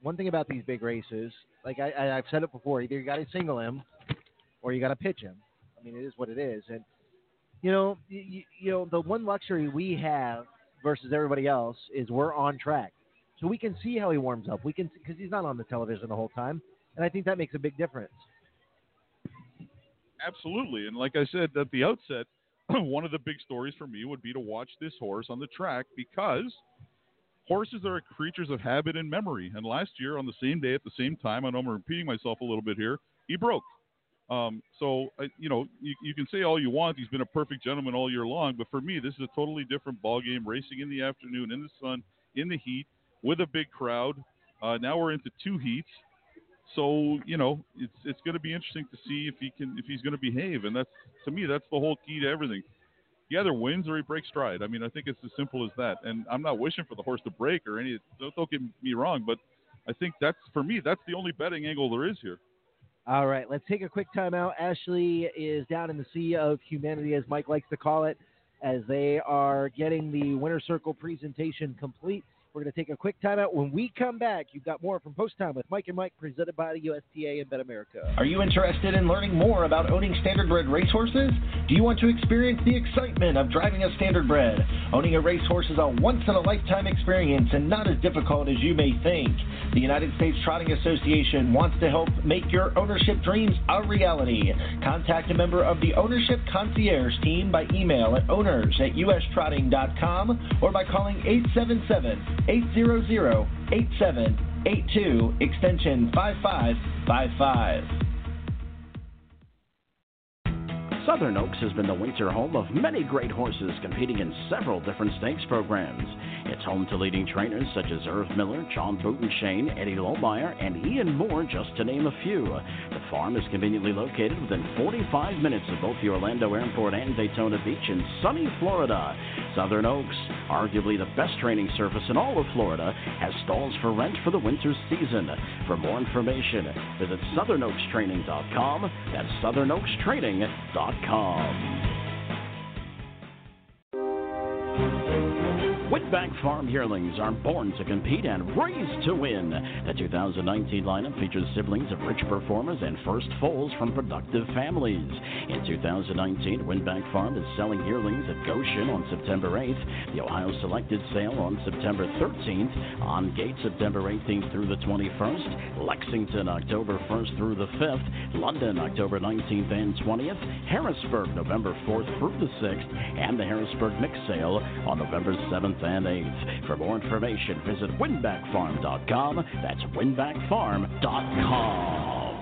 one thing about these big races, like I, I, I've said it before, either you got to single him or you got to pitch him. I mean, it is what it is. And, you know, you, you know, the one luxury we have versus everybody else is we're on track. So we can see how he warms up. We can, because he's not on the television the whole time. And I think that makes a big difference. Absolutely. And like I said at the outset, one of the big stories for me would be to watch this horse on the track because – horses are creatures of habit and memory. And last year on the same day at the same time, I know I'm repeating myself a little bit here, he broke. Um, so, uh, you know, you, you can say all you want. He's been a perfect gentleman all year long. But for me, this is a totally different ballgame, racing in the afternoon, in the sun, in the heat, with a big crowd. Uh, now we're into two heats. So, you know, it's it's going to be interesting to see if he can if he's going to behave. And that's to me, that's the whole key to everything. He either wins or he breaks stride. I mean, I think it's as simple as that. And I'm not wishing for the horse to break or any. Don't, don't get me wrong, but I think that's, for me, that's the only betting angle there is here. All right, let's take a quick timeout. Ashley is down in the sea of humanity, as Mike likes to call it, as they are getting the Winner's Circle presentation complete. We're going to take a quick timeout. When we come back, you've got more from Post Time with Mike and Mike, presented by the U S T A and BetAmerica. Are you interested in learning more about owning standardbred racehorses? Do you want to experience the excitement of driving a standardbred? Owning a racehorse is a once-in-a-lifetime experience and not as difficult as you may think. The United States Trotting Association wants to help make your ownership dreams a reality. Contact a member of the Ownership Concierge team by email at owners at u s trotting dot com or by calling eight seven seven, eight hundred, eighty-seven eighty-two, extension five five five five. Southern Oaks has been the winter home of many great horses competing in several different stakes programs. It's home to leading trainers such as Irv Miller, John Bootenshane, Eddie Lohmeyer, and Ian Moore, just to name a few. The farm is conveniently located within forty-five minutes of both the Orlando Airport and Daytona Beach in sunny Florida. Southern Oaks, arguably the best training surface in all of Florida, has stalls for rent for the winter season. For more information, visit southern oaks training dot com. That's southern oaks training dot com. Whitbank Farm yearlings are born to compete and raised to win. The two thousand nineteen lineup features siblings of rich performers and first foals from productive families. In two thousand nineteen, Whitbank Farm is selling yearlings at Goshen on September eighth, the Ohio Selected Sale on September thirteenth, On Gate September eighteenth through the twenty-first, Lexington October first through the fifth, London October nineteenth and twentieth, Harrisburg November fourth through the sixth, and the Harrisburg Mix Sale on November seventh and eighth. For more information, visit win back farm dot com. That's win back farm dot com.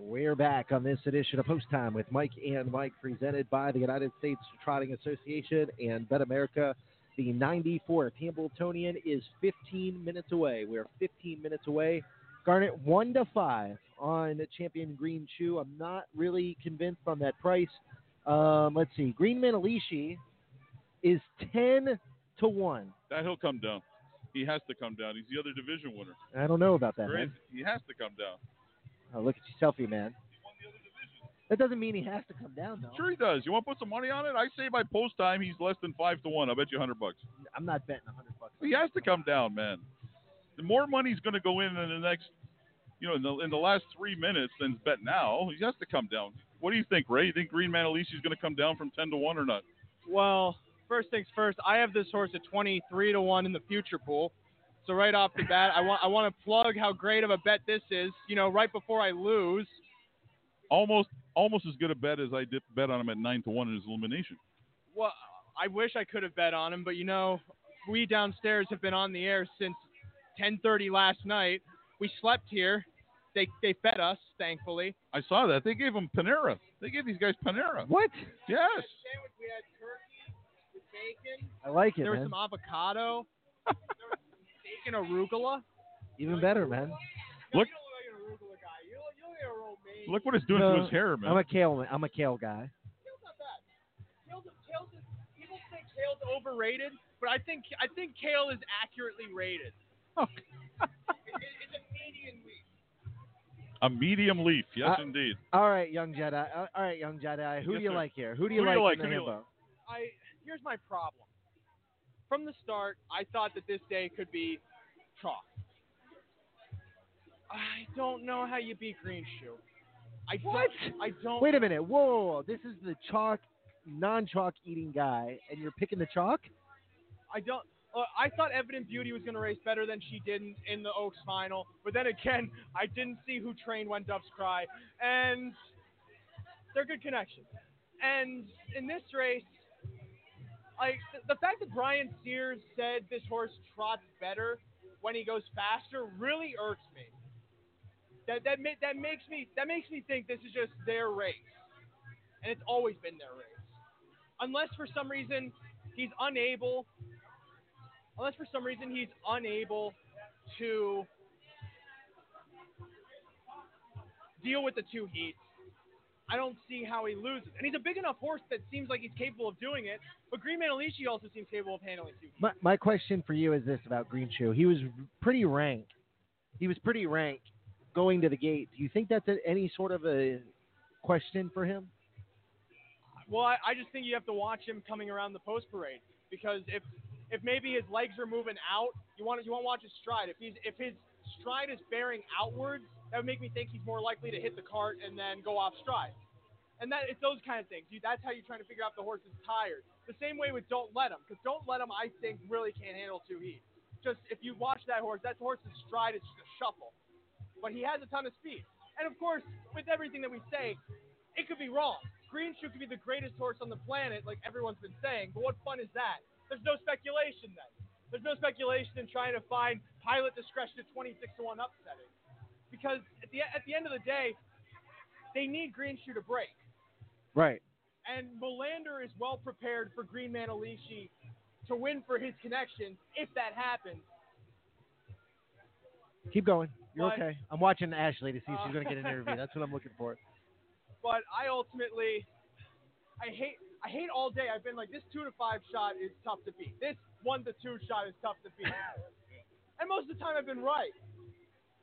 We're back on this edition of Post Time with Mike and Mike, presented by the United States Trotting Association and Bet America. The ninety-fourth Hambletonian is fifteen minutes away. We're fifteen minutes away. Garnet one to five on Champion Green Shoe. I'm not really convinced on that price. Um, let's see. Green Manalishi is ten to one. That he'll come down. He has to come down. He's the other division winner. I don't know about that, man. He has to come down. Oh, look at you, selfie, man. He won the other division. That doesn't mean he has to come down, though. Sure he does. You want to put some money on it? I say by post time, he's less than five to one. I'll bet you one hundred bucks. I'm not betting one hundred bucks. He has to come down, man. The more money's going to go in in the next, you know, in the, in the last three minutes than bet now. He has to come down. What do you think, Ray? You think Green Manalishi is going to come down from ten to one or not? Well, first things first, I have this horse at twenty-three to one in the future pool. So right off the bat, I want I want to plug how great of a bet this is, you know, right before I lose. Almost almost as good a bet as I did bet on him at nine to one in his elimination. Well, I wish I could have bet on him, but, you know, we downstairs have been on the air since ten thirty last night. We slept here. They they fed us, thankfully. I saw that. They gave them Panera. They gave these guys Panera. What? Yes. We had turkey with bacon. I like it, There was man. some avocado. There was some bacon arugula. Even better, man. Look. Look what it's doing no, to his hair, man. I'm a kale, I'm a kale guy. Kale's not bad. Kale's, kale's is, people say kale's overrated, but I think I think kale is accurately rated. Oh. it, it, it's a median wheat. A medium leaf, yes, uh, indeed. All right, young Jedi. All right, young Jedi. Who yes, do you sir. like here? Who do you Who like, like? in the Himbo? I Here's my problem. From the start, I thought that this day could be chalk. I don't know how you beat Green Shoe. I what? Don't, I don't. Wait a minute. Whoa! This is the chalk, non-chalk eating guy, and you're picking the chalk? I don't. Uh, I thought Evident Beauty was going to race better than she did in, in the Oaks final. But then again, I didn't see who trained When Doves Cry. And they're good connections. And in this race, I, th- the fact that Brian Sears said this horse trots better when he goes faster really irks me. That that, ma- that makes me that makes me think this is just their race. And it's always been their race. Unless for some reason he's unable... Unless for some reason he's unable to deal with the two heats, I don't see how he loses. And he's a big enough horse that seems like he's capable of doing it, but Green Manalishi also seems capable of handling two heats. My, my question for you is this about Green Shoe. He was pretty ranked he was pretty ranked going to the gate. Do you think that's any sort of a question for him? Well, I, I just think you have to watch him coming around the post parade, because if if maybe his legs are moving out, you want you want to watch his stride. If he's if his stride is bearing outwards, that would make me think he's more likely to hit the cart and then go off stride. And that it's those kind of things. You, that's how you're trying to figure out if the horse is tired. The same way with Don't Let Him, because Don't Let Him, I think, really can't handle two heat. Just if you watch that horse, that horse's stride is just a shuffle, but he has a ton of speed. And of course, with everything that we say, it could be wrong. Green Shoe could be the greatest horse on the planet, like everyone's been saying, but what fun is that? There's no speculation then. There's no speculation in trying to find Pilot Discretion at twenty-six to one upsetting, because at the at the end of the day, they need Green Shoe to break. Right. And Melander is well prepared for Green Manalishi to win for his connection if that happens. Keep going. You're but, okay. I'm watching Ashley to see if she's uh, going to get an interview. That's what I'm looking for. But I ultimately, I hate, I hate all day. I've been like, this two to five shot is tough to beat. This one to two shot is tough to beat. And most of the time I've been right.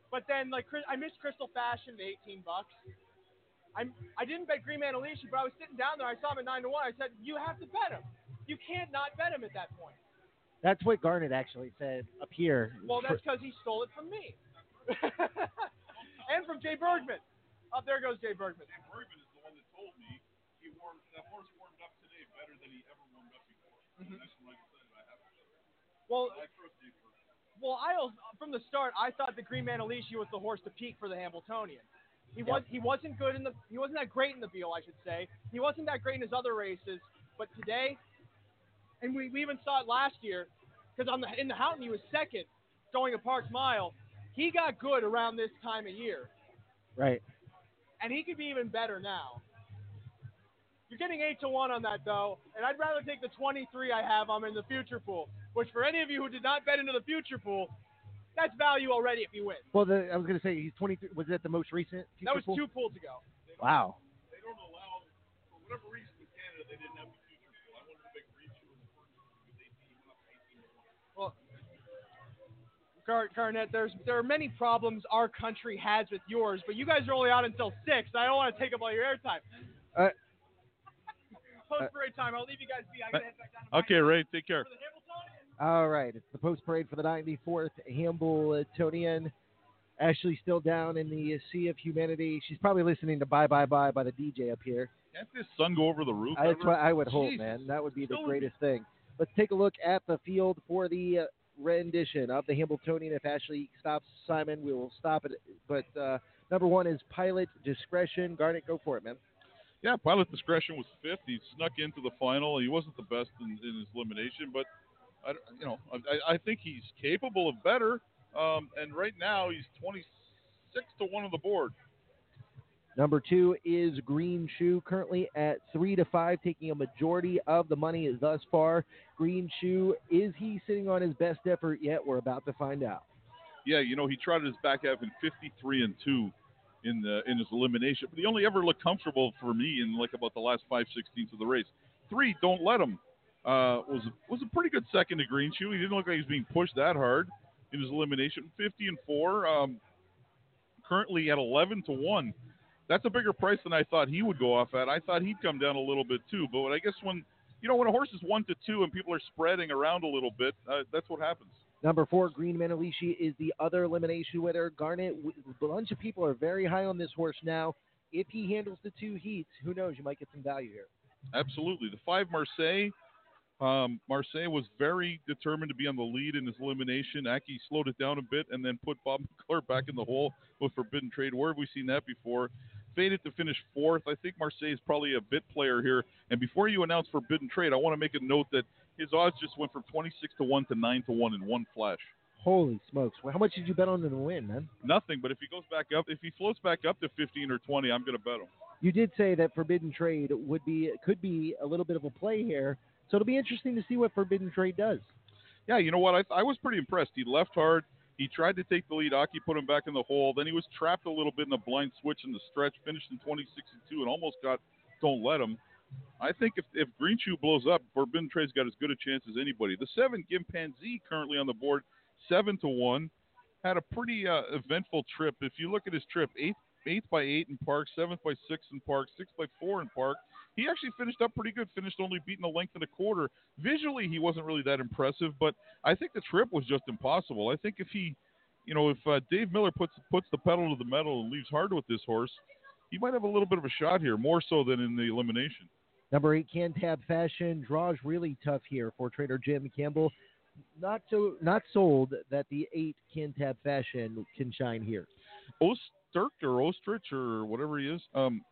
But then like, I missed Crystal Fashion to eighteen bucks. I I didn't bet Green Manalishi, but I was sitting down there. I saw him at nine to one. I said, you have to bet him. You can't not bet him at that point. That's what Garnet actually said up here. Well, that's because he stole it from me. And from Jay Bergman. Oh, there goes Jay Bergman. Jay Bergman is the one that told me he warmed, that horse warmed up today better than he ever warmed up before. Mm-hmm. That's what I decided I have to do. Well, I trust Jay Bergman. Well, I from the start I thought the Green Manalishi was the horse to peak for the Hambletonian. He yeah. was he wasn't good in the he wasn't that great in the Beale, I should say. He wasn't that great in his other races, but today, and we, we even saw it last year, because on the in the Houghton he was second going a Park's Mile. He got good around this time of year. Right. And he could be even better now. You're getting eight to one on that, though, and I'd rather take the twenty-three I have on in the future pool, which for any of you who did not bet into the future pool, that's value already if you win. Well, the, I was going to say, he's twenty-three. Was that the most recent future That was pool? Two pools ago. They wow. They don't allow, for whatever reason in Canada, they didn't have the future pool. I wonder if they could reach you in the first pool, but they beat him up eighteen to one. Well, Gar- Garnett, there's there are many problems our country has with yours, but you guys are only out until six. I don't want to take up all your airtime. Uh, post parade uh, time. I'll leave you guys be. I gotta uh, head back down. To okay, Ray. Take care. All right, it's the post parade for the ninety-fourth Hambletonian. Ashley's still down in the sea of humanity. She's probably listening to "Bye Bye Bye" by the D J up here. Can't this sun go over the roof? I, that's what I would hope, man. That would be the greatest thing. Let's take a look at the field for the. Uh, rendition of the Hambletonian. If Ashley stops Simon, we will stop it. But uh, number one is Pilot Discretion. Garnet, go for it, man. Yeah, Pilot Discretion was fifth. He snuck into the final. He wasn't the best in, in his elimination, but I, you know, I, I think he's capable of better. Um, and right now, he's twenty-six to one on the board. Number two is Green Shoe, currently at three to five, taking a majority of the money thus far. Green Shoe, is he sitting on his best effort yet? We're about to find out. Yeah, you know, he trotted his back half in fifty-three and two in the in his elimination, but he only ever looked comfortable for me in like about the last five sixteenths of the race. Three, Don't Let Him uh, was was a pretty good second to Green Shoe. He didn't look like he was being pushed that hard in his elimination. Fifty and four, um, currently at eleven to one. That's a bigger price than I thought he would go off at. I thought he'd come down a little bit too, but I guess when you know when a horse is one to two and people are spreading around a little bit, uh, that's what happens. Number four, Green Manalishi is the other elimination winner. Garnet, a bunch of people are very high on this horse now. If he handles the two heats, who knows? You might get some value here. Absolutely. The five, Marseille. Um, Marseille was very determined to be on the lead in his elimination. Aki slowed it down a bit and then put Bob McClure back in the hole with Forbidden Trade. Where have we seen that before? Faded to finish fourth. I think Marseille is probably a bit player here. And before you announce Forbidden Trade, I want to make a note that his odds just went from twenty-six to one to nine to one in one flash. Holy smokes. Well, how much did you bet on him to win, man? Nothing, but if he goes back up, if he floats back up to fifteen or twenty, I'm going to bet him. You did say that Forbidden Trade would be could be a little bit of a play here, so it'll be interesting to see what Forbidden Trade does. Yeah, you know what? I, I was pretty impressed. He left hard. He tried to take the lead. Aki put him back in the hole. Then he was trapped a little bit in the blind switch in the stretch, finished in twenty-six and two and almost got Don't Let Him. I think if, if Green Shoe blows up, Forbidden Trade's got as good a chance as anybody. The seven, Jim Panzee, currently on the board, seven to one. had a pretty uh, eventful trip. If you look at his trip, eighth, eighth by eight in park, seventh by six in park, six by four in park. He actually finished up pretty good, finished only beating a length and a quarter. Visually, he wasn't really that impressive, but I think the trip was just impossible. I think if he, you know, if uh, Dave Miller puts puts the pedal to the metal and leaves hard with this horse, he might have a little bit of a shot here, more so than in the elimination. Number eight, Cantab Fashion. Draws really tough here for trainer Jim Campbell. Not so, not sold that the eight, Cantab Fashion, can shine here. Osterch or Ostrich or whatever he is, um,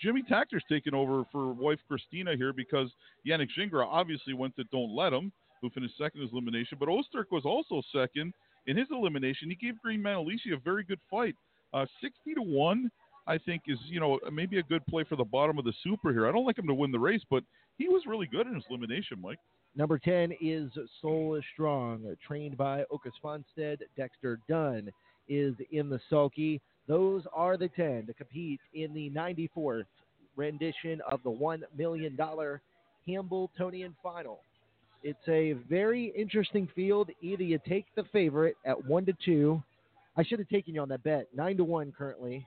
Jimmy Tactor's taking over for wife Christina here because Yannick Gingras obviously went to Don't Let Him, who finished second in his elimination. But Osterch was also second in his elimination. He gave Green Manalishi a very good fight. Uh, sixty to one, I think, is, you know, maybe a good play for the bottom of the super here. I don't like him to win the race, but he was really good in his elimination, Mike. Number ten is Soul Strong, trained by Oki Svanstedt. Dexter Dunn is in the sulky. Those are the ten to compete in the ninety-fourth rendition of the one million dollars Hambletonian final. It's a very interesting field. Either you take the favorite at one to two. I should have taken you on that bet. nine to one currently.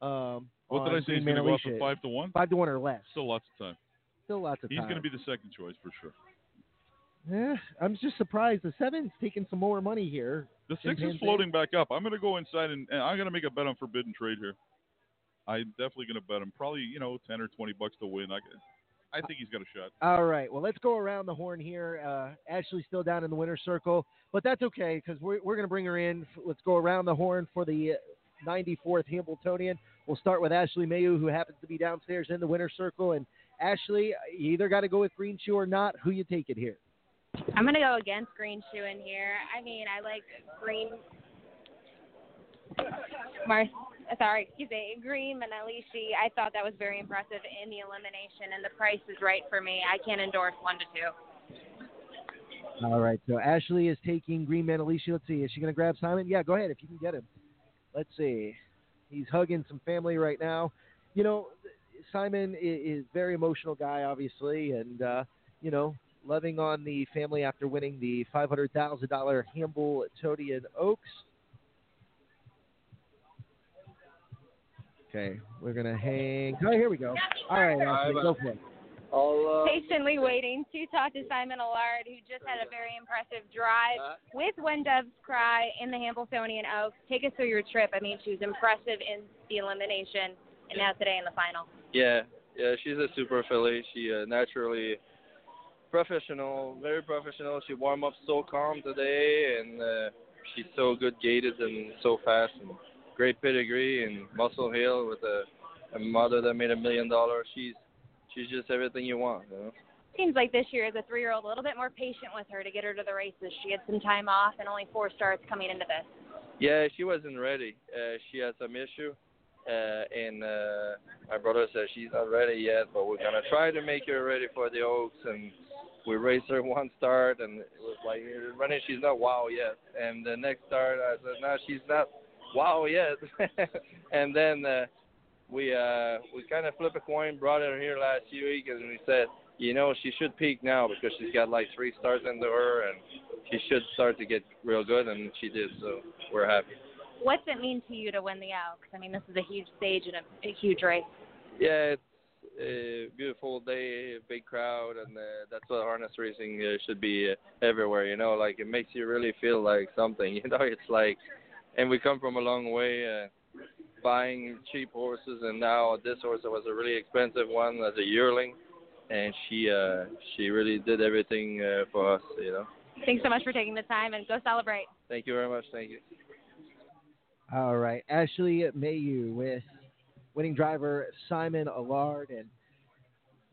Um, what did I say? He's going to go up to five to one? five to one or less. Still lots of time. Still lots of time. He's going to be the second choice for sure. Yeah, I'm just surprised. The seven's taking some more money here. The six is floating back up. I'm going to go inside, and, and I'm going to make a bet on Forbidden Trade here. I'm definitely going to bet him. Probably, you know, ten or twenty bucks to win. I, I think he's got a shot. All right. Well, let's go around the horn here. Uh, Ashley's still down in the winner's circle, but that's okay because we're, we're going to bring her in. Let's go around the horn for the ninety-fourth Hambletonian. We'll start with Ashley Mayu, who happens to be downstairs in the winner's circle. And, Ashley, you either got to go with Green Shoe or not. Who you take it here? I'm going to go against Green Shoe in here. I mean, I like Green Mar- sorry, excuse me, Green Manalishi. I thought that was very impressive in the elimination, and the price is right for me. I can't endorse one to two. All right, so Ashley is taking Green Manalishi. Let's see, is she going to grab Simon? Yeah, go ahead if you can get him. Let's see. He's hugging some family right now. You know, Simon is a very emotional guy, obviously, and, uh, you know, loving on the family after winning the five hundred thousand dollars Hambletonian Oaks. Okay, we're going to hang. Oh, here we go. All right, Ashley, go for it. I'll, uh, patiently waiting to talk to Simon Allard, who just had a very impressive drive with When Doves Cry in the Hambletonian Oaks. Take us through your trip. I mean, she was impressive in the elimination and now today in the final. Yeah, yeah, she's a super filly. She uh, naturally... professional, very professional. She warmed up so calm today, and uh, she's so good gated and so fast. And great pedigree and Muscle Hill with a, a mother that made a million dollars. She's she's just everything you want. You know? Seems like this year as a three-year-old, a little bit more patient with her to get her to the races. She had some time off and only four starts coming into this. Yeah, she wasn't ready. Uh, she had some issue, uh, and uh, my brother said she's not ready yet, but we're gonna try to make her ready for the Oaks. And we raced her one start, and it was like, running, she's not wow yet. And the next start, I said, no, she's not wow yet. And then uh, we uh, we kind of flipped a coin, brought her here last week, and we said, you know, she should peak now because she's got like three stars into her, and she should start to get real good, and she did, so we're happy. What's it mean to you to win the Oaks? I mean, this is a huge stage and a, a huge race. Yeah, it's a beautiful day, big crowd, and uh, that's what harness racing uh, should be uh, everywhere, you know, like it makes you really feel like something, you know, it's like, and we come from a long way uh, buying cheap horses, and now this horse was a really expensive one as a yearling, and she uh, she really did everything uh, for us, you know. Thanks so much for taking the time, and go celebrate. Thank you very much, thank you. All right, Ashley Mayu with winning driver Simon Allard. And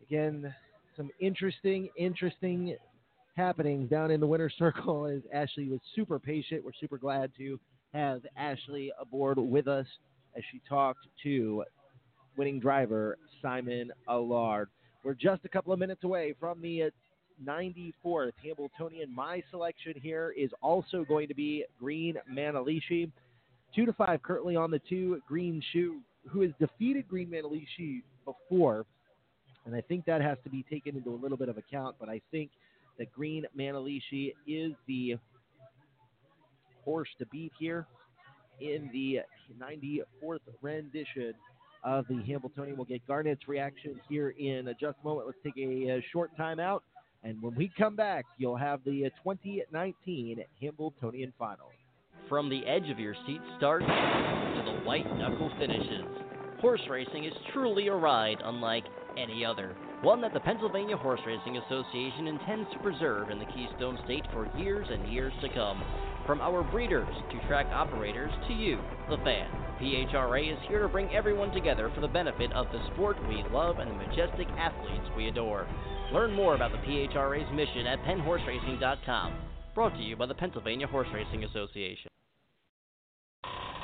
again, some interesting, interesting happenings down in the winner's circle as Ashley was super patient. We're super glad to have Ashley aboard with us as she talked to winning driver Simon Allard. We're just a couple of minutes away from the ninety-fourth Hambletonian. My selection here is also going to be Green Manalishi. Two to five currently on the two, Green Shoe, who has defeated Green Manalishi before, and I think that has to be taken into a little bit of account, but I think that Green Manalishi is the horse to beat here in the ninety-fourth rendition of the Hambletonian. We'll get Garnet's reaction here in just a moment. Let's take a, a short time out, and when we come back, you'll have the twenty nineteen Hambletonian final. From the edge of your seat starts to the white knuckle finishes. Horse racing is truly a ride unlike any other, one that the Pennsylvania Horse Racing Association intends to preserve in the Keystone State for years and years to come. From our breeders to track operators to you, the fan, P H R A is here to bring everyone together for the benefit of the sport we love and the majestic athletes we adore. Learn more about the P H R A's mission at penn horse racing dot com. Brought to you by the Pennsylvania Horse Racing Association.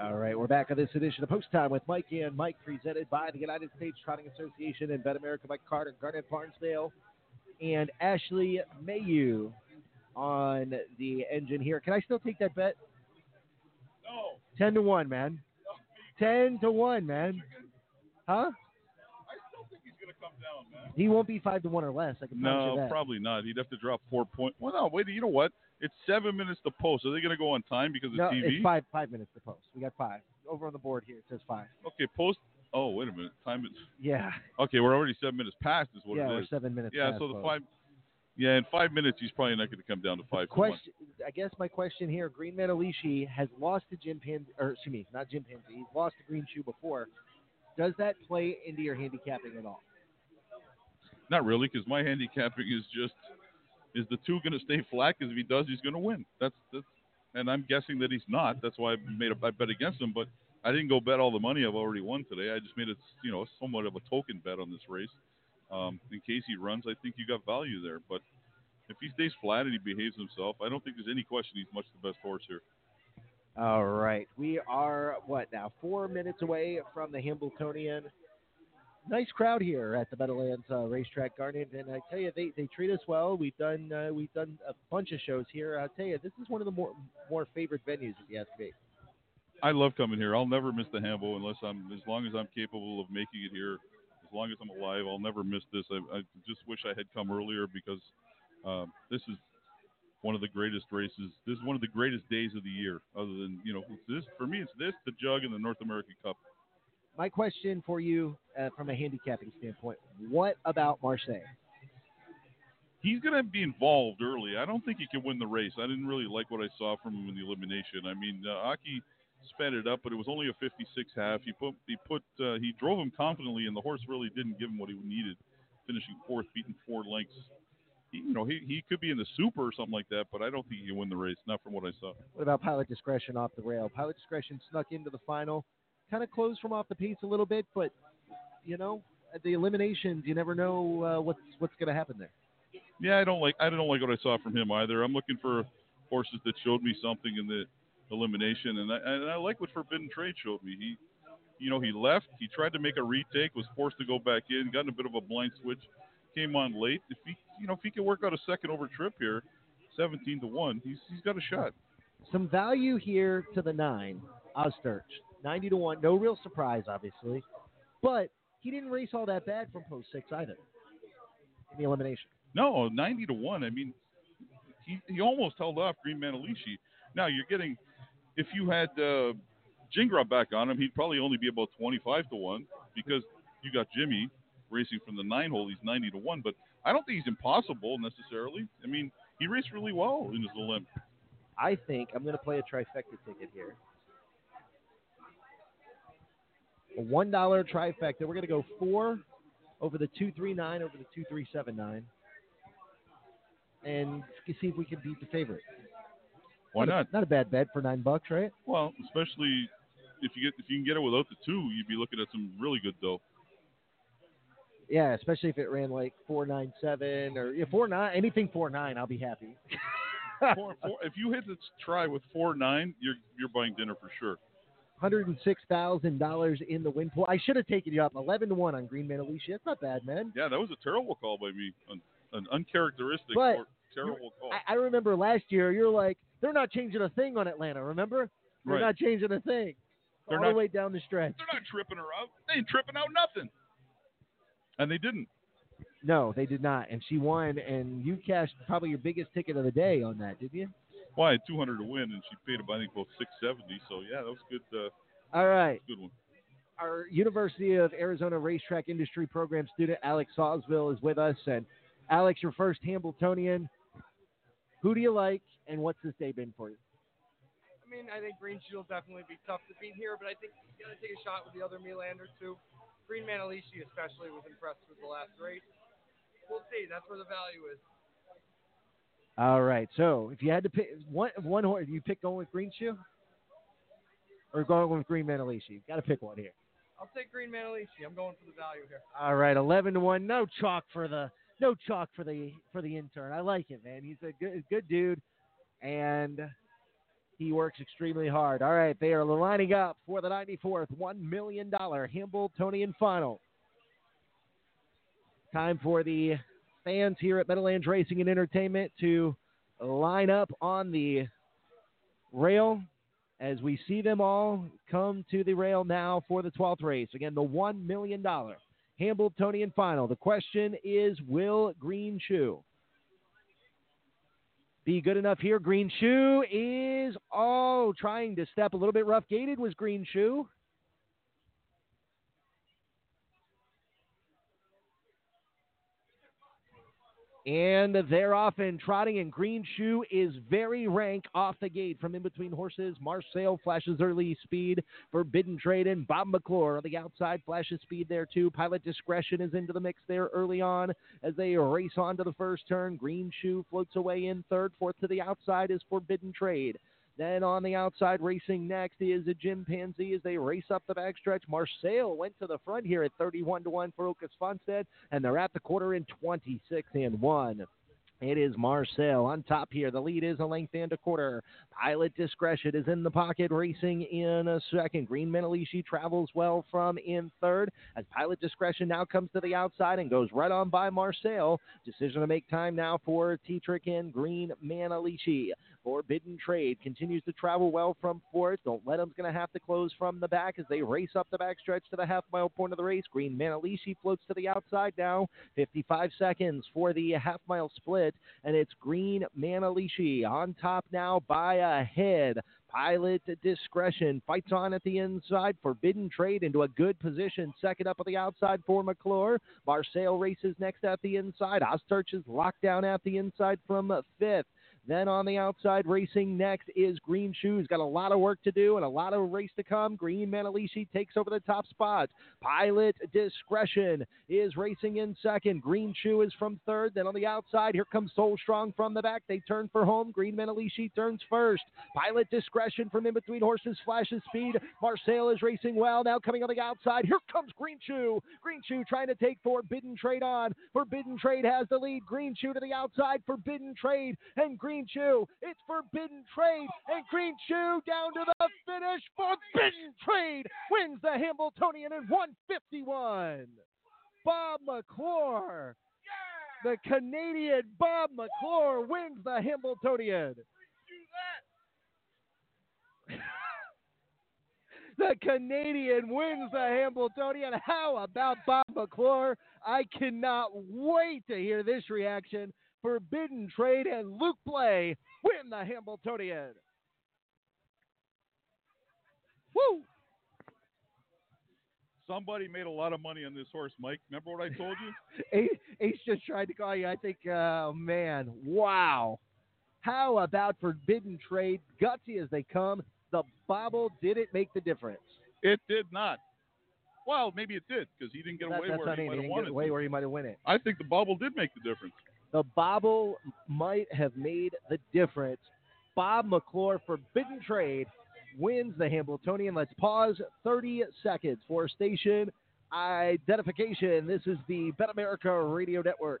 All right, we're back on this edition of Post Time with Mike and Mike, presented by the United States Trotting Association and Bet America. Mike Carter, Garnett Barnsdale, and Ashley Mayu on the engine here. Can I still take that bet? No. Ten to one, man. No. Ten to one, man. Huh? I still think he's going to come down, man. He won't be five to one or less. I can promise you that. No, probably not. He'd have to drop four points. Well, no, wait, you know what? It's seven minutes to post. Are they going to go on time because of no, T V? No, it's five, five minutes to post. We got five. Over on the board here, it says five. Okay, post. Oh, wait a minute. Time is. Yeah. Okay, we're already seven minutes past is what yeah, it is. Yeah, we're seven minutes yeah, past. Yeah, so the post. five. Yeah, in five minutes, he's probably not going to come down to five. Question, to I guess my question here, Green Manalishi has lost to Jim Panzee, or excuse me, not Jim Panzee. He's lost to Green Shoe before. Does that play into your handicapping at all? Not really, because my handicapping is just... Is the two going to stay flat? Because if he does, he's going to win. That's, that's and I'm guessing that he's not. That's why I made a I bet against him. But I didn't go bet all the money I've already won today. I just made it, you know, somewhat of a token bet on this race. Um, in case he runs, I think you got value there. But if he stays flat and he behaves himself, I don't think there's any question he's much the best horse here. All right, we are what now? Four minutes away from the Hambletonian. Nice crowd here at the Meadowlands uh, Racetrack, Garnet, and I tell you, they, they treat us well. We've done uh, we've done a bunch of shows here. I tell you, this is one of the more more favorite venues, if you ask me. I love coming here. I'll never miss the Hamble unless I'm as long as I'm capable of making it here. As long as I'm alive, I'll never miss this. I, I just wish I had come earlier because uh, this is one of the greatest races. This is one of the greatest days of the year. Other than you know, this for me, it's this, the Jug, and the North American Cup. My question for you uh, from a handicapping standpoint, what about Marseille? He's going to be involved early. I don't think he can win the race. I didn't really like what I saw from him in the elimination. I mean, uh, Aki sped it up, but it was only a fifty-six half. He put, he put, uh, he drove him confidently, and the horse really didn't give him what he needed, finishing fourth, beating four lengths. He, you know, he, he could be in the Super or something like that, but I don't think he can win the race, not from what I saw. What about Pilot Discretion off the rail? Pilot Discretion snuck into the final. Kind of closed from off the pace a little bit, but, you know, at the eliminations, you never know uh, what's what's going to happen there. Yeah, I don't like I don't like what I saw from him either. I'm looking for horses that showed me something in the elimination, and I, and I like what Forbidden Trade showed me. He, you know, he left. He tried to make a retake, was forced to go back in, got in a bit of a blind switch, came on late. If he, you know, if he can work out a second over trip here, seventeen to one, he's he's got a shot. Some value here to the nine, Osterch. ninety to one, no real surprise, obviously. But he didn't race all that bad from post six either in the elimination. No, ninety to one. I mean, he, he almost held off Green Manalishi. Now you're getting, if you had uh, Gingras back on him, he'd probably only be about twenty-five to one because you got Jimmy racing from the nine hole. He's ninety to one, but I don't think he's impossible necessarily. I mean, he raced really well in his limp. I think I'm going to play a trifecta ticket here. A one dollar trifecta. We're going to go four over the two three nine, over the two three seven nine, and see if we can beat the favorite. Why not? Not a, not a bad bet for nine bucks, right? Well, especially if you get if you can get it without the two, you'd be looking at some really good dough. Yeah, especially if it ran like four nine seven or yeah, four nine anything four nine, I'll be happy. four, four, if you hit the try with four nine, you're you're buying dinner for sure. one hundred six thousand dollars in the win pool. I should have taken you up eleven to one on Green Manalishi. That's not bad, man. Yeah, that was a terrible call by me. An, an uncharacteristic but or terrible call. I, I remember last year, you're like, they're not changing a thing on Atlanta, remember? They're right. not changing a thing. They're all not, the way down the stretch. They're not tripping her out. They ain't tripping out nothing. And they didn't. No, they did not. And she won, and you cashed probably your biggest ticket of the day on that, didn't you? Well, I had two hundred to win, and she paid about, I think, about six seventy. So, yeah, that was good. Uh, All right. Good one. Our University of Arizona Racetrack Industry Program student, Alex Sawsville, is with us. And, Alex, your first Hambletonian. Who do you like, and what's this day been for you? I mean, I think Green Shoe will definitely be tough to beat here, but I think you got to take a shot with the other Melander, too. Green Manalishi especially was impressed with the last race. We'll see. That's where the value is. All right. So if you had to pick one, one horse, you pick going with Green Shoe or going with Green Manalishi? You've got to pick one here. I'll take Green Manalishi. I'm going for the value here. All right. eleven to one. No chalk for the no chalk for the for the intern. I like it, man. He's a good good dude, and he works extremely hard. All right, they are lining up for the ninety-fourth one million dollars Hambletonian final. Time for the fans here at Meadowlands Racing and Entertainment to line up on the rail as we see them all come to the rail now for the twelfth race. Again, the one million dollars Hambletonian final. The question is, will Green Shoe be good enough here? Green Shoe is, oh, trying to step a little bit rough gated was Green Shoe. And they're off and trotting, and Green Shoe is very rank off the gate from in between horses. Marseille flashes early speed. Forbidden Trade and Bob McClure on the outside flashes speed there too. Pilot Discretion is into the mix there early on as they race on to the first turn. Green Shoe floats away in third. Fourth to the outside is Forbidden Trade. Then on the outside racing next is a Jim Panzee as they race up the backstretch. Marseille went to the front here at thirty-one to one for Oki Svanstedt, and they're at the quarter in twenty-six and one. It is Marcel on top here. The lead is a length and a quarter. Pilot Discretion is in the pocket, racing in a second. Green Manalishi travels well from in third as Pilot Discretion now comes to the outside and goes right on by Marcel. Decision to make time now for Tetrick and Green Manalishi. Forbidden Trade continues to travel well from fourth. Don't Let Him's going to have to close from the back as they race up the backstretch to the half-mile point of the race. Green Manalishi floats to the outside now. fifty-five seconds for the half-mile split. And it's Green Manalishi on top now by a head. Pilot Discretion fights on at the inside. Forbidden Trade into a good position. Second up on the outside for McClure. Marseille races next at the inside. Osterch is locked down at the inside from fifth. Then on the outside racing next is Green Shoe. He's got a lot of work to do and a lot of race to come. Green Manalishi takes over the top spot. Pilot Discretion is racing in second. Green Shoe is from third. Then on the outside, here comes Soul Strong from the back. They turn for home. Green Manalishi turns first. Pilot Discretion from in between horses flashes speed. Marcel is racing well. Now coming on the outside, here comes Green Shoe. Green Shoe trying to take Forbidden Trade on. Forbidden Trade has the lead. Green Shoe to the outside. Forbidden Trade and Green Shoe. It's Forbidden Trade and Green Shoe down to the finish. Forbidden Trade wins the Hambletonian in one fifty-one. Bob McClure, the Canadian Bob McClure, wins the Hambletonian. The Canadian wins the Hambletonian. How about Bob McClure? I cannot wait to hear this reaction. Forbidden Trade and Luke Belay win the Hambletonian. Woo! Somebody made a lot of money on this horse, Mike. Remember what I told you? Ace just tried to call you. I think, oh, uh, man, wow. How about Forbidden Trade? Gutsy as they come. The bobble didn't make the difference. It did not. Well, maybe it did because he didn't get away where he might have won it. Away where he might have won it. I think the bobble did make the difference. The bobble might have made the difference. Bob McClure, Forbidden Trade, wins the Hambletonian. Let's pause thirty seconds for station identification. This is the Bet America Radio Network.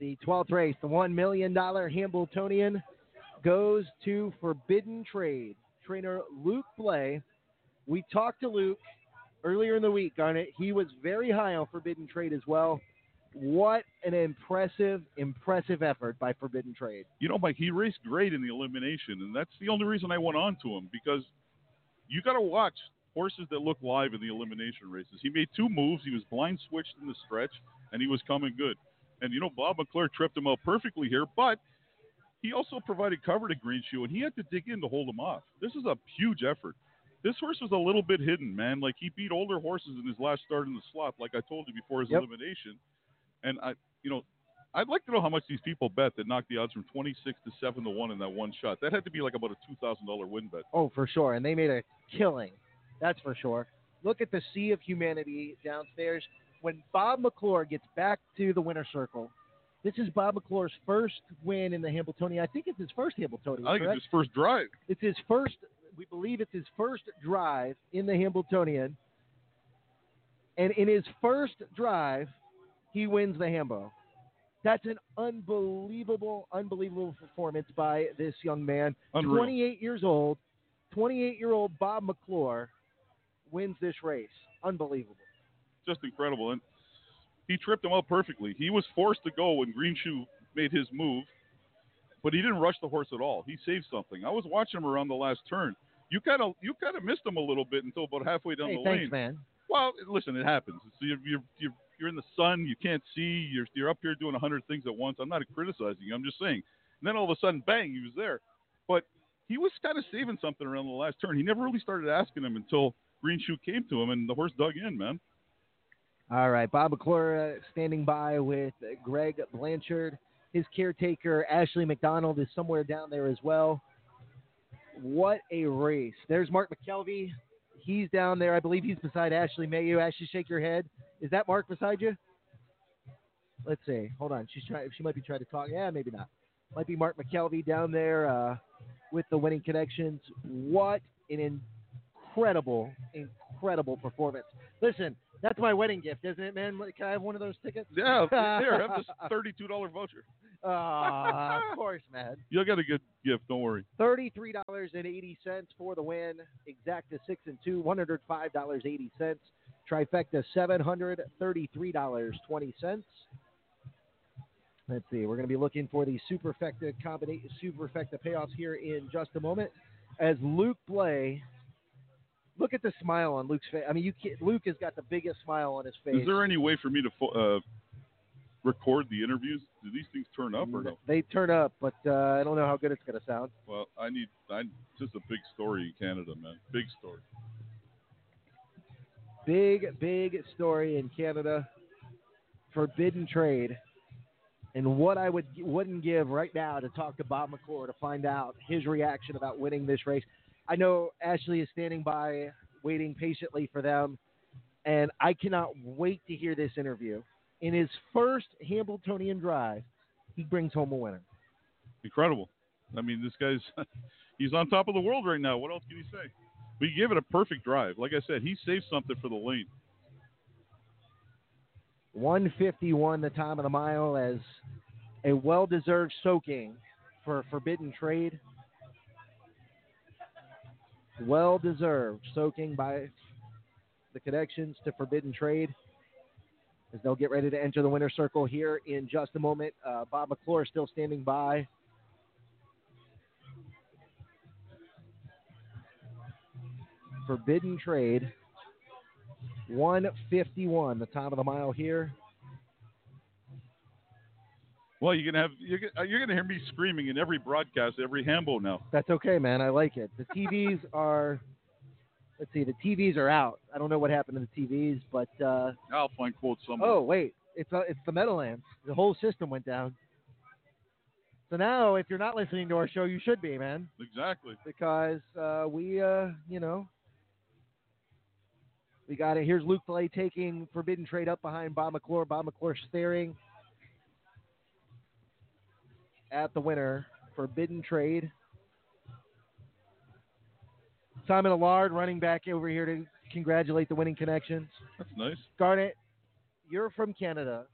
The twelfth race, the one million dollars Hambletonian, goes to Forbidden Trade. Trainer Luke Belay. We talked to Luke earlier in the week on it. He was very high on Forbidden Trade as well. What an impressive, impressive effort by Forbidden Trade. You know, Mike, he raced great in the elimination, and that's the only reason I went on to him, because you got to watch horses that look live in the elimination races. He made two moves. He was blind switched in the stretch, and he was coming good. And, you know, Bob McClure tripped him out perfectly here, but he also provided cover to Green Shoe, and he had to dig in to hold him off. This is a huge effort. This horse was a little bit hidden, man. Like, he beat older horses in his last start in the slot, like I told you before his yep. elimination. And, I, you know, I'd like to know how much these people bet that knocked the odds from twenty-six to seven to one in that one shot. That had to be like about a two thousand dollars win bet. Oh, for sure. And they made a killing. That's for sure. Look at the sea of humanity downstairs. When Bob McClure gets back to the winner's circle, this is Bob McClure's first win in the Hambletonian. I think it's his first Hambletonian. I think correct? It's his first drive. It's his first, we believe it's his first drive in the Hambletonian. And in his first drive, he wins the Hambo. That's an unbelievable, unbelievable performance by this young man. Unreal. twenty-eight years old, twenty-eight-year-old Bob McClure wins this race. Unbelievable. Just incredible. And he tripped him up perfectly. He was forced to go when Green Shoe made his move, but he didn't rush the horse at all. He saved something. I was watching him around the last turn. You kind of you kind of missed him a little bit until about halfway down hey, the thanks, lane. man. Well, listen, it happens. So you're, you're, you're You're in the sun. You can't see. You're you're up here doing a hundred things at once. I'm not criticizing you. I'm just saying. And then all of a sudden, bang, he was there. But he was kind of saving something around the last turn. He never really started asking him until Green Shoe came to him, and the horse dug in, man. All right. Bob McClure standing by with Greg Blanchard. His caretaker, Ashley McDonald, is somewhere down there as well. What a race. There's Mark McKelvey. He's down there. I believe he's beside Ashley Mayu. Ashley, shake your head. Is that Mark beside you? Let's see. Hold on. She's trying. She might be trying to talk. Yeah, maybe not. Might be Mark McKelvey down there uh, with the winning connections. What an incredible, incredible performance. Listen, that's my wedding gift, isn't it, man? Can I have one of those tickets? Yeah, here. Have this thirty-two dollars voucher. Uh, of course, man. You'll get a good gift. Don't worry. thirty-three dollars and eighty cents for the win. Exacta six and two, one hundred five dollars and eighty cents. Trifecta, seven hundred thirty-three dollars and twenty cents. Let's see. We're going to be looking for the Superfecta combination, Superfecta payoffs here in just a moment. As Luke Belay, look at the smile on Luke's face. I mean, you can't, Luke has got the biggest smile on his face. Is there any way for me to fo- uh, record the interviews? Do these things turn up or no? They turn up, but uh, I don't know how good it's going to sound. Well, I need I, this is a big story in Canada, man. Big story. Big, big story in Canada. Forbidden Trade. And what I would, wouldn't give right now to talk to Bob McClure to find out his reaction about winning this race. I know Ashley is standing by, waiting patiently for them. And I cannot wait to hear this interview. In his first Hambletonian drive, he brings home a winner. Incredible. I mean, this guy's he's on top of the world right now. What else can he say? We gave it a perfect drive. Like I said, he saved something for the lane. one fifty-one the time of the mile as a well-deserved soaking for Forbidden Trade. Well-deserved soaking by the connections to Forbidden Trade as they'll get ready to enter the winner's circle here in just a moment. Uh, Bob McClure still standing by. Forbidden Trade, one fifty-one the time of the mile here. Well, you're gonna have you're gonna, you're gonna hear me screaming in every broadcast, every Hambo now. That's okay, man. I like it. The T Vs are, let's see, the T Vs are out. I don't know what happened to the T Vs, but uh, I'll find quotes somewhere. Oh wait, It's uh, it's the Meadowlands. The whole system went down. So now, if you're not listening to our show, you should be, man. Exactly. Because uh, we, uh, you know, we got it. Here's Luke Belay taking Forbidden Trade up behind Bob McClure. Bob McClure staring at the winner, Forbidden Trade. Simon Allard running back over here to congratulate the winning connections. That's nice. Garnet, you're from Canada.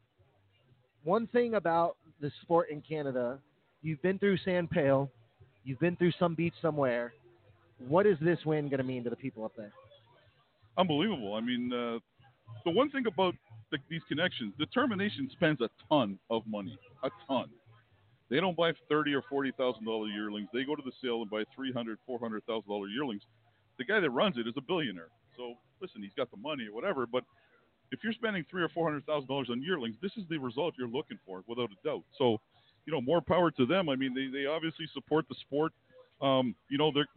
One thing about the sport in Canada, you've been through Sand Pale, you've been through some beach somewhere. What is this win going to mean to the people up there? Unbelievable. I mean, uh, the one thing about the, these connections, Determination spends a ton of money, a ton. They don't buy thirty or forty thousand dollar yearlings. They go to the sale and buy three hundred, four hundred thousand dollar yearlings. The guy that runs it is a billionaire. So listen, he's got the money or whatever, but if you're spending three or four hundred thousand dollars on yearlings, this is the result you're looking for, without a doubt. So, you know, more power to them. I mean, they, they obviously support the sport. Um, you know, they're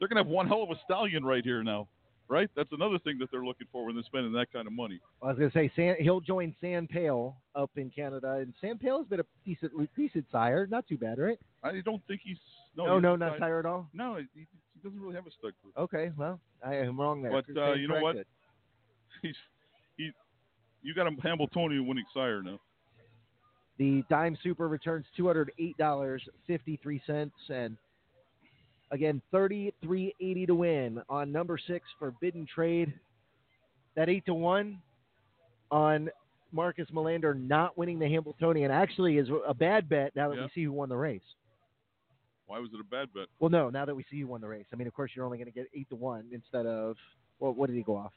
they're gonna have one hell of a stallion right here now, right? That's another thing that they're looking for when they're spending that kind of money. I was gonna say, San, he'll join Sand Pale up in Canada, and Sand Pale has been a decent decent sire, not too bad, right? I don't think he's no, no, he's no not sire at all. No, he, he doesn't really have a stud group. Okay, well, I am wrong there. But uh, you know what? He's He, you got a Hambletonian winning sire now. The Dime Super returns two hundred eight dollars and fifty-three cents. And, again, thirty-three eighty to win on number six, Forbidden Trade. That eight to one on Marcus Melander not winning the Hambletonian actually is a bad bet now that yeah. we see who won the race. Why was it a bad bet? Well, no, now that we see who won the race. I mean, of course, you're only going to get eight to one instead of, well, what did he go off?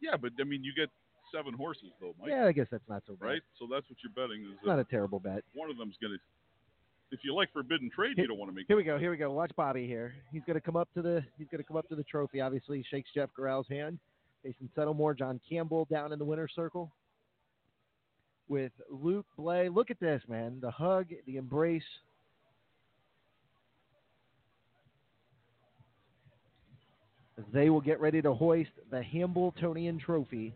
Yeah, but, I mean, you get seven horses, though, Mike. Yeah, I guess that's not so bad. Right? So that's what you're betting. Is it's not a terrible bet. One of them's going to – if you like Forbidden Trade, here, you don't want to make – Here we go. Here we go. Watch Bobby here. He's going to come up to the he's going to come up to the trophy, obviously. Shakes Jeff Corral's hand. Jason Settlemore, John Campbell down in the winner's circle with Luke Belay. Look at this, man. The hug, the embrace. They will get ready to hoist the Hambletonian Trophy.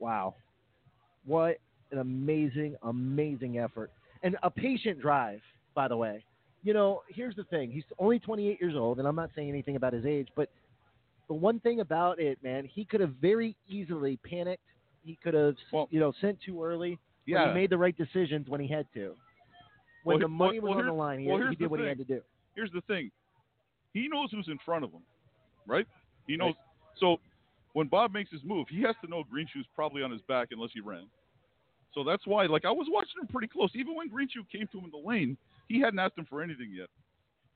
Wow. What an amazing, amazing effort. And a patient drive, by the way. You know, here's the thing. He's only twenty-eight years old, and I'm not saying anything about his age, but the one thing about it, man, he could have very easily panicked. He could have, well, you know, sent too early. Yeah. But he made the right decisions when he had to. When well, the money well, was well, on the line, he, well, he did what thing. he had to do. Here's the thing. He knows who's in front of him, right? He knows. Right. So when Bob makes his move, he has to know Green Shoe's probably on his back unless he ran. So that's why, like, I was watching him pretty close. Even when Green Shoe came to him in the lane, he hadn't asked him for anything yet,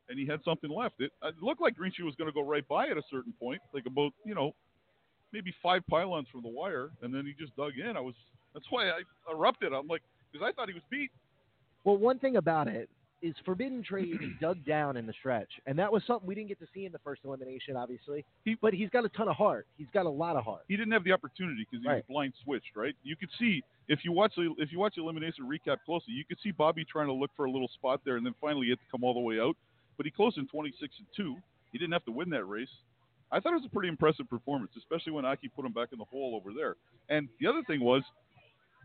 and he had something left. It, it looked like Green Shoe was going to go right by at a certain point, like about, you know, maybe five pylons from the wire, and then he just dug in. I was that's why I erupted. I'm like, because I thought he was beat. Well, one thing about it is Forbidden Trade dug down in the stretch. And that was something we didn't get to see in the first elimination, obviously. He, but he's got a ton of heart. He's got a lot of heart. He didn't have the opportunity because he right. was blind switched, right? You could see, if you watch the if you watch the elimination recap closely, you could see Bobby trying to look for a little spot there, and then finally he had to come all the way out. But he closed in twenty-six and two. He didn't have to win that race. I thought it was a pretty impressive performance, especially when Aki put him back in the hole over there. And the other thing was,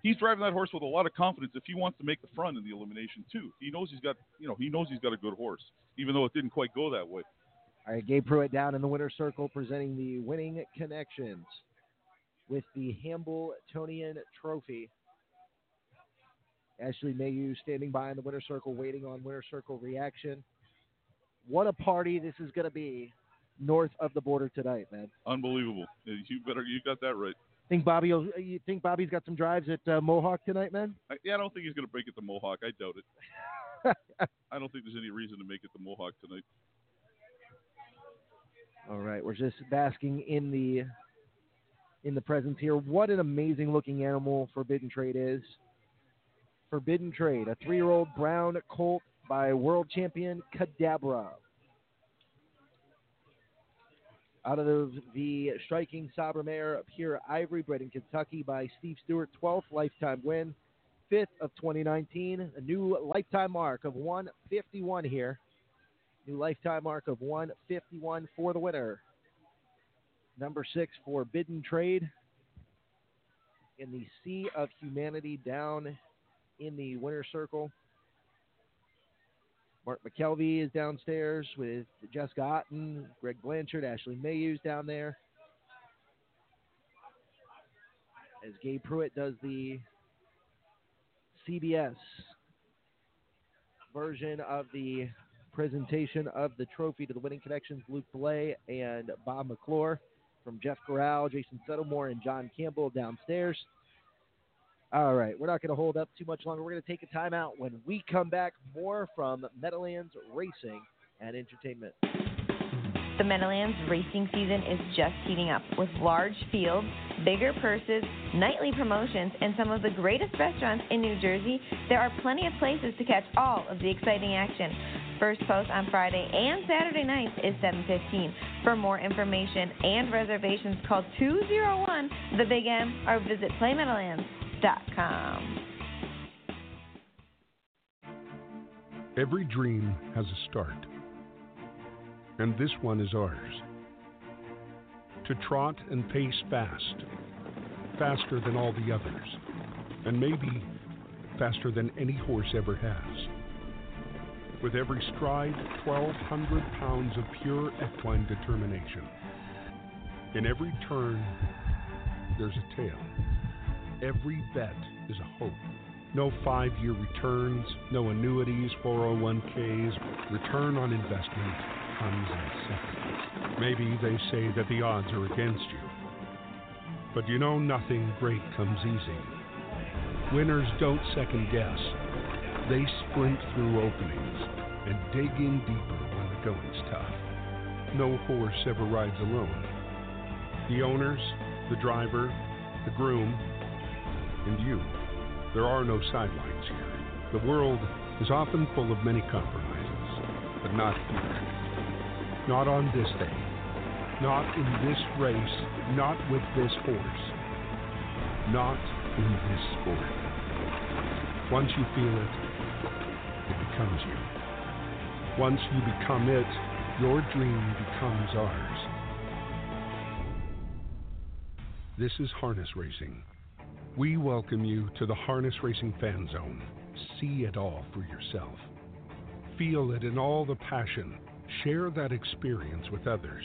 he's driving that horse with a lot of confidence if he wants to make the front in the elimination too. He knows he's got, you know, he knows he's got a good horse, even though it didn't quite go that way. All right, Gabe Pruitt down in the winner's circle presenting the winning connections with the Hambletonian Trophy. Ashley Mayhew standing by in the winner's circle, waiting on winner's circle reaction. What a party this is going to be north of the border tonight, man! Unbelievable. You better, you got that right. Think Bobby? Will, you think Bobby's got some drives at uh, Mohawk tonight, man? I, yeah, I don't think he's going to break it to Mohawk. I doubt it. I don't think there's any reason to make it to Mohawk tonight. All right, we're just basking in the in the presence here. What an amazing looking animal Forbidden Trade is. Forbidden Trade, a three-year-old brown colt by world champion Kadabra. Out of the striking Sabre mare of Pure Ivory, bred in Kentucky by Steve Stewart, twelfth lifetime win, fifth of twenty nineteen, a new lifetime mark of one fifty-one here. New lifetime mark of one fifty-one for the winner. Number six, Forbidden Trade. in the Sea of Humanity down in the winner's circle. Mark McKelvey is downstairs with Jessica Otten, Greg Blanchard, Ashley Mayhew's down there. As Gabe Pruitt does the C B S version of the presentation of the trophy to the winning connections, Luke Belay and Bob McClure, from Jeff Corral, Jason Settlemore, and John Campbell downstairs. All right, we're not going to hold up too much longer. We're going to take a timeout. When we come back, more from Meadowlands Racing and Entertainment. The Meadowlands racing season is just heating up with large fields, bigger purses, nightly promotions, and some of the greatest restaurants in New Jersey. There are plenty of places to catch all of the exciting action. First Post on Friday and Saturday nights is seven fifteen. For more information and reservations, call two oh one the big M or visit play meadowlands dot com. Every dream has a start, and this one is ours. To trot and pace fast, faster than all the others, and maybe faster than any horse ever has. With every stride, twelve hundred pounds of pure equine determination. In every turn, there's a tale. Every bet is a hope. No five-year returns, no annuities, four oh one k's. Return on investment comes in seconds. Maybe they say that the odds are against you. But you know, nothing great comes easy. Winners don't second-guess. They sprint through openings and dig in deeper when the going's tough. No horse ever rides alone. The owners, the driver, the groom, and you. There are no sidelines here. The world is often full of many compromises, but not here. Not on this day. Not in this race. Not with this horse. Not in this sport. Once you feel it, it becomes you. Once you become it, your dream becomes ours. This is harness racing. We welcome you to the Harness Racing Fan Zone. See it all for yourself. Feel it in all the passion. Share that experience with others.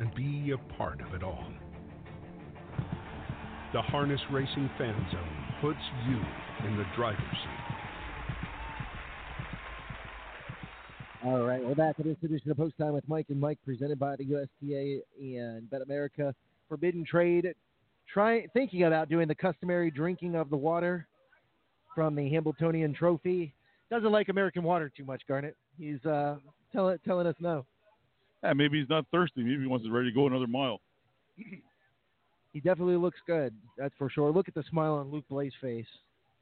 And be a part of it all. The Harness Racing Fan Zone puts you in the driver's seat. All right, we're back at this edition of Post Time with Mike and Mike, presented by the U S D A and Bet America. Forbidden Trade, try thinking about doing the customary drinking of the water from the Hambletonian Trophy. Doesn't like American water too much, Garnett. He's uh, tell, telling us no. Yeah, maybe he's not thirsty. Maybe he wants to ready to go another mile. He definitely looks good, that's for sure. Look at the smile on Luke Blaze's face.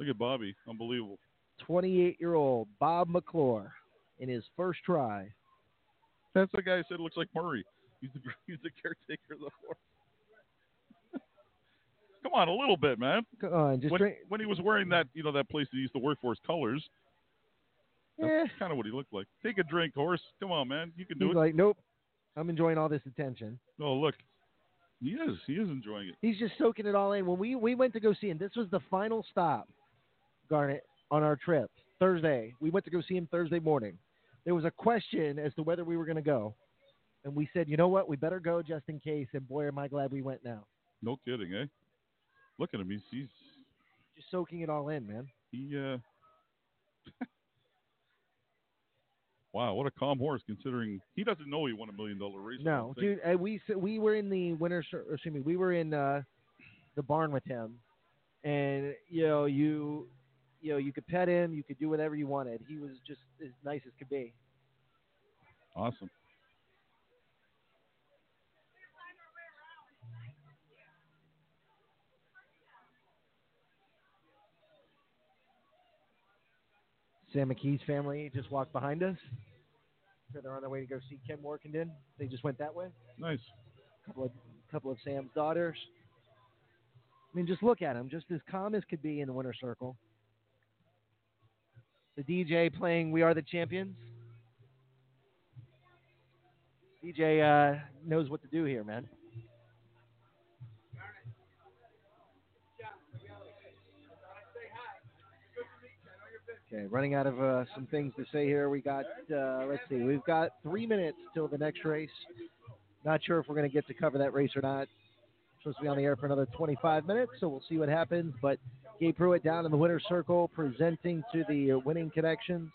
Look at Bobby. Unbelievable. twenty-eight-year-old Bob McClure. In his first try. That's the guy who said it looks like Murray. He's the, he's the caretaker of the horse. Come on, a little bit, man. Come on, just when, drink. When he was wearing that, you know, that place that he used to work for his colors, yeah. That's kind of what he looked like. Take a drink, horse. Come on, man. You can do he's it. He's like, nope. I'm enjoying all this attention. Oh, look. He is. He is enjoying it. He's just soaking it all in. When we, we went to go see him, this was the final stop, Garnet, on our trip. Thursday. We went to go see him Thursday morning. There was a question as to whether we were going to go. And we said, you know what? We better go just in case. And boy, am I glad we went now. No kidding, eh? Look at him. He's, he's... just soaking it all in, man. He, uh... Wow, what a calm horse, considering he doesn't know he won a million-dollar race. No, dude, uh, we we were in the winner's... Excuse me. We were in uh, the barn with him. And, you know, you... You know, you could pet him. You could do whatever you wanted. He was just as nice as could be. Awesome. Sam McKee's family just walked behind us. They're on their way to go see Ken Workenden. They just went that way. Nice. A couple of, couple of Sam's daughters. I mean, just look at him. Just as calm as could be in the winner's circle. The D J playing We Are the Champions. D J uh, knows what to do here, man. Okay, running out of uh, some things to say here. We got, uh, let's see, we've got three minutes till the next race. Not sure if we're going to get to cover that race or not. Supposed to be on the air for another twenty-five minutes, so we'll see what happens. But Gabe Pruitt down in the winner's circle, presenting to the winning connections.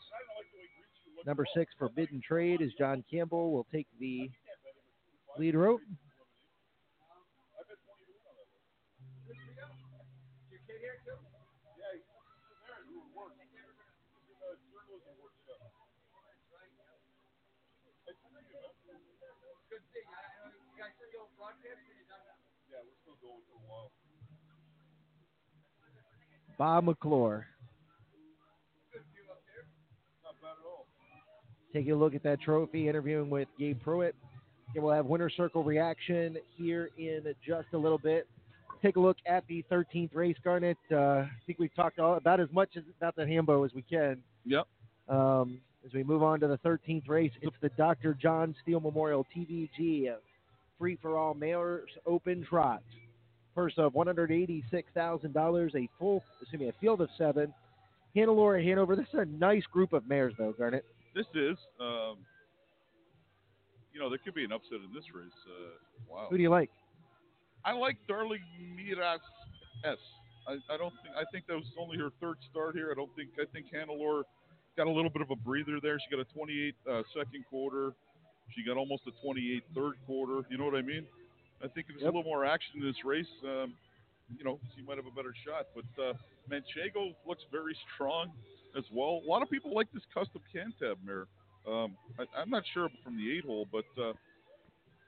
Number six, Forbidden Trade, is John Campbell. Will take the lead rope. Bob McClure. Taking a look at that trophy, interviewing with Gabe Pruitt. And we'll have Winter Circle reaction here in just a little bit. Take a look at the thirteenth race, Garnet. Uh, I think we've talked all, about as much as, about the Hambo as we can. Yep. Um, as we move on to the thirteenth race, it's the Doctor John Steele Memorial T V G free-for-all mayor's open trot. Purse of one hundred eighty-six thousand dollars, a full, excuse me, a field of seven. Hanalore Hanover. This is a nice group of mares, though, Garnet. This is. Um, you know, there could be an upset in this race. Uh, wow. Who do you like? I like Darling Miras S. I, I don't think. I think that was only her third start here. I don't think. I think Hanalore got a little bit of a breather there. She got a twenty-eight uh, second quarter. She got almost a twenty-eight third quarter. You know what I mean? I think if there's yep. a little more action in this race, um, you know, she might have a better shot. But uh, Manchego looks very strong as well. A lot of people like this custom Cantab mare. Um, I, I'm not sure from the eight hole, but uh,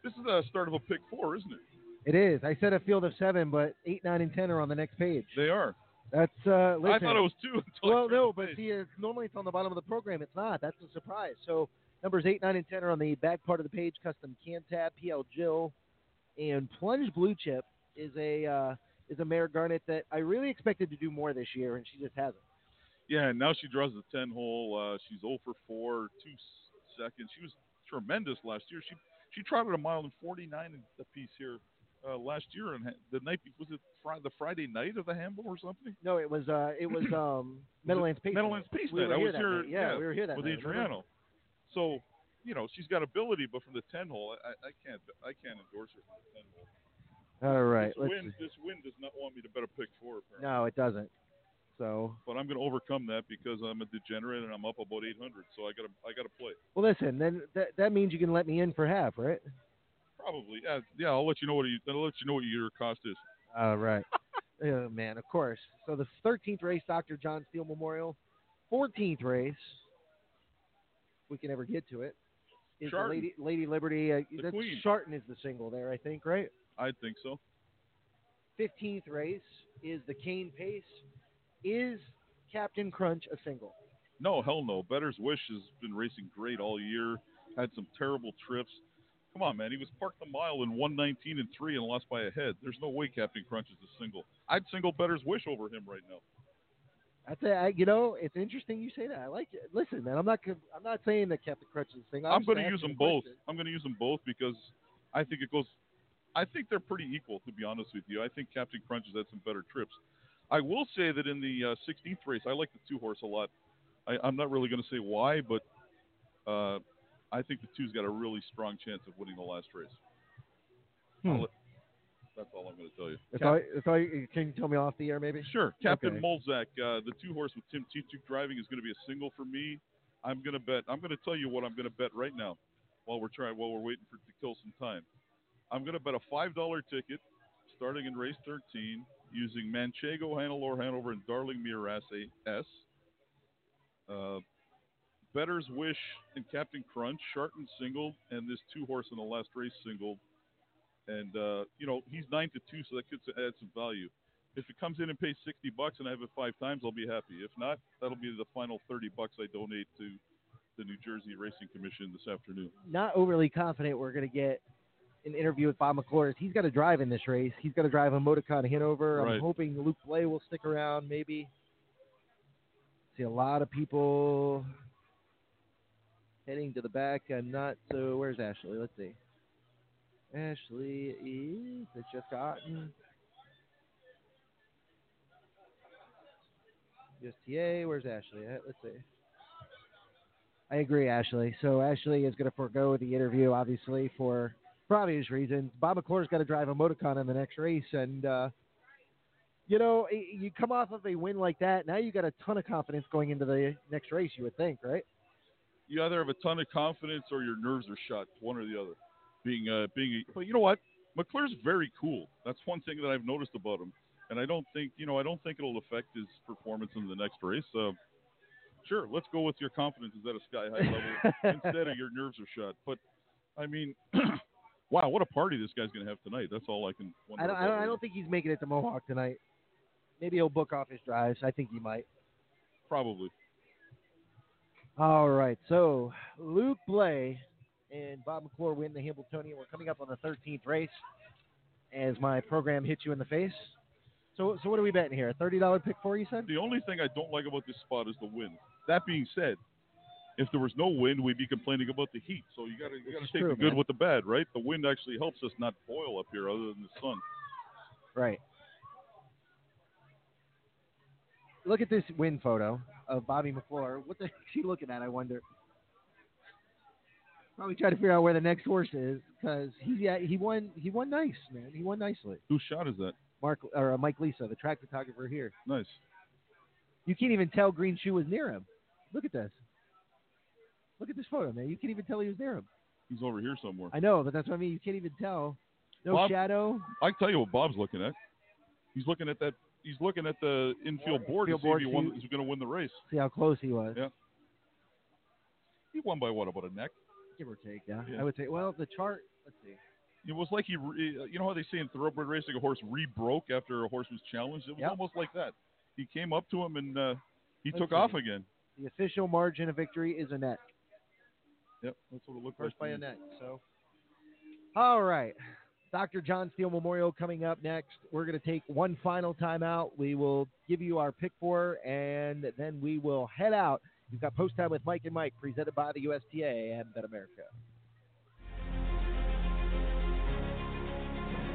this is the start of a pick four, isn't it? It is. I said a field of seven, but eight, nine, and ten are on the next page. They are. That's. Uh, listen, I thought it was two. Well, no, but see, it's, normally it's on the bottom of the program. It's not. That's a surprise. So numbers eight, nine, and ten are on the back part of the page. Custom Cantab, P L Jill. And Plunge Blue Chip is a uh, is a mare, Garnet, that I really expected to do more this year, and she just hasn't. Yeah, and now she draws the ten hole. Uh, she's oh for four, two seconds. She was tremendous last year. She she trotted a mile and forty-nine a piece here uh, last year, and the night was it Friday, the Friday night of the Hamble or something? No, it was uh, it was um, Meadowlands Pace. Meadowlands Pace. We I was here. That yeah, yeah, we were here that with night, Adriano. So. You know, she's got ability, but from the ten hole, I, I can't, I can't endorse her from the ten hole. All right, this wind, this wind does not want me to bet a pick four. Apparently. No, it doesn't. So, but I'm going to overcome that because I'm a degenerate and I'm up about eight hundred. So I got to, I got to play. Well, listen, then that that means you can let me in for half, right? Probably, yeah. Yeah, I'll let you know what you, I'll let you know what your cost is. All right, oh, man, of course. So the thirteenth race, Doctor John Steele Memorial, fourteenth race, if we can ever get to it. Is the Lady, Lady Liberty. Uh, the that's Charton is the single there, I think, right? I think so. fifteenth race is the Cane Pace. Is Captain Crunch a single? No, hell no. Better's Wish has been racing great all year. Had some terrible trips. Come on, man. He was parked a mile in one nineteen and three and lost by a head. There's no way Captain Crunch is a single. I'd single Better's Wish over him right now. That's a, I, you know, it's interesting you say that. I like it. Listen, man, I'm not I'm not saying that Captain Crutch is a single. I'm, I'm going to use them both. I'm going to use them both because I think it goes. I think they're pretty equal, to be honest with you. I think Captain Crunch has had some better trips. I will say that in the uh, sixteenth race, I like the two horse a lot. I, I'm not really going to say why, but uh, I think the two's got a really strong chance of winning the last race. Hmm. That's all I'm going to tell you. That's Cap- all, that's all you. Can you tell me off the air, maybe? Sure. Captain okay. Molzak, uh, the two horse with Tim Tetrick driving, is going to be a single for me. I'm going to bet. I'm going to tell you what I'm going to bet right now, while we're trying, while we're waiting for to kill some time. I'm going to bet a five dollar ticket, starting in race thirteen, using Manchego, Hanalore Hanover, and Darling Miras S. Uh, Better's Wish and Captain Crunch, Charton single, and this two horse in the last race single. And, uh, you know, he's nine to two, so that could add some value. If it comes in and pays sixty bucks and I have it five times, I'll be happy. If not, that'll be the final thirty bucks I donate to the New Jersey Racing Commission this afternoon. Not overly confident we're going to get an interview with Bob McClure. He's got to drive in this race. He's got to drive Emoticon Hanover. Right. I'm hoping Luke Belay will stick around, maybe. See a lot of people heading to the back. I'm not so. Where's Ashley? Let's see. Ashley is that just gotten Just T A. Where's Ashley at? Let's see. I agree, Ashley. So Ashley is going to forego the interview, obviously, for obvious reasons. Bob McClure's got to drive Emoticon in the next race, and uh, you know, you come off of a win like that, now you got a ton of confidence going into the next race. You would think, right? You either have a ton of confidence or your nerves are shot. One or the other. Being, uh, being, a, but you know what? McClure's very cool. That's one thing that I've noticed about him, and I don't think, you know, I don't think it'll affect his performance in the next race. Uh, Sure, let's go with your confidence is at a sky high level instead of your nerves are shut. But I mean, wow, what a party this guy's going to have tonight. That's all I can wonder. I don't, I don't, I don't think he's making it to Mohawk tonight. Maybe he'll book off his drives. I think he might. Probably. All right, so Luke Belay and Bob McClure win the Hambletonian. We're coming up on the thirteenth race as my program hits you in the face. So, so what are we betting here? A thirty dollars pick four, you said? The only thing I don't like about this spot is the wind. That being said, if there was no wind, we'd be complaining about the heat. So you got you to take true, the good man. with the bad, right? The wind actually helps us not boil up here other than the sun. Right. Look at this wind photo of Bobby McClure. What the heck is he looking at, I wonder? Probably try to figure out where the next horse is because he, yeah, he, won, he won nice, man. He won nicely. Whose shot is that? Mark or uh, Mike Lisa, the track photographer here. Nice. You can't even tell Green Shoe was near him. Look at this. Look at this photo, man. You can't even tell he was near him. He's over here somewhere. I know, but that's what I mean. You can't even tell. No Bob, shadow. I can tell you what Bob's looking at. He's looking at that. He's looking at the infield board infield to see board if he won, he's going to win the race. See how close he was. Yeah. He won by what? About a neck? Give or take. Yeah. yeah. I would say. Well, the chart. Let's see. It was like he, re, you know how they say in thoroughbred racing, a horse re-broke after a horse was challenged? It was yep. almost like that. He came up to him, and uh, he Let's took see. off again. The official margin of victory is a neck. Yep, that's what it looked First like. First by a neck. So, all right. Doctor John Steele Memorial coming up next. We're going to take one final timeout. We will give you our pick four, and then we will head out. You've got Post Time with Mike and Mike, presented by the U S T A and Bet America.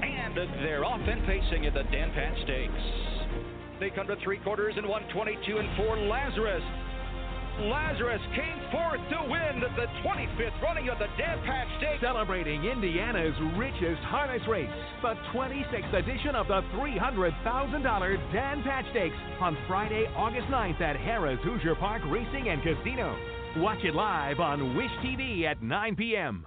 And they're off and pacing at the Dan Patch Stakes. They come to three quarters and one twenty-two and four. Lazarus. Lazarus came forth to win the twenty-fifth running of the Dan Patch Stakes. Celebrating Indiana's richest harness race, the twenty-sixth edition of the three hundred thousand dollars Dan Patch Stakes on Friday, August ninth at Harrah's Hoosier Park Racing and Casino. Watch it live on Wish T V at nine p.m.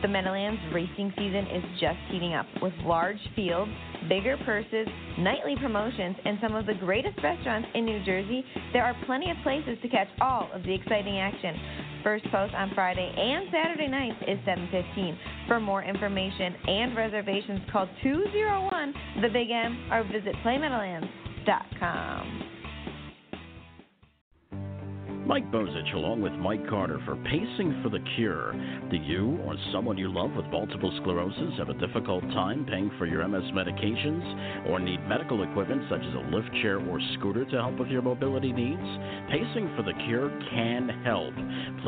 The Meadowlands racing season is just heating up with large fields, bigger purses, nightly promotions, and some of the greatest restaurants in New Jersey. There are plenty of places to catch all of the exciting action. First Post on Friday and Saturday nights is seven fifteen. For more information and reservations, call two oh one the big M or visit play meadowlands dot com. Mike Bozich, along with Mike Carter, for Pacing for the Cure. Do you or someone you love with multiple sclerosis have a difficult time paying for your M S medications or need medical equipment such as a lift chair or scooter to help with your mobility needs? Pacing for the Cure can help.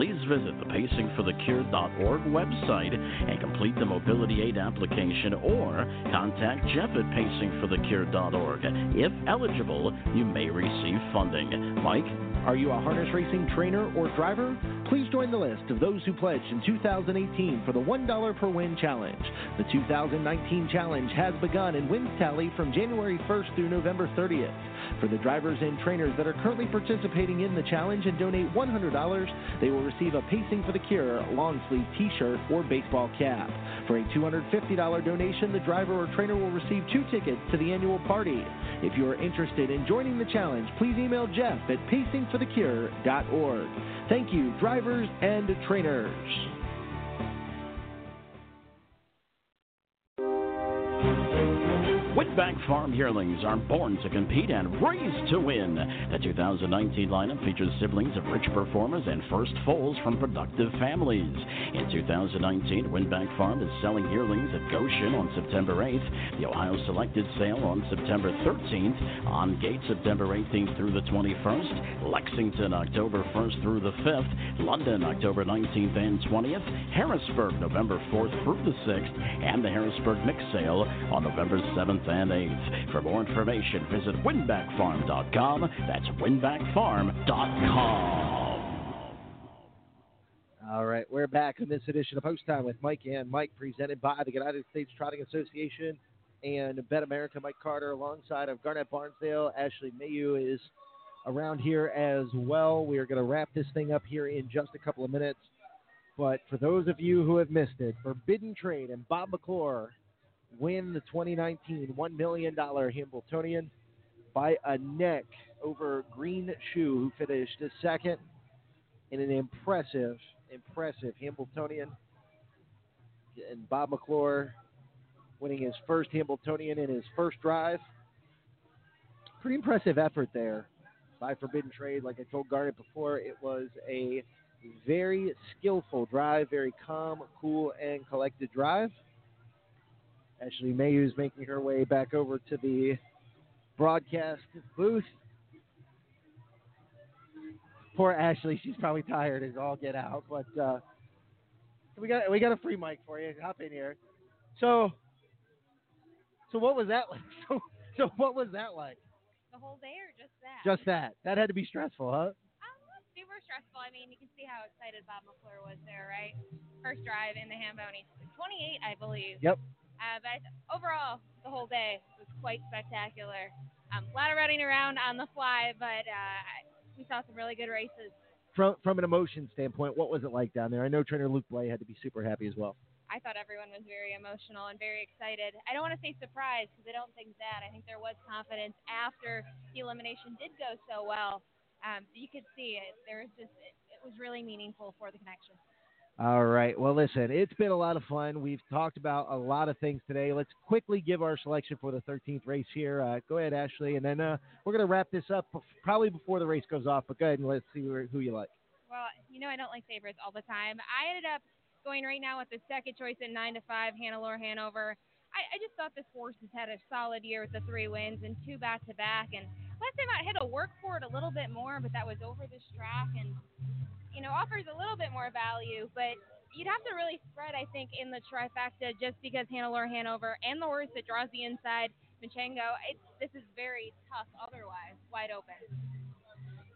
Please visit the pacing for the cure dot org website and complete the mobility aid application or contact Jeff at pacing for the cure dot org. If eligible, you may receive funding. Mike, are you a harness racing trainer or driver? Please join the list of those who pledged in two thousand eighteen for the one dollar per win challenge. The two thousand nineteen challenge has begun and wins tally from January first through November thirtieth. For the drivers and trainers that are currently participating in the challenge and donate one hundred dollars, they will receive a Pacing for the Cure long sleeve t-shirt or baseball cap. For a two hundred fifty dollars donation, the driver or trainer will receive two tickets to the annual party. If you are interested in joining the challenge, please email Jeff at pacing for the cure dot org. Thank you, drivers and trainers. Whitbank Farm yearlings are born to compete and raised to win. The two thousand nineteen lineup features siblings of rich performers and first foals from productive families. In two thousand nineteen, Whitbank Farm is selling yearlings at Goshen on September eighth, the Ohio Selected Sale on September thirteenth, On Gate September eighteenth through the twenty-first, Lexington October first through the fifth, London October nineteenth and twentieth, Harrisburg November fourth through the sixth, and the Harrisburg Mix Sale on November seventh and eighth. Trades. For more information, visit winback farm dot com. That's winback farm dot com. All right, we're back in this edition of Post Time with Mike and Mike, presented by the United States Trotting Association and Bet America. Mike Carter alongside of Garnett Barnsdale. Ashley Mayu is around here as well. We are going to wrap this thing up here in just a couple of minutes. But for those of you who have missed it, Forbidden Trade and Bob McClure win the twenty nineteen one million dollars Hambletonian by a neck over Green Shoe, who finished second in an impressive, impressive Hambletonian. And Bob McClure winning his first Hambletonian in his first drive. Pretty impressive effort there by Forbidden Trade. Like I told Garnett before, it was a very skillful drive, very calm, cool, and collected drive. Ashley Mayhew's making her way back over to the broadcast booth. Poor Ashley, she's probably tired as all get out, but uh, we got we got a free mic for you. Hop in here. So, so what was that like? So, so what was that like? The whole day, or just that? Just that. That had to be stressful, huh? Super stressful. I mean, you can see how excited Bob McClure was there, right? First drive in the Hamboni, twenty-eight, I believe. Yep. Uh, but overall, the whole day was quite spectacular. Um, a lot of running around on the fly, but uh, we saw some really good races. From from an emotion standpoint, what was it like down there? I know trainer Luke Belay had to be super happy as well. I thought everyone was very emotional and very excited. I don't want to say surprised because I don't think that. I think there was confidence after the elimination did go so well. Um, so you could see it. There was just it, it was really meaningful for the connection. All right. Well, listen, it's been a lot of fun. We've talked about a lot of things today. Let's quickly give our selection for the thirteenth race here. Uh, go ahead, Ashley, and then uh, we're going to wrap this up bef- probably before the race goes off. But go ahead and let's see who, who you like. Well, you know I don't like favorites all the time. I ended up going right now with the second choice at nine to five, Hanalore Hanover. I, I just thought this horse has had a solid year with the three wins and two back to back, and last time out had to work for it a little bit more, but that was over this track and, you know, offers a little bit more value. But you'd have to really spread, I think, in the trifecta just because Hanalore Hanover and the horse that draws the inside, Manchego, it's, this is very tough otherwise, wide open.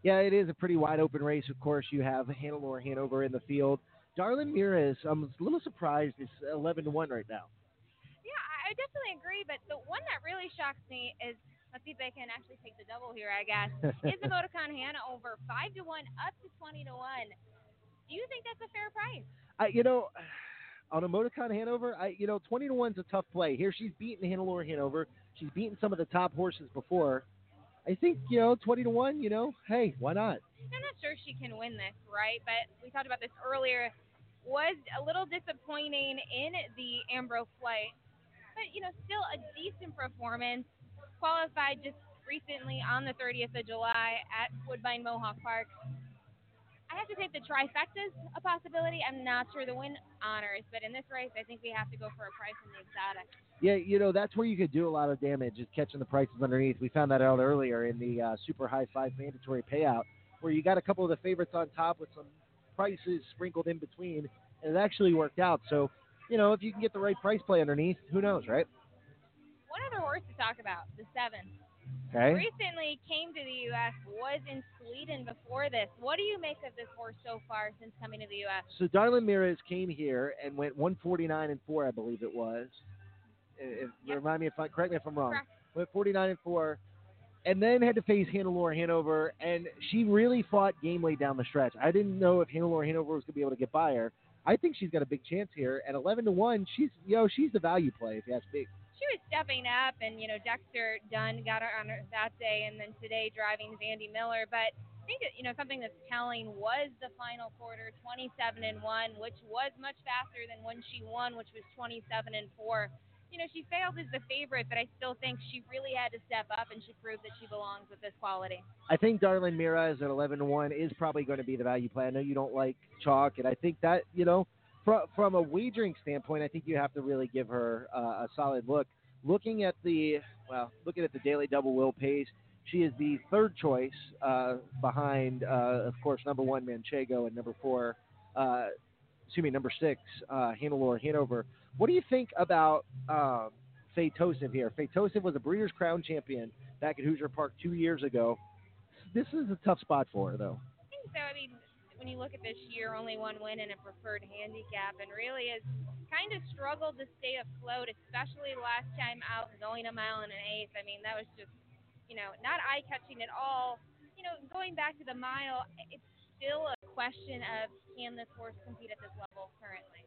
Yeah, it is a pretty wide open race. Of course, you have Hanalore Hanover in the field. Darlin Mira, I'm a little surprised it's eleven to one right now. Yeah, I definitely agree, but the one that really shocks me is, let's see if they can actually take the double here, I guess. Is Emoticon Hanover five to one up to twenty to one? Do you think that's a fair price? I, you know, on Emoticon Hanover, I, you know, twenty to one's a tough play. Here she's beaten Hanalore Hanover. She's beaten some of the top horses before. I think, you know, twenty to one. You know, hey, why not? I'm not sure she can win this, right? But we talked about this earlier. Was a little disappointing in the Ambro flight, but you know, still a decent performance. Qualified just recently on the thirtieth of July at Woodbine Mohawk Park. I have to say the trifecta's a possibility. I'm not sure the win honors, but in this race, I think we have to go for a price in the exotic. Yeah, you know, that's where you could do a lot of damage is catching the prices underneath. We found that out earlier in the uh, super high five mandatory payout where you got a couple of the favorites on top with some prices sprinkled in between, and it actually worked out. So, you know, if you can get the right price play underneath, who knows, right? One other horse to talk about, the seventh. Okay. Recently came to the U S, was in Sweden before this. What do you make of this horse so far since coming to the U S? So Darlin Mira came here and went one forty-nine and four, I believe it was. If, yep. Remind me if I correct me if I'm wrong. Correct. Went forty-nine and four, and then had to face Hanalore Hanover, and she really fought game weight down the stretch. I didn't know if Hanalore Hanover was going to be able to get by her. I think she's got a big chance here. At eleven to one, she's you know she's the value play if you ask me. She was stepping up, and, you know, Dexter Dunn got her on her that day, and then today driving Zandy Miller. But I think, you know, something that's telling was the final quarter, twenty-seven and one, which was much faster than when she won, which was twenty-seven and four. You know, she failed as the favorite, but I still think she really had to step up, and she proved that she belongs with this quality. I think Darlin Mira is at eleven to one is probably going to be the value play. I know you don't like chalk, and I think that, you know, From, from a wagering standpoint, I think you have to really give her uh, a solid look. Looking at the well, looking at the daily double will pace, she is the third choice uh, behind, uh, of course, number one Manchego and number four, uh, excuse me, number six uh, Hanalore Hanover. What do you think about um, Fatosif here. Fatosif was a Breeders' Crown champion back at Hoosier Park two years ago. This is a tough spot for her, though. I think so. I mean, when you look at this year, only one win and a preferred handicap, and really has kind of struggled to stay afloat, especially last time out, going a mile and an eighth. I mean, that was just, you know, not eye-catching at all. You know, going back to the mile, it's still a question of can this horse compete at this level currently.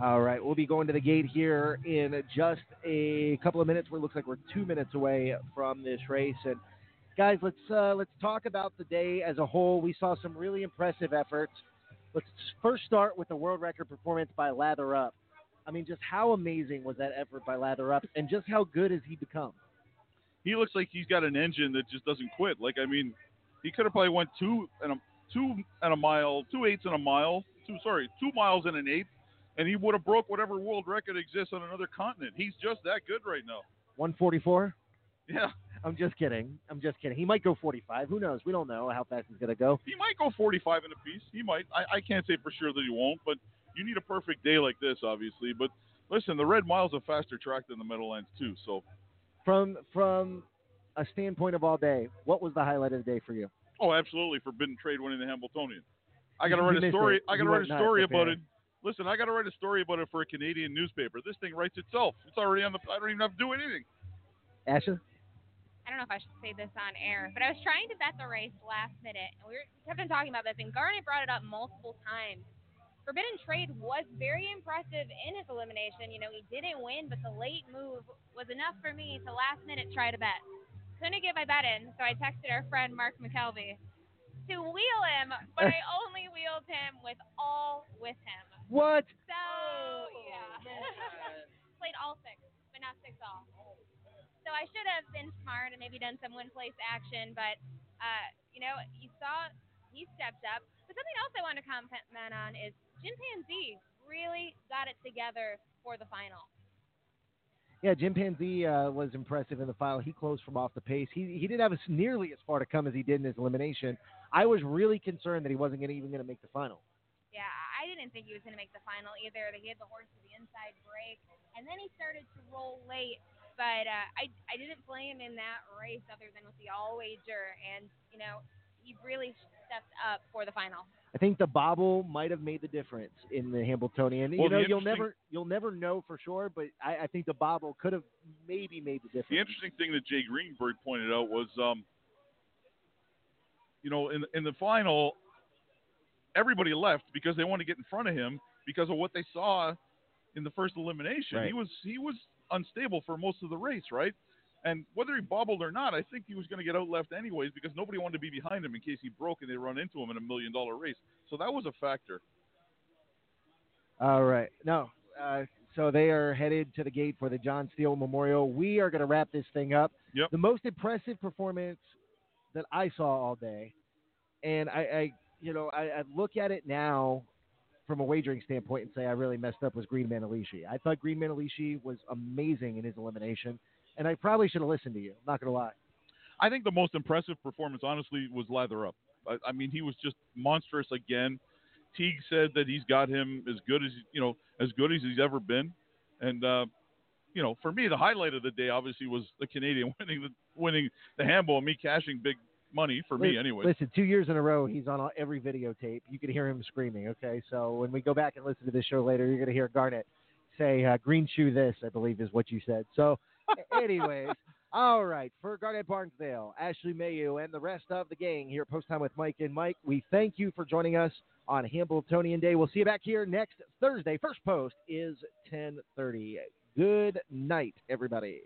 All right, we'll be going to the gate here in just a couple of minutes. Where it looks like we're two minutes away from this race. And guys, let's uh, let's talk about the day as a whole. We saw some really impressive efforts. Let's first start with the world record performance by Lather Up. I mean, just how amazing was that effort by Lather Up, and just how good has he become? He looks like he's got an engine that just doesn't quit. Like, I mean, he could have probably went two and a two and a mile, two eighths and a mile, two sorry, two miles and an eighth. And he would have broke whatever world record exists on another continent. He's just that good right now. one forty-four? Yeah. I'm just kidding. I'm just kidding. He might go forty-five. Who knows? We don't know how fast he's going to go. He might go forty-five in a piece. He might. I, I can't say for sure that he won't, but you need a perfect day like this, obviously. But listen, the Red Mile's a faster track than the Meadowlands, too. So, From, from a standpoint of all day, what was the highlight of the day for you? Oh, absolutely. Forbidden Trade winning the Hambletonian. I got to write a story. I got to write a story about it. Listen, I got to write a story about it for a Canadian newspaper. This thing writes itself. It's already on the – I don't even have to do anything. Asha? I don't know if I should say this on air, but I was trying to bet the race last minute, and we, were, we kept on talking about this, and Garnet brought it up multiple times. Forbidden Trade was very impressive in his elimination. You know, he didn't win, but the late move was enough for me to last minute try to bet. Couldn't get my bet in, so I texted our friend Mark McKelvey to wheel him, but I only wheeled him with all with him. What? So, oh, yeah. Played all six, but not six all. So I should have been smart and maybe done some win-place action, but, uh, you know, you saw he stepped up. But something else I want to comment on is Jim Panzee really got it together for the final. Yeah, Jim Panzee uh, was impressive in the final. He closed from off the pace. He he didn't have as nearly as far to come as he did in his elimination. I was really concerned that he wasn't gonna, even going to make the final. Yeah, I didn't think he was going to make the final either. They gave the horse to the inside break, and then he started to roll late. But uh, I, I didn't play him in that race other than with the all-wager, and, you know, he really stepped up for the final. I think the bobble might have made the difference in the Hambletonian. Well, you know, you'll never you'll never know for sure, but I, I think the bobble could have maybe made the difference. The interesting thing that Jay Greenberg pointed out was, um, you know, in in the final – everybody left because they want to get in front of him because of what they saw in the first elimination. Right. He was he was unstable for most of the race, right? And whether he bobbled or not, I think he was going to get out left anyways because nobody wanted to be behind him in case he broke and they run into him in a million-dollar race. So that was a factor. All right. No. Uh, so they are headed to the gate for the John Steele Memorial. We are going to wrap this thing up. Yep. The most impressive performance that I saw all day, and I, I – you know, I, I look at it now from a wagering standpoint and say I really messed up was Green Manalishi. I thought Green Manalishi was amazing in his elimination, and I probably should have listened to you. I'm not going to lie. I think the most impressive performance, honestly, was Lather Up. I, I mean, he was just monstrous again. Teague said that he's got him as good as, you know, as good as he's ever been. And, uh, you know, for me, the highlight of the day, obviously, was the Canadian winning the, winning the handball and me cashing big money for listen, me anyway. Listen, two years in a row, he's on every videotape. You can hear him screaming, okay? So when we go back and listen to this show later, you're going to hear Garnet say, uh, Green Shoe this, I believe is what you said. So anyways, all right, for Garnet Barnsdale, Ashley Mayu, and the rest of the gang here at Post Time with Mike and Mike, we thank you for joining us on Hambletonian Day. We'll see you back here next Thursday. First post is ten thirty. Good night, everybody.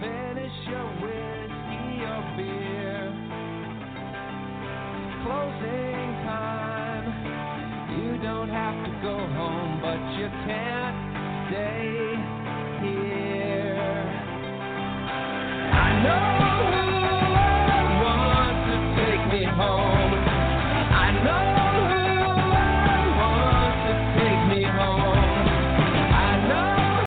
Finish your whiskey or beer. closing time. You don't have to go home, but you can't stay here. I know.